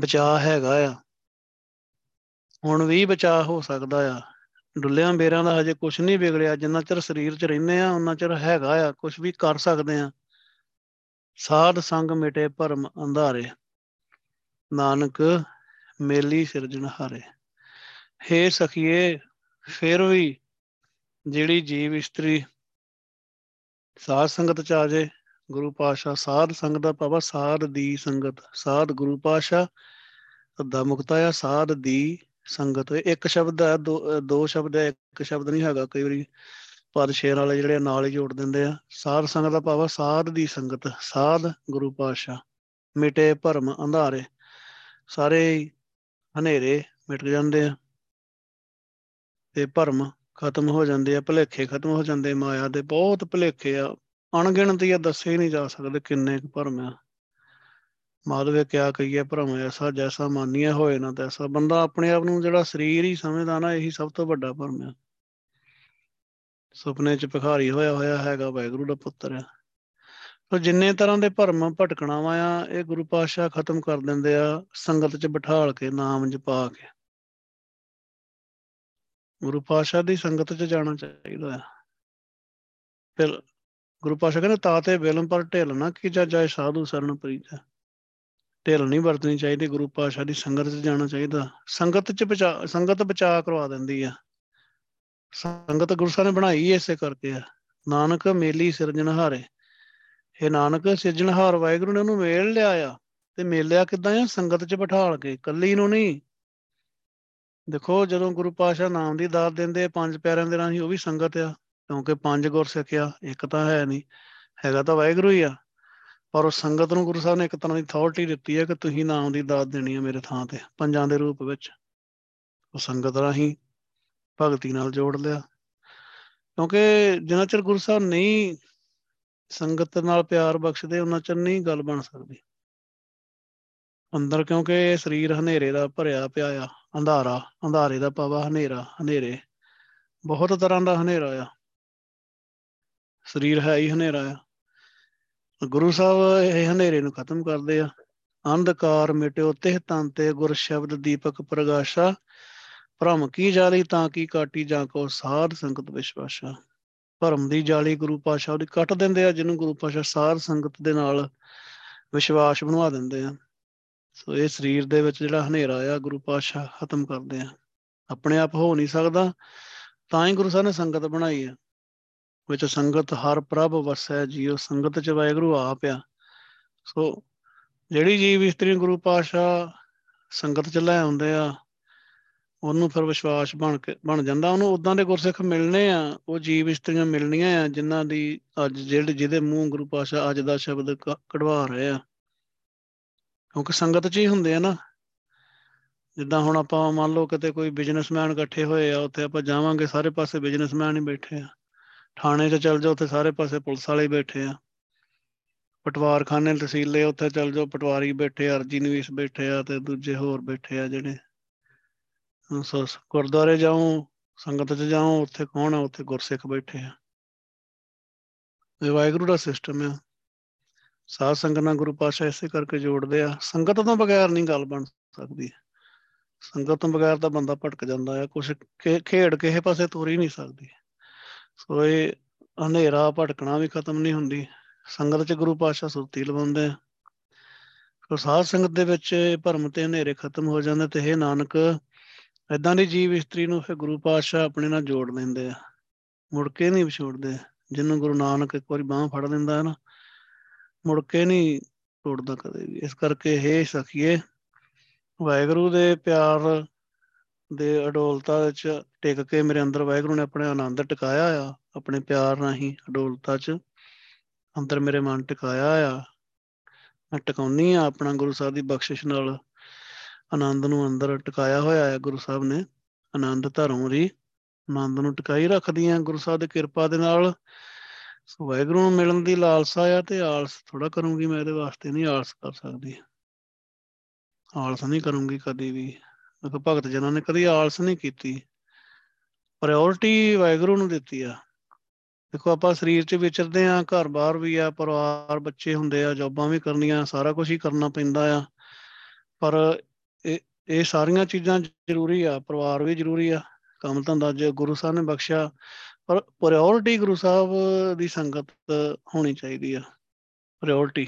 ਬਚਾਅ ਹੈਗਾ ਆ, ਹੁਣ ਵੀ ਬਚਾਅ ਹੋ ਸਕਦਾ ਆ। ਡੁੱਲਿਆਂ ਬੇਰਾਂ ਦਾ ਹਜੇ ਕੁਛ ਨਹੀਂ ਵਿਗੜਿਆ, ਜਿੰਨਾ ਚਿਰ ਸਰੀਰ ਚ ਰਹਿੰਦੇ ਆ ਉਹਨਾਂ ਚਿਰ ਹੈਗਾ ਆ, ਕੁਛ ਵੀ ਕਰ ਸਕਦੇ ਆ। ਸਾਧ ਸੰਗ ਮਿਟੇ ਭਰਮ ਅੰਧਾਰੇ, ਨਾਨਕ ਮੇਲੀ ਸਿਰਜਣਹਾਰੇ। ਹੇ ਸਖੀਏ, ਫਿਰ ਵੀ ਜਿਹੜੀ ਜੀਵ ਇਸਤਰੀ ਸਾਧ ਸੰਗਤ ਚ ਆ ਜੇ, ਗੁਰੂ ਪਾਤਸ਼ਾਹ, ਸਾਧ ਸੰਗਤ ਦਾ ਭਾਵ ਸਾਧ ਦੀ ਸੰਗਤ, ਸਾਧ ਗੁਰੂ ਪਾਤਸ਼ਾਹ ਦਾ ਮੁਕਤਾ ਆ, ਸਾਧ ਦੀ ਸੰਗਤ। ਇੱਕ ਸ਼ਬਦ ਹੈ, ਦੋ ਸ਼ਬਦ ਹੈ, ਇੱਕ ਸ਼ਬਦ ਨਹੀਂ ਹੈਗਾ। ਕਈ ਵਾਰੀ ਪਰ ਸ਼ੇਰ ਵਾਲੇ ਜਿਹੜੇ ਨਾਲ ਹੀ ਜੋੜ ਦਿੰਦੇ ਆ। ਸਾਧ ਸੰਗਤ ਦਾ ਭਾਵ ਸਾਧ ਦੀ ਸੰਗਤ, ਸਾਧ ਗੁਰੂ ਪਾਤਸ਼ਾਹ। ਮਿਟੇ ਭਰਮ ਅੰਧਾਰੇ, ਸਾਰੇ ਹਨੇਰੇ ਮਿਟ ਜਾਂਦੇ ਆ ਤੇ ਭਰਮ ਖਤਮ ਹੋ ਜਾਂਦੇ ਆ, ਭੁਲੇਖੇ ਖਤਮ ਹੋ ਜਾਂਦੇ। ਮਾਇਆ ਦੇ ਬਹੁਤ ਭੁਲੇਖੇ ਆ, ਅਣਗਿਣਤ ਆ, ਦੱਸੇ ਨਹੀਂ ਜਾ ਸਕਦੇ ਕਿੰਨੇ ਕੁ ਭਰਮ ਆ। ਮਾਧਵੇ ਕਿਆ ਕਹੀਏ ਭਰਮ ਐਸਾ ਜੈਸਾ ਮਾਨੀਆ ਹੋਏ ਨਾ ਤੈਸਾ। ਬੰਦਾ ਆਪਣੇ ਆਪ ਨੂੰ ਜਿਹੜਾ ਸਰੀਰ ਹੀ ਸਮਝਦਾ ਨਾ, ਇਹੀ ਸਭ ਤੋਂ ਵੱਡਾ ਭਰਮ ਆ। ਸੁਪਨੇ ਚ ਭਿਖਾਰੀ ਹੋਇਆ ਹੋਇਆ ਹੈਗਾ ਵਾਹਿਗੁਰੂ ਦਾ ਪੁੱਤਰ ਆ। ਸੋ ਜਿੰਨੇ ਤਰ੍ਹਾਂ ਦੇ ਭਰਮ ਭਟਕਣਾ ਵਾ ਆ, ਇਹ ਗੁਰੂ ਪਾਤਸ਼ਾਹ ਖਤਮ ਕਰ ਦਿੰਦੇ ਆ ਸੰਗਤ ਚ ਬਿਠਾਲ ਕੇ, ਨਾਮ ਜਪਾ ਕੇ। ਗੁਰੂ ਪਾਤਸ਼ਾਹ ਦੀ ਸੰਗਤ ਚ ਜਾਣਾ ਚਾਹੀਦਾ ਆ। ਫਿਰ ਗੁਰੂ ਪਾਤਸ਼ਾਹ ਕਹਿੰਦੇ ਤਾਤੇ ਬਿਲਮ ਪਰ ਢਿੱਲ ਨਾ ਕੀਜਾ ਜਾਏ ਸਾਧੂ ਸਰਨ ਪ੍ਰੀਤ। ਢਿੱਲ ਨਹੀਂ ਵਰਤਣੀ ਚਾਹੀਦੀ, ਗੁਰੂ ਪਾਤਸ਼ਾਹ ਦੀ ਸੰਗਤ ਚ ਜਾਣਾ ਚਾਹੀਦਾ। ਸੰਗਤ ਚ ਬਚਾ, ਸੰਗਤ ਬਚਾ ਕਰਵਾ ਦਿੰਦੀ ਆ। ਸੰਗਤ ਗੁਰੂ ਸਾਹਿਬ ਨੇ ਬਣਾਈ ਇਸੇ ਕਰਕੇ ਆ। ਨਾਨਕ ਮੇਲੀ ਸਿਰਜਣਹਾਰੇ, ਇਹ ਨਾਨਕ ਸਿਰਜਣਹਾਰ ਵਾਹਿਗੁਰੂ ਨੇ ਉਹਨੂੰ ਮੇਲ ਲਿਆ ਆ। ਤੇ ਮੇਲਿਆ ਕਿੱਦਾਂ ਆ? ਸੰਗਤ ਚ ਬਿਠਾਲ ਕੇ, ਇਕੱਲੀ ਨੂੰ ਨਹੀਂ। ਦੇਖੋ ਜਦੋਂ ਗੁਰੂ ਪਾਤਸ਼ਾਹ ਨਾਮ ਦੀ ਦਾਤ ਦਿੰਦੇ ਪੰਜ ਪਿਆਰਿਆਂ ਦੇ ਰਾਹੀਂ, ਉਹ ਵੀ ਸੰਗਤ ਆ, ਕਿਉਂਕਿ ਪੰਜ ਗੁਰਸਿੱਖ ਆ, ਇੱਕ ਤਾਂ ਹੈ ਨਹੀਂ, ਹੈਗਾ ਤਾਂ ਵਾਹਿਗੁਰੂ ਹੀ ਆ। ਪਰ ਉਹ ਸੰਗਤ ਨੂੰ ਗੁਰੂ ਸਾਹਿਬ ਨੇ ਇੱਕ ਤਰ੍ਹਾਂ ਦੀ ਅਥਾਰਟੀ ਦਿੱਤੀ ਹੈ ਕਿ ਤੁਸੀਂ ਨਾਮ ਦੀ ਦਾਤ ਦੇਣੀ ਆ ਮੇਰੇ ਥਾਂ ਤੇ, ਪੰਜਾਂ ਦੇ ਰੂਪ ਵਿੱਚ। ਉਹ ਸੰਗਤ ਰਾਹੀਂ ਭਗਤੀ ਨਾਲ ਜੋੜ ਲਿਆ, ਕਿਉਂਕਿ ਜਿੰਨਾ ਚਿਰ ਗੁਰੂ ਸਾਹਿਬ ਨਹੀਂ ਸੰਗਤ ਨਾਲ ਪਿਆਰ ਬਖਸ਼ਦੇ, ਉਹਨਾਂ ਚਿਰ ਨਹੀਂ ਗੱਲ ਬਣ ਸਕਦੀ ਅੰਦਰ। ਕਿਉਂਕਿ ਇਹ ਸਰੀਰ ਹਨੇਰੇ ਦਾ ਭਰਿਆ ਪਿਆ ਆ, ਅੰਧਾਰਾ। ਅੰਧਾਰੇ ਦਾ ਪਾਵਾ ਹਨੇਰਾ, ਹਨੇਰੇ ਬਹੁਤ ਤਰ੍ਹਾਂ ਦਾ ਹਨੇਰਾ ਆ। ਸਰੀਰ ਹੈ ਹੀ ਹਨੇਰਾ ਆ। ਗੁਰੂ ਸਾਹਿਬ ਇਹ ਹਨੇਰੇ ਨੂੰ ਖਤਮ ਕਰਦੇ ਆ। ਅੰਧਕਾਰ ਮਿਟਿਓ ਤਿਹ ਤਨ ਤੇ ਗੁਰ ਸ਼ਬਦ ਦੀਪਕ ਪ੍ਰਗਾਸ਼ਾ। ਭਰਮ ਕੀ ਜਾਲੀ ਤਾਂ ਕੀ ਕਾਟੀ ਜਾਂ ਕੋ ਸਾਧ ਸੰਗਤ ਵਿਸ਼ਵਾਸਾ। ਭਰਮ ਦੀ ਜਾਲੀ ਗੁਰੂ ਪਾਤਸ਼ਾਹ ਉਹਦੀ ਕੱਟ ਦਿੰਦੇ ਆ, ਜਿਹਨੂੰ ਗੁਰੂ ਪਾਤਸ਼ਾਹ ਸਾਧ ਸੰਗਤ ਦੇ ਨਾਲ ਵਿਸ਼ਵਾਸ ਬਣਵਾ ਦਿੰਦੇ ਆ। ਸੋ ਇਹ ਸਰੀਰ ਦੇ ਵਿੱਚ ਜਿਹੜਾ ਹਨੇਰਾ ਆ, ਗੁਰੂ ਪਾਤਸ਼ਾਹ ਖਤਮ ਕਰਦੇ ਆ। ਆਪਣੇ ਆਪ ਹੋ ਨਹੀਂ ਸਕਦਾ, ਤਾਂ ਹੀ ਗੁਰੂ ਸਾਹਿਬ ਨੇ ਸੰਗਤ ਬਣਾਈ ਆ। ਵਿੱਚ ਸੰਗਤ ਹਰ ਪ੍ਰਭ ਵਸੈ ਜੀਓ, ਸੰਗਤ ਚ ਵਾਹਿਗੁਰੂ ਆਪ ਆ। ਸੋ ਜਿਹੜੀ ਜੀਵ ਇਸਤਰੀ ਗੁਰੂ ਪਾਤਸ਼ਾਹ ਸੰਗਤ ਚ ਲੈ ਆਉਂਦੇ ਆ, ਉਹਨੂੰ ਫਿਰ ਵਿਸ਼ਵਾਸ ਬਣ ਜਾਂਦਾ। ਉਹਨੂੰ ਓਦਾਂ ਦੇ ਗੁਰਸਿੱਖ ਮਿਲਣੇ ਆ, ਉਹ ਜੀਵ ਇਸਤਰੀਆਂ ਮਿਲਣੀਆਂ ਆ, ਜਿਨ੍ਹਾਂ ਦੀ ਅੱਜ ਜਿਹਦੇ ਮੂੰਹ ਗੁਰੂ ਪਾਤਸ਼ਾਹ ਅੱਜ ਦਾ ਸ਼ਬਦ ਕਢਵਾ ਰਹੇ ਆ, ਕਿਉਂਕਿ ਸੰਗਤ ਚ ਹੀ ਹੁੰਦੇ ਆ ਨਾ। ਜਿੱਦਾਂ ਹੁਣ ਆਪਾਂ ਮੰਨ ਲਓ ਕਿਤੇ ਕੋਈ ਬਿਜਨਸਮੈਨ ਇਕੱਠੇ ਹੋਏ ਆ, ਉੱਥੇ ਆਪਾਂ ਜਾਵਾਂਗੇ, ਸਾਰੇ ਪਾਸੇ ਬਿਜਨਸਮੈਨ ਹੀ ਬੈਠੇ ਆ। ਥਾਣੇ 'ਚ ਚੱਲ ਜਾਓ, ਉੱਥੇ ਸਾਰੇ ਪਾਸੇ ਪੁਲਿਸ ਵਾਲੇ ਬੈਠੇ ਆ। ਪਟਵਾਰਖਾਨੇ ਤਹਿਸੀਲੇ ਉੱਥੇ ਚੱਲ ਜਾਓ, ਪਟਵਾਰੀ ਬੈਠੇ ਆ, ਅਰਜੀ ਨਵੀਸ ਬੈਠੇ ਆ ਤੇ ਦੂਜੇ ਹੋਰ ਬੈਠੇ ਆ ਜਿਹੜੇ। ਗੁਰਦੁਆਰੇ ਜਾਓ, ਸੰਗਤ 'ਚ ਜਾਓ, ਉੱਥੇ ਕੌਣ ਆ? ਉੱਥੇ ਗੁਰਸਿੱਖ ਬੈਠੇ ਆ। ਇਹ ਵਾਹਿਗੁਰੂ ਦਾ ਸਿਸਟਮ ਆ। ਸਾਧ ਸੰਗਤ ਨਾਲ ਗੁਰੂ ਪਾਤਸ਼ਾਹ ਇਸੇ ਕਰਕੇ ਜੋੜਦੇ ਆ। ਸੰਗਤ ਤੋਂ ਬਗੈਰ ਨਹੀਂ ਗੱਲ ਬਣ ਸਕਦੀ। ਸੰਗਤ ਤੋਂ ਬਗੈਰ ਤਾਂ ਬੰਦਾ ਭਟਕ ਜਾਂਦਾ ਆ, ਕੁਛ ਖੇਡ ਕਿਸੇ ਪਾਸੇ ਤੁਰ ਹੀ ਨਹੀਂ ਸਕਦੀ। ਸੋ ਇਹ ਹਨੇਰਾ ਭਟਕਣਾ ਵੀ ਖਤਮ ਨਹੀਂ ਹੁੰਦੀ। ਸੰਗਤ ਚ ਗੁਰੂ ਪਾਤਸ਼ਾਹ ਸੁਰਤੀ ਲਵਾਉਂਦੇ ਆ। ਸੋ ਸਾਧ ਸੰਗਤ ਦੇ ਵਿੱਚ ਭਰਮ ਤੇ ਹਨੇਰੇ ਖਤਮ ਹੋ ਜਾਂਦੇ। ਤੇ ਇਹ ਨਾਨਕ ਏਦਾਂ ਦੀ ਜੀਵ ਇਸਤਰੀ ਨੂੰ ਫਿਰ ਗੁਰੂ ਪਾਤਸ਼ਾਹ ਆਪਣੇ ਨਾਲ ਜੋੜ ਲੈਂਦੇ ਆ, ਮੁੜ ਕੇ ਨਹੀਂ ਵਿਛੋੜਦੇ। ਜਿਹਨੂੰ ਗੁਰੂ ਨਾਨਕ ਇੱਕ ਵਾਰੀ ਬਾਂਹ ਫੜ ਲੈਂਦਾ ਹੈ ਨਾ, ਮੁੜ ਕੇ ਨਹੀਂ ਤੋੜਦਾ ਕਦੇ ਵੀ। ਇਸ ਕਰਕੇ ਇਹ ਸਖੀਏ ਵਾਹਿਗੁਰੂ ਦੇ ਪਿਆਰ ਦੇ ਅਡੋਲਤਾ ਵਿੱਚ ਟਿਕ ਕੇ, ਮੇਰੇ ਅੰਦਰ ਵਾਹਿਗੁਰੂ ਨੇ ਆਪਣੇ ਆਨੰਦ ਟਿਕਾਇਆ ਆ। ਆਪਣੇ ਪਿਆਰ ਰਾਹੀਂ ਅਡੋਲਤਾ ਚ ਅੰਦਰ ਮੇਰੇ ਮਨ ਟਿਕਾਇਆ ਆ। ਮੈਂ ਟਿਕਾਉਣੀ ਆ ਆਪਣਾ ਗੁਰੂ ਸਾਹਿਬ ਦੀ ਬਖਸ਼ਿਸ਼ ਨਾਲ। ਆਨੰਦ ਨੂੰ ਅੰਦਰ ਟਿਕਾਇਆ ਹੋਇਆ ਆ ਗੁਰੂ ਸਾਹਿਬ ਨੇ। ਆਨੰਦ ਧਰੋਂ ਦੀ ਆਨੰਦ ਨੂੰ ਟਿਕਾਈ ਰੱਖਦੀ ਆ ਗੁਰੂ ਸਾਹਿਬ ਦੀ ਕਿਰਪਾ ਦੇ ਨਾਲ। ਸੋ ਵਾਹਿਗੁਰੂ ਨੂੰ ਮਿਲਣ ਦੀ ਲਾਲਸਾ ਆ, ਤੇ ਆਲਸ ਥੋੜਾ ਕਰੂੰਗੀ ਮੈਂ। ਇਹਦੇ ਵਾਸਤੇ ਨਹੀਂ ਆਲਸ ਕਰ ਸਕਦੀ, ਆਲਸ ਨਹੀਂ ਕਰੂੰਗੀ ਕਦੇ ਵੀ। ਭਗਤ ਜਨਾਂ ਨੇ ਕਦੀ ਆਲਸ ਨਹੀਂ ਕੀਤੀ, ਪ੍ਰਾਇਓਰਟੀ ਵਾਹਿਗੁਰੂ ਨੂੰ ਦਿੱਤੀ ਆ। ਦੇਖੋ ਆਪਾਂ ਸਰੀਰ ਚ ਵਿਚਰਦੇ ਆ, ਘਰ ਬਾਰ ਵੀ ਆ, ਪਰਿਵਾਰ ਬੱਚੇ ਹੁੰਦੇ ਆ, ਜੌਬਾਂ ਵੀ ਕਰਨੀਆਂ, ਸਾਰਾ ਕੁਛ ਹੀ ਕਰਨਾ ਪੈਂਦਾ ਆ। ਪਰ ਇਹ ਸਾਰੀਆਂ ਚੀਜ਼ਾਂ ਜ਼ਰੂਰੀ ਆ, ਪਰਿਵਾਰ ਵੀ ਜ਼ਰੂਰੀ ਆ, ਕੰਮ ਧੰਦਾ ਜੇ ਗੁਰੂ ਸਾਹਿਬ ਨੇ ਬਖਸ਼ਿਆ। ਪਰ ਪ੍ਰਾਇਓਰਟੀ ਗੁਰੂ ਸਾਹਿਬ ਦੀ ਸੰਗਤ ਹੋਣੀ ਚਾਹੀਦੀ ਆ, ਪ੍ਰਾਇਓਰਟੀ।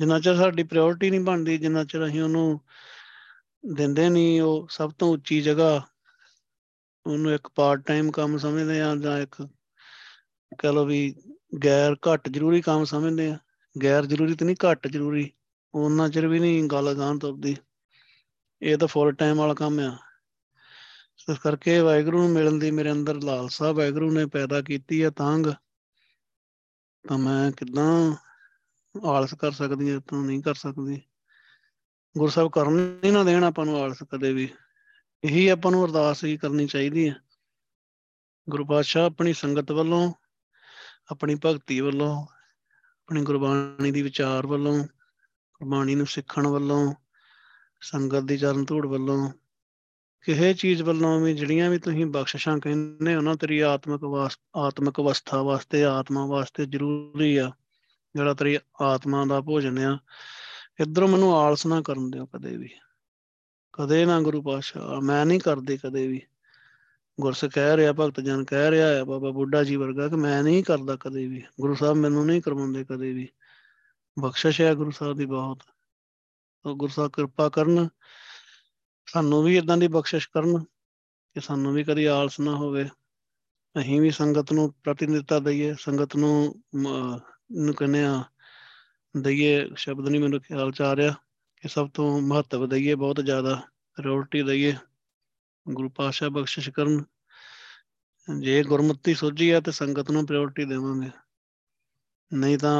ਜਿੰਨਾ ਚਿਰ ਸਾਡੀ ਪ੍ਰਾਇਓਰਟੀ ਨਹੀਂ ਬਣਦੀ, ਜਿੰਨਾ ਚਿਰ ਅਸੀਂ ਉਹਨੂੰ ਦਿੰਦੇ ਨਹੀਂ, ਉਹ ਸਭ ਤੋਂ ਉੱਚੀ ਜਗ੍ਹਾ ਉਹਨੂੰ ਇੱਕ ਪਾਰਟ ਟਾਈਮ ਕੰਮ ਸਮਝਦੇ ਆ, ਜਾਂ ਇੱਕ ਕਹਿ ਲਓ ਵੀ ਗੈਰ ਘੱਟ ਜ਼ਰੂਰੀ ਕੰਮ ਸਮਝਦੇ ਆ। ਗੈਰ ਜ਼ਰੂਰੀ ਤੇ ਨਹੀਂ, ਘੱਟ ਜ਼ਰੂਰੀ। ਉਹਨਾਂ ਚਿਰ ਵੀ ਨਹੀਂ ਗੱਲ ਗਾਂ ਤੁਰਦੀ। ਇਹ ਤਾਂ ਫੁੱਲ ਟਾਈਮ ਵਾਲਾ ਕੰਮ ਆ। ਇਸ ਕਰਕੇ ਵਾਹਿਗੁਰੂ ਨੂੰ ਮਿਲਣ ਦੀ ਮੇਰੇ ਅੰਦਰ ਲਾਲਸਾ ਵਾਹਿਗੁਰੂ ਨੇ ਪੈਦਾ ਕੀਤੀ ਹੈ ਤੰਗ, ਤਾਂ ਮੈਂ ਕਿੱਦਾਂ ਆਲਸ ਕਰ ਸਕਦੀ ਹਾਂ, ਤਾਂ ਨਹੀਂ ਕਰ ਸਕਦੀ। ਗੁਰੂ ਸਾਹਿਬ ਕਰਨ ਹੀ ਨਾ ਦੇਣ ਆਪਾਂ ਨੂੰ ਆਲਸ ਕਦੇ ਵੀ, ਇਹੀ ਆਪਾਂ ਨੂੰ ਅਰਦਾਸ ਹੀ ਕਰਨੀ ਚਾਹੀਦੀ ਹੈ। ਗੁਰੂ ਪਾਤਸ਼ਾਹ ਆਪਣੀ ਸੰਗਤ ਵੱਲੋਂ, ਆਪਣੀ ਭਗਤੀ ਵੱਲੋਂ, ਆਪਣੀ ਗੁਰਬਾਣੀ ਦੀ ਵਿਚਾਰ ਵੱਲੋਂ, ਗੁਰਬਾਣੀ ਨੂੰ ਸਿੱਖਣ ਵੱਲੋਂ, ਸੰਗਤ ਦੀ ਚਰਨ ਧੂੜ ਵੱਲੋਂ, ਕਿਸੇ ਚੀਜ਼ ਵੱਲੋਂ ਵੀ ਜਿਹੜੀਆਂ ਵੀ ਤੁਸੀਂ ਬਖਸ਼ਿਸ਼ਾਂ ਕਹਿੰਦੇ ਉਹਨਾਂ ਤੇਰੀ ਆਤਮਿਕ ਅਵਸਥਾ ਵਾਸਤੇ, ਆਤਮਾ ਵਾਸਤੇ ਜ਼ਰੂਰੀ ਆ, ਜਿਹੜਾ ਤੇਰੀ ਆਤਮਾ ਦਾ ਭੋਜਨ ਆ। ਇੱਧਰੋਂ ਮੈਨੂੰ ਆਲਸ ਨਾ ਕਰਨ ਦਿਓ ਕਦੇ ਵੀ, ਕਦੇ ਨਾ ਗੁਰੂ ਪਾਤਸ਼ਾਹ, ਮੈਂ ਨਹੀਂ ਕਰਦੀ ਕਦੇ ਵੀ। ਗੁਰਸ ਕਹਿ ਰਿਹਾ, ਭਗਤ ਜਨ ਕਹਿ ਰਿਹਾ ਹੈ ਬਾਬਾ ਬੁੱਢਾ ਜੀ ਵਰਗਾ ਕਿ ਮੈਂ ਨਹੀਂ ਕਰਦਾ ਕਦੇ ਵੀ, ਗੁਰੂ ਸਾਹਿਬ ਮੈਨੂੰ ਨਹੀਂ ਕਰਵਾਉਂਦੇ ਕਦੇ ਵੀ। ਬਖਸ਼ਿਸ਼ ਹੈ ਗੁਰੂ ਸਾਹਿਬ ਦੀ ਬਹੁਤ, ਗੁਰੂ ਸਾਹਿਬ ਕਿਰਪਾ ਕਰਨ, ਸਾਨੂੰ ਵੀ ਇੱਦਾਂ ਦੀ ਬਖਸ਼ਿਸ਼ ਕਰਨ ਕਿ ਸਾਨੂੰ ਵੀ ਕਦੀ ਆਲਸ ਨਾ ਹੋਵੇ। ਅਸੀਂ ਵੀ ਸੰਗਤ ਨੂੰ ਪ੍ਰਤੀਨਿਧਤਾ ਦਈਏ, ਸੰਗਤ ਨੂੰ ਕਹਿੰਦੇ ਹਾਂ ਦਈਏ, ਸ਼ਬਦ ਨਹੀਂ ਮੈਨੂੰ ਖਿਆਲ 'ਚ ਆ ਰਿਹਾ, ਕਿ ਸਭ ਤੋਂ ਮਹੱਤਵ ਦਈਏ, ਬਹੁਤ ਜ਼ਿਆਦਾ ਪ੍ਰਾਇਓਰਟੀ ਦਈਏ। ਗੁਰੂ ਪਾਤਸ਼ਾਹ ਬਖਸ਼ਿਸ਼ ਕਰਨ, ਜੇ ਗੁਰਮਤਿ ਸੋਝੀ ਆ ਤੇ ਸੰਗਤ ਨੂੰ ਪ੍ਰਾਇਓਰਟੀ ਦੇਵਾਂਗੇ, ਨਹੀਂ ਤਾਂ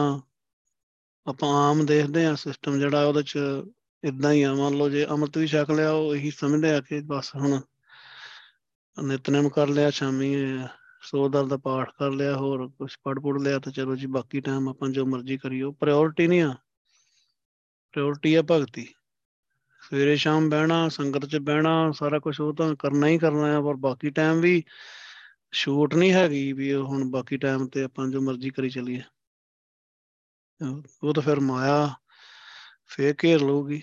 ਆਪਾਂ ਆਮ ਦੇਖਦੇ ਹਾਂ ਸਿਸਟਮ ਜਿਹੜਾ ਉਹਦੇ 'ਚ ਇੱਦਾਂ ਹੀ ਆ। ਮੰਨ ਲਓ ਜੇ ਅੰਮ੍ਰਿਤ ਵੀ ਛਕ ਲਿਆ, ਉਹ ਇਹੀ ਸਮਝਦੇ ਆ ਕਿ ਬਸ ਹੁਣ ਨਿਤਨੇਮ ਕਰ ਲਿਆ, ਸ਼ਾਮੀ ਸੌ ਦਰ ਦਾ ਪਾਠ ਕਰ ਲਿਆ, ਹੋਰ ਕੁਛ ਪੜ੍ਹ ਪੁੜ ਲਿਆ ਤੇ ਚਲੋ ਜੀ ਬਾਕੀ ਟਾਈਮ ਆਪਾਂ ਜੋ ਮਰਜ਼ੀ ਕਰੀਏ। ਉਹ ਪ੍ਰਾਇਓਰਟੀ ਨਹੀਂ ਆ, ਪ੍ਰਾਇਓਰਟੀ ਆ ਭਗਤੀ। ਸਵੇਰੇ ਸ਼ਾਮ ਬਹਿਣਾ, ਸੰਗਤ 'ਚ ਬਹਿਣਾ, ਸਾਰਾ ਕੁਛ ਉਹ ਤਾਂ ਕਰਨਾ ਹੀ ਕਰਨਾ ਆ, ਪਰ ਬਾਕੀ ਟਾਈਮ ਵੀ ਛੂਟ ਨਹੀਂ ਹੈਗੀ ਵੀ ਹੁਣ ਬਾਕੀ ਟਾਈਮ 'ਤੇ ਆਪਾਂ ਜੋ ਮਰਜ਼ੀ ਕਰੀ ਚੱਲੀਏ। ਉਹ ਤਾਂ ਫਿਰ ਮਾਇਆ ਫੇਰ ਘੇਰ ਲਊਗੀ।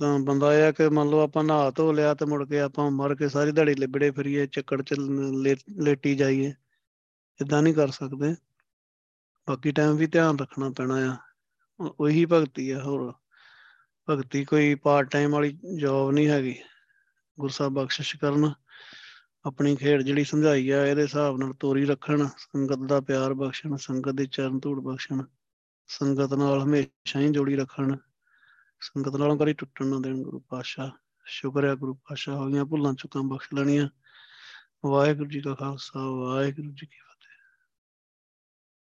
ਤਾਂ ਬੰਦਾ ਇਹ ਆ ਕਿ ਮੰਨ ਲਓ ਆਪਾਂ ਨਹਾ ਧੋ ਲਿਆ ਤੇ ਮੁੜ ਕੇ ਆਪਾਂ ਮਰ ਕੇ ਸਾਰੀ ਦਿਹਾੜੀ ਲਿਬੜੇ ਫਿਰੀਏ, ਚੱਕੜ 'ਚ ਲੇਟੀ ਜਾਈਏ, ਇੱਦਾਂ ਨਹੀਂ ਕਰ ਸਕਦੇ। ਬਾਕੀ ਟਾਈਮ ਵੀ ਧਿਆਨ ਰੱਖਣਾ ਪੈਣਾ ਆ, ਉਹੀ ਭਗਤੀ ਆ। ਹੋਰ ਭਗਤੀ ਕੋਈ ਪਾਰਟ ਟਾਈਮ ਵਾਲੀ ਜੋਬ ਨਹੀਂ ਹੈਗੀ। ਗੁਰੂ ਸਾਹਿਬ ਬਖਸ਼ਿਸ਼ ਕਰਨ, ਆਪਣੀ ਖੇਡ ਜਿਹੜੀ ਸਮਝਾਈ ਆ ਇਹਦੇ ਹਿਸਾਬ ਨਾਲ ਤੋਰੀ ਰੱਖਣ, ਸੰਗਤ ਦਾ ਪਿਆਰ ਬਖਸ਼ਣ, ਸੰਗਤ ਦੀ ਚਰਨ ਧੂੜ ਬਖਸ਼ਣ, ਸੰਗਤ ਨਾਲ ਹਮੇਸ਼ਾ ਹੀ ਜੋੜੀ ਰੱਖਣ, ਸੰਗਤ ਨਾਲੋਂ ਕਦੀ ਟੁੱਟਣ ਨਾ ਦੇਣ ਗੁਰੂ ਪਾਤਸ਼ਾਹ। ਸ਼ੁਕਰ ਹੈ ਗੁਰੂ ਪਾਤਸ਼ਾਹ, ਹੋਈਆਂ ਭੁੱਲਾਂ ਚੁੱਕਾਂ ਬਖਸ਼ ਲੈਣੀਆਂ। ਵਾਹਿਗੁਰੂ ਜੀ ਕਾ ਖਾਲਸਾ, ਵਾਹਿਗੁਰੂ ਜੀ ਕੀ ਫਤਿਹ।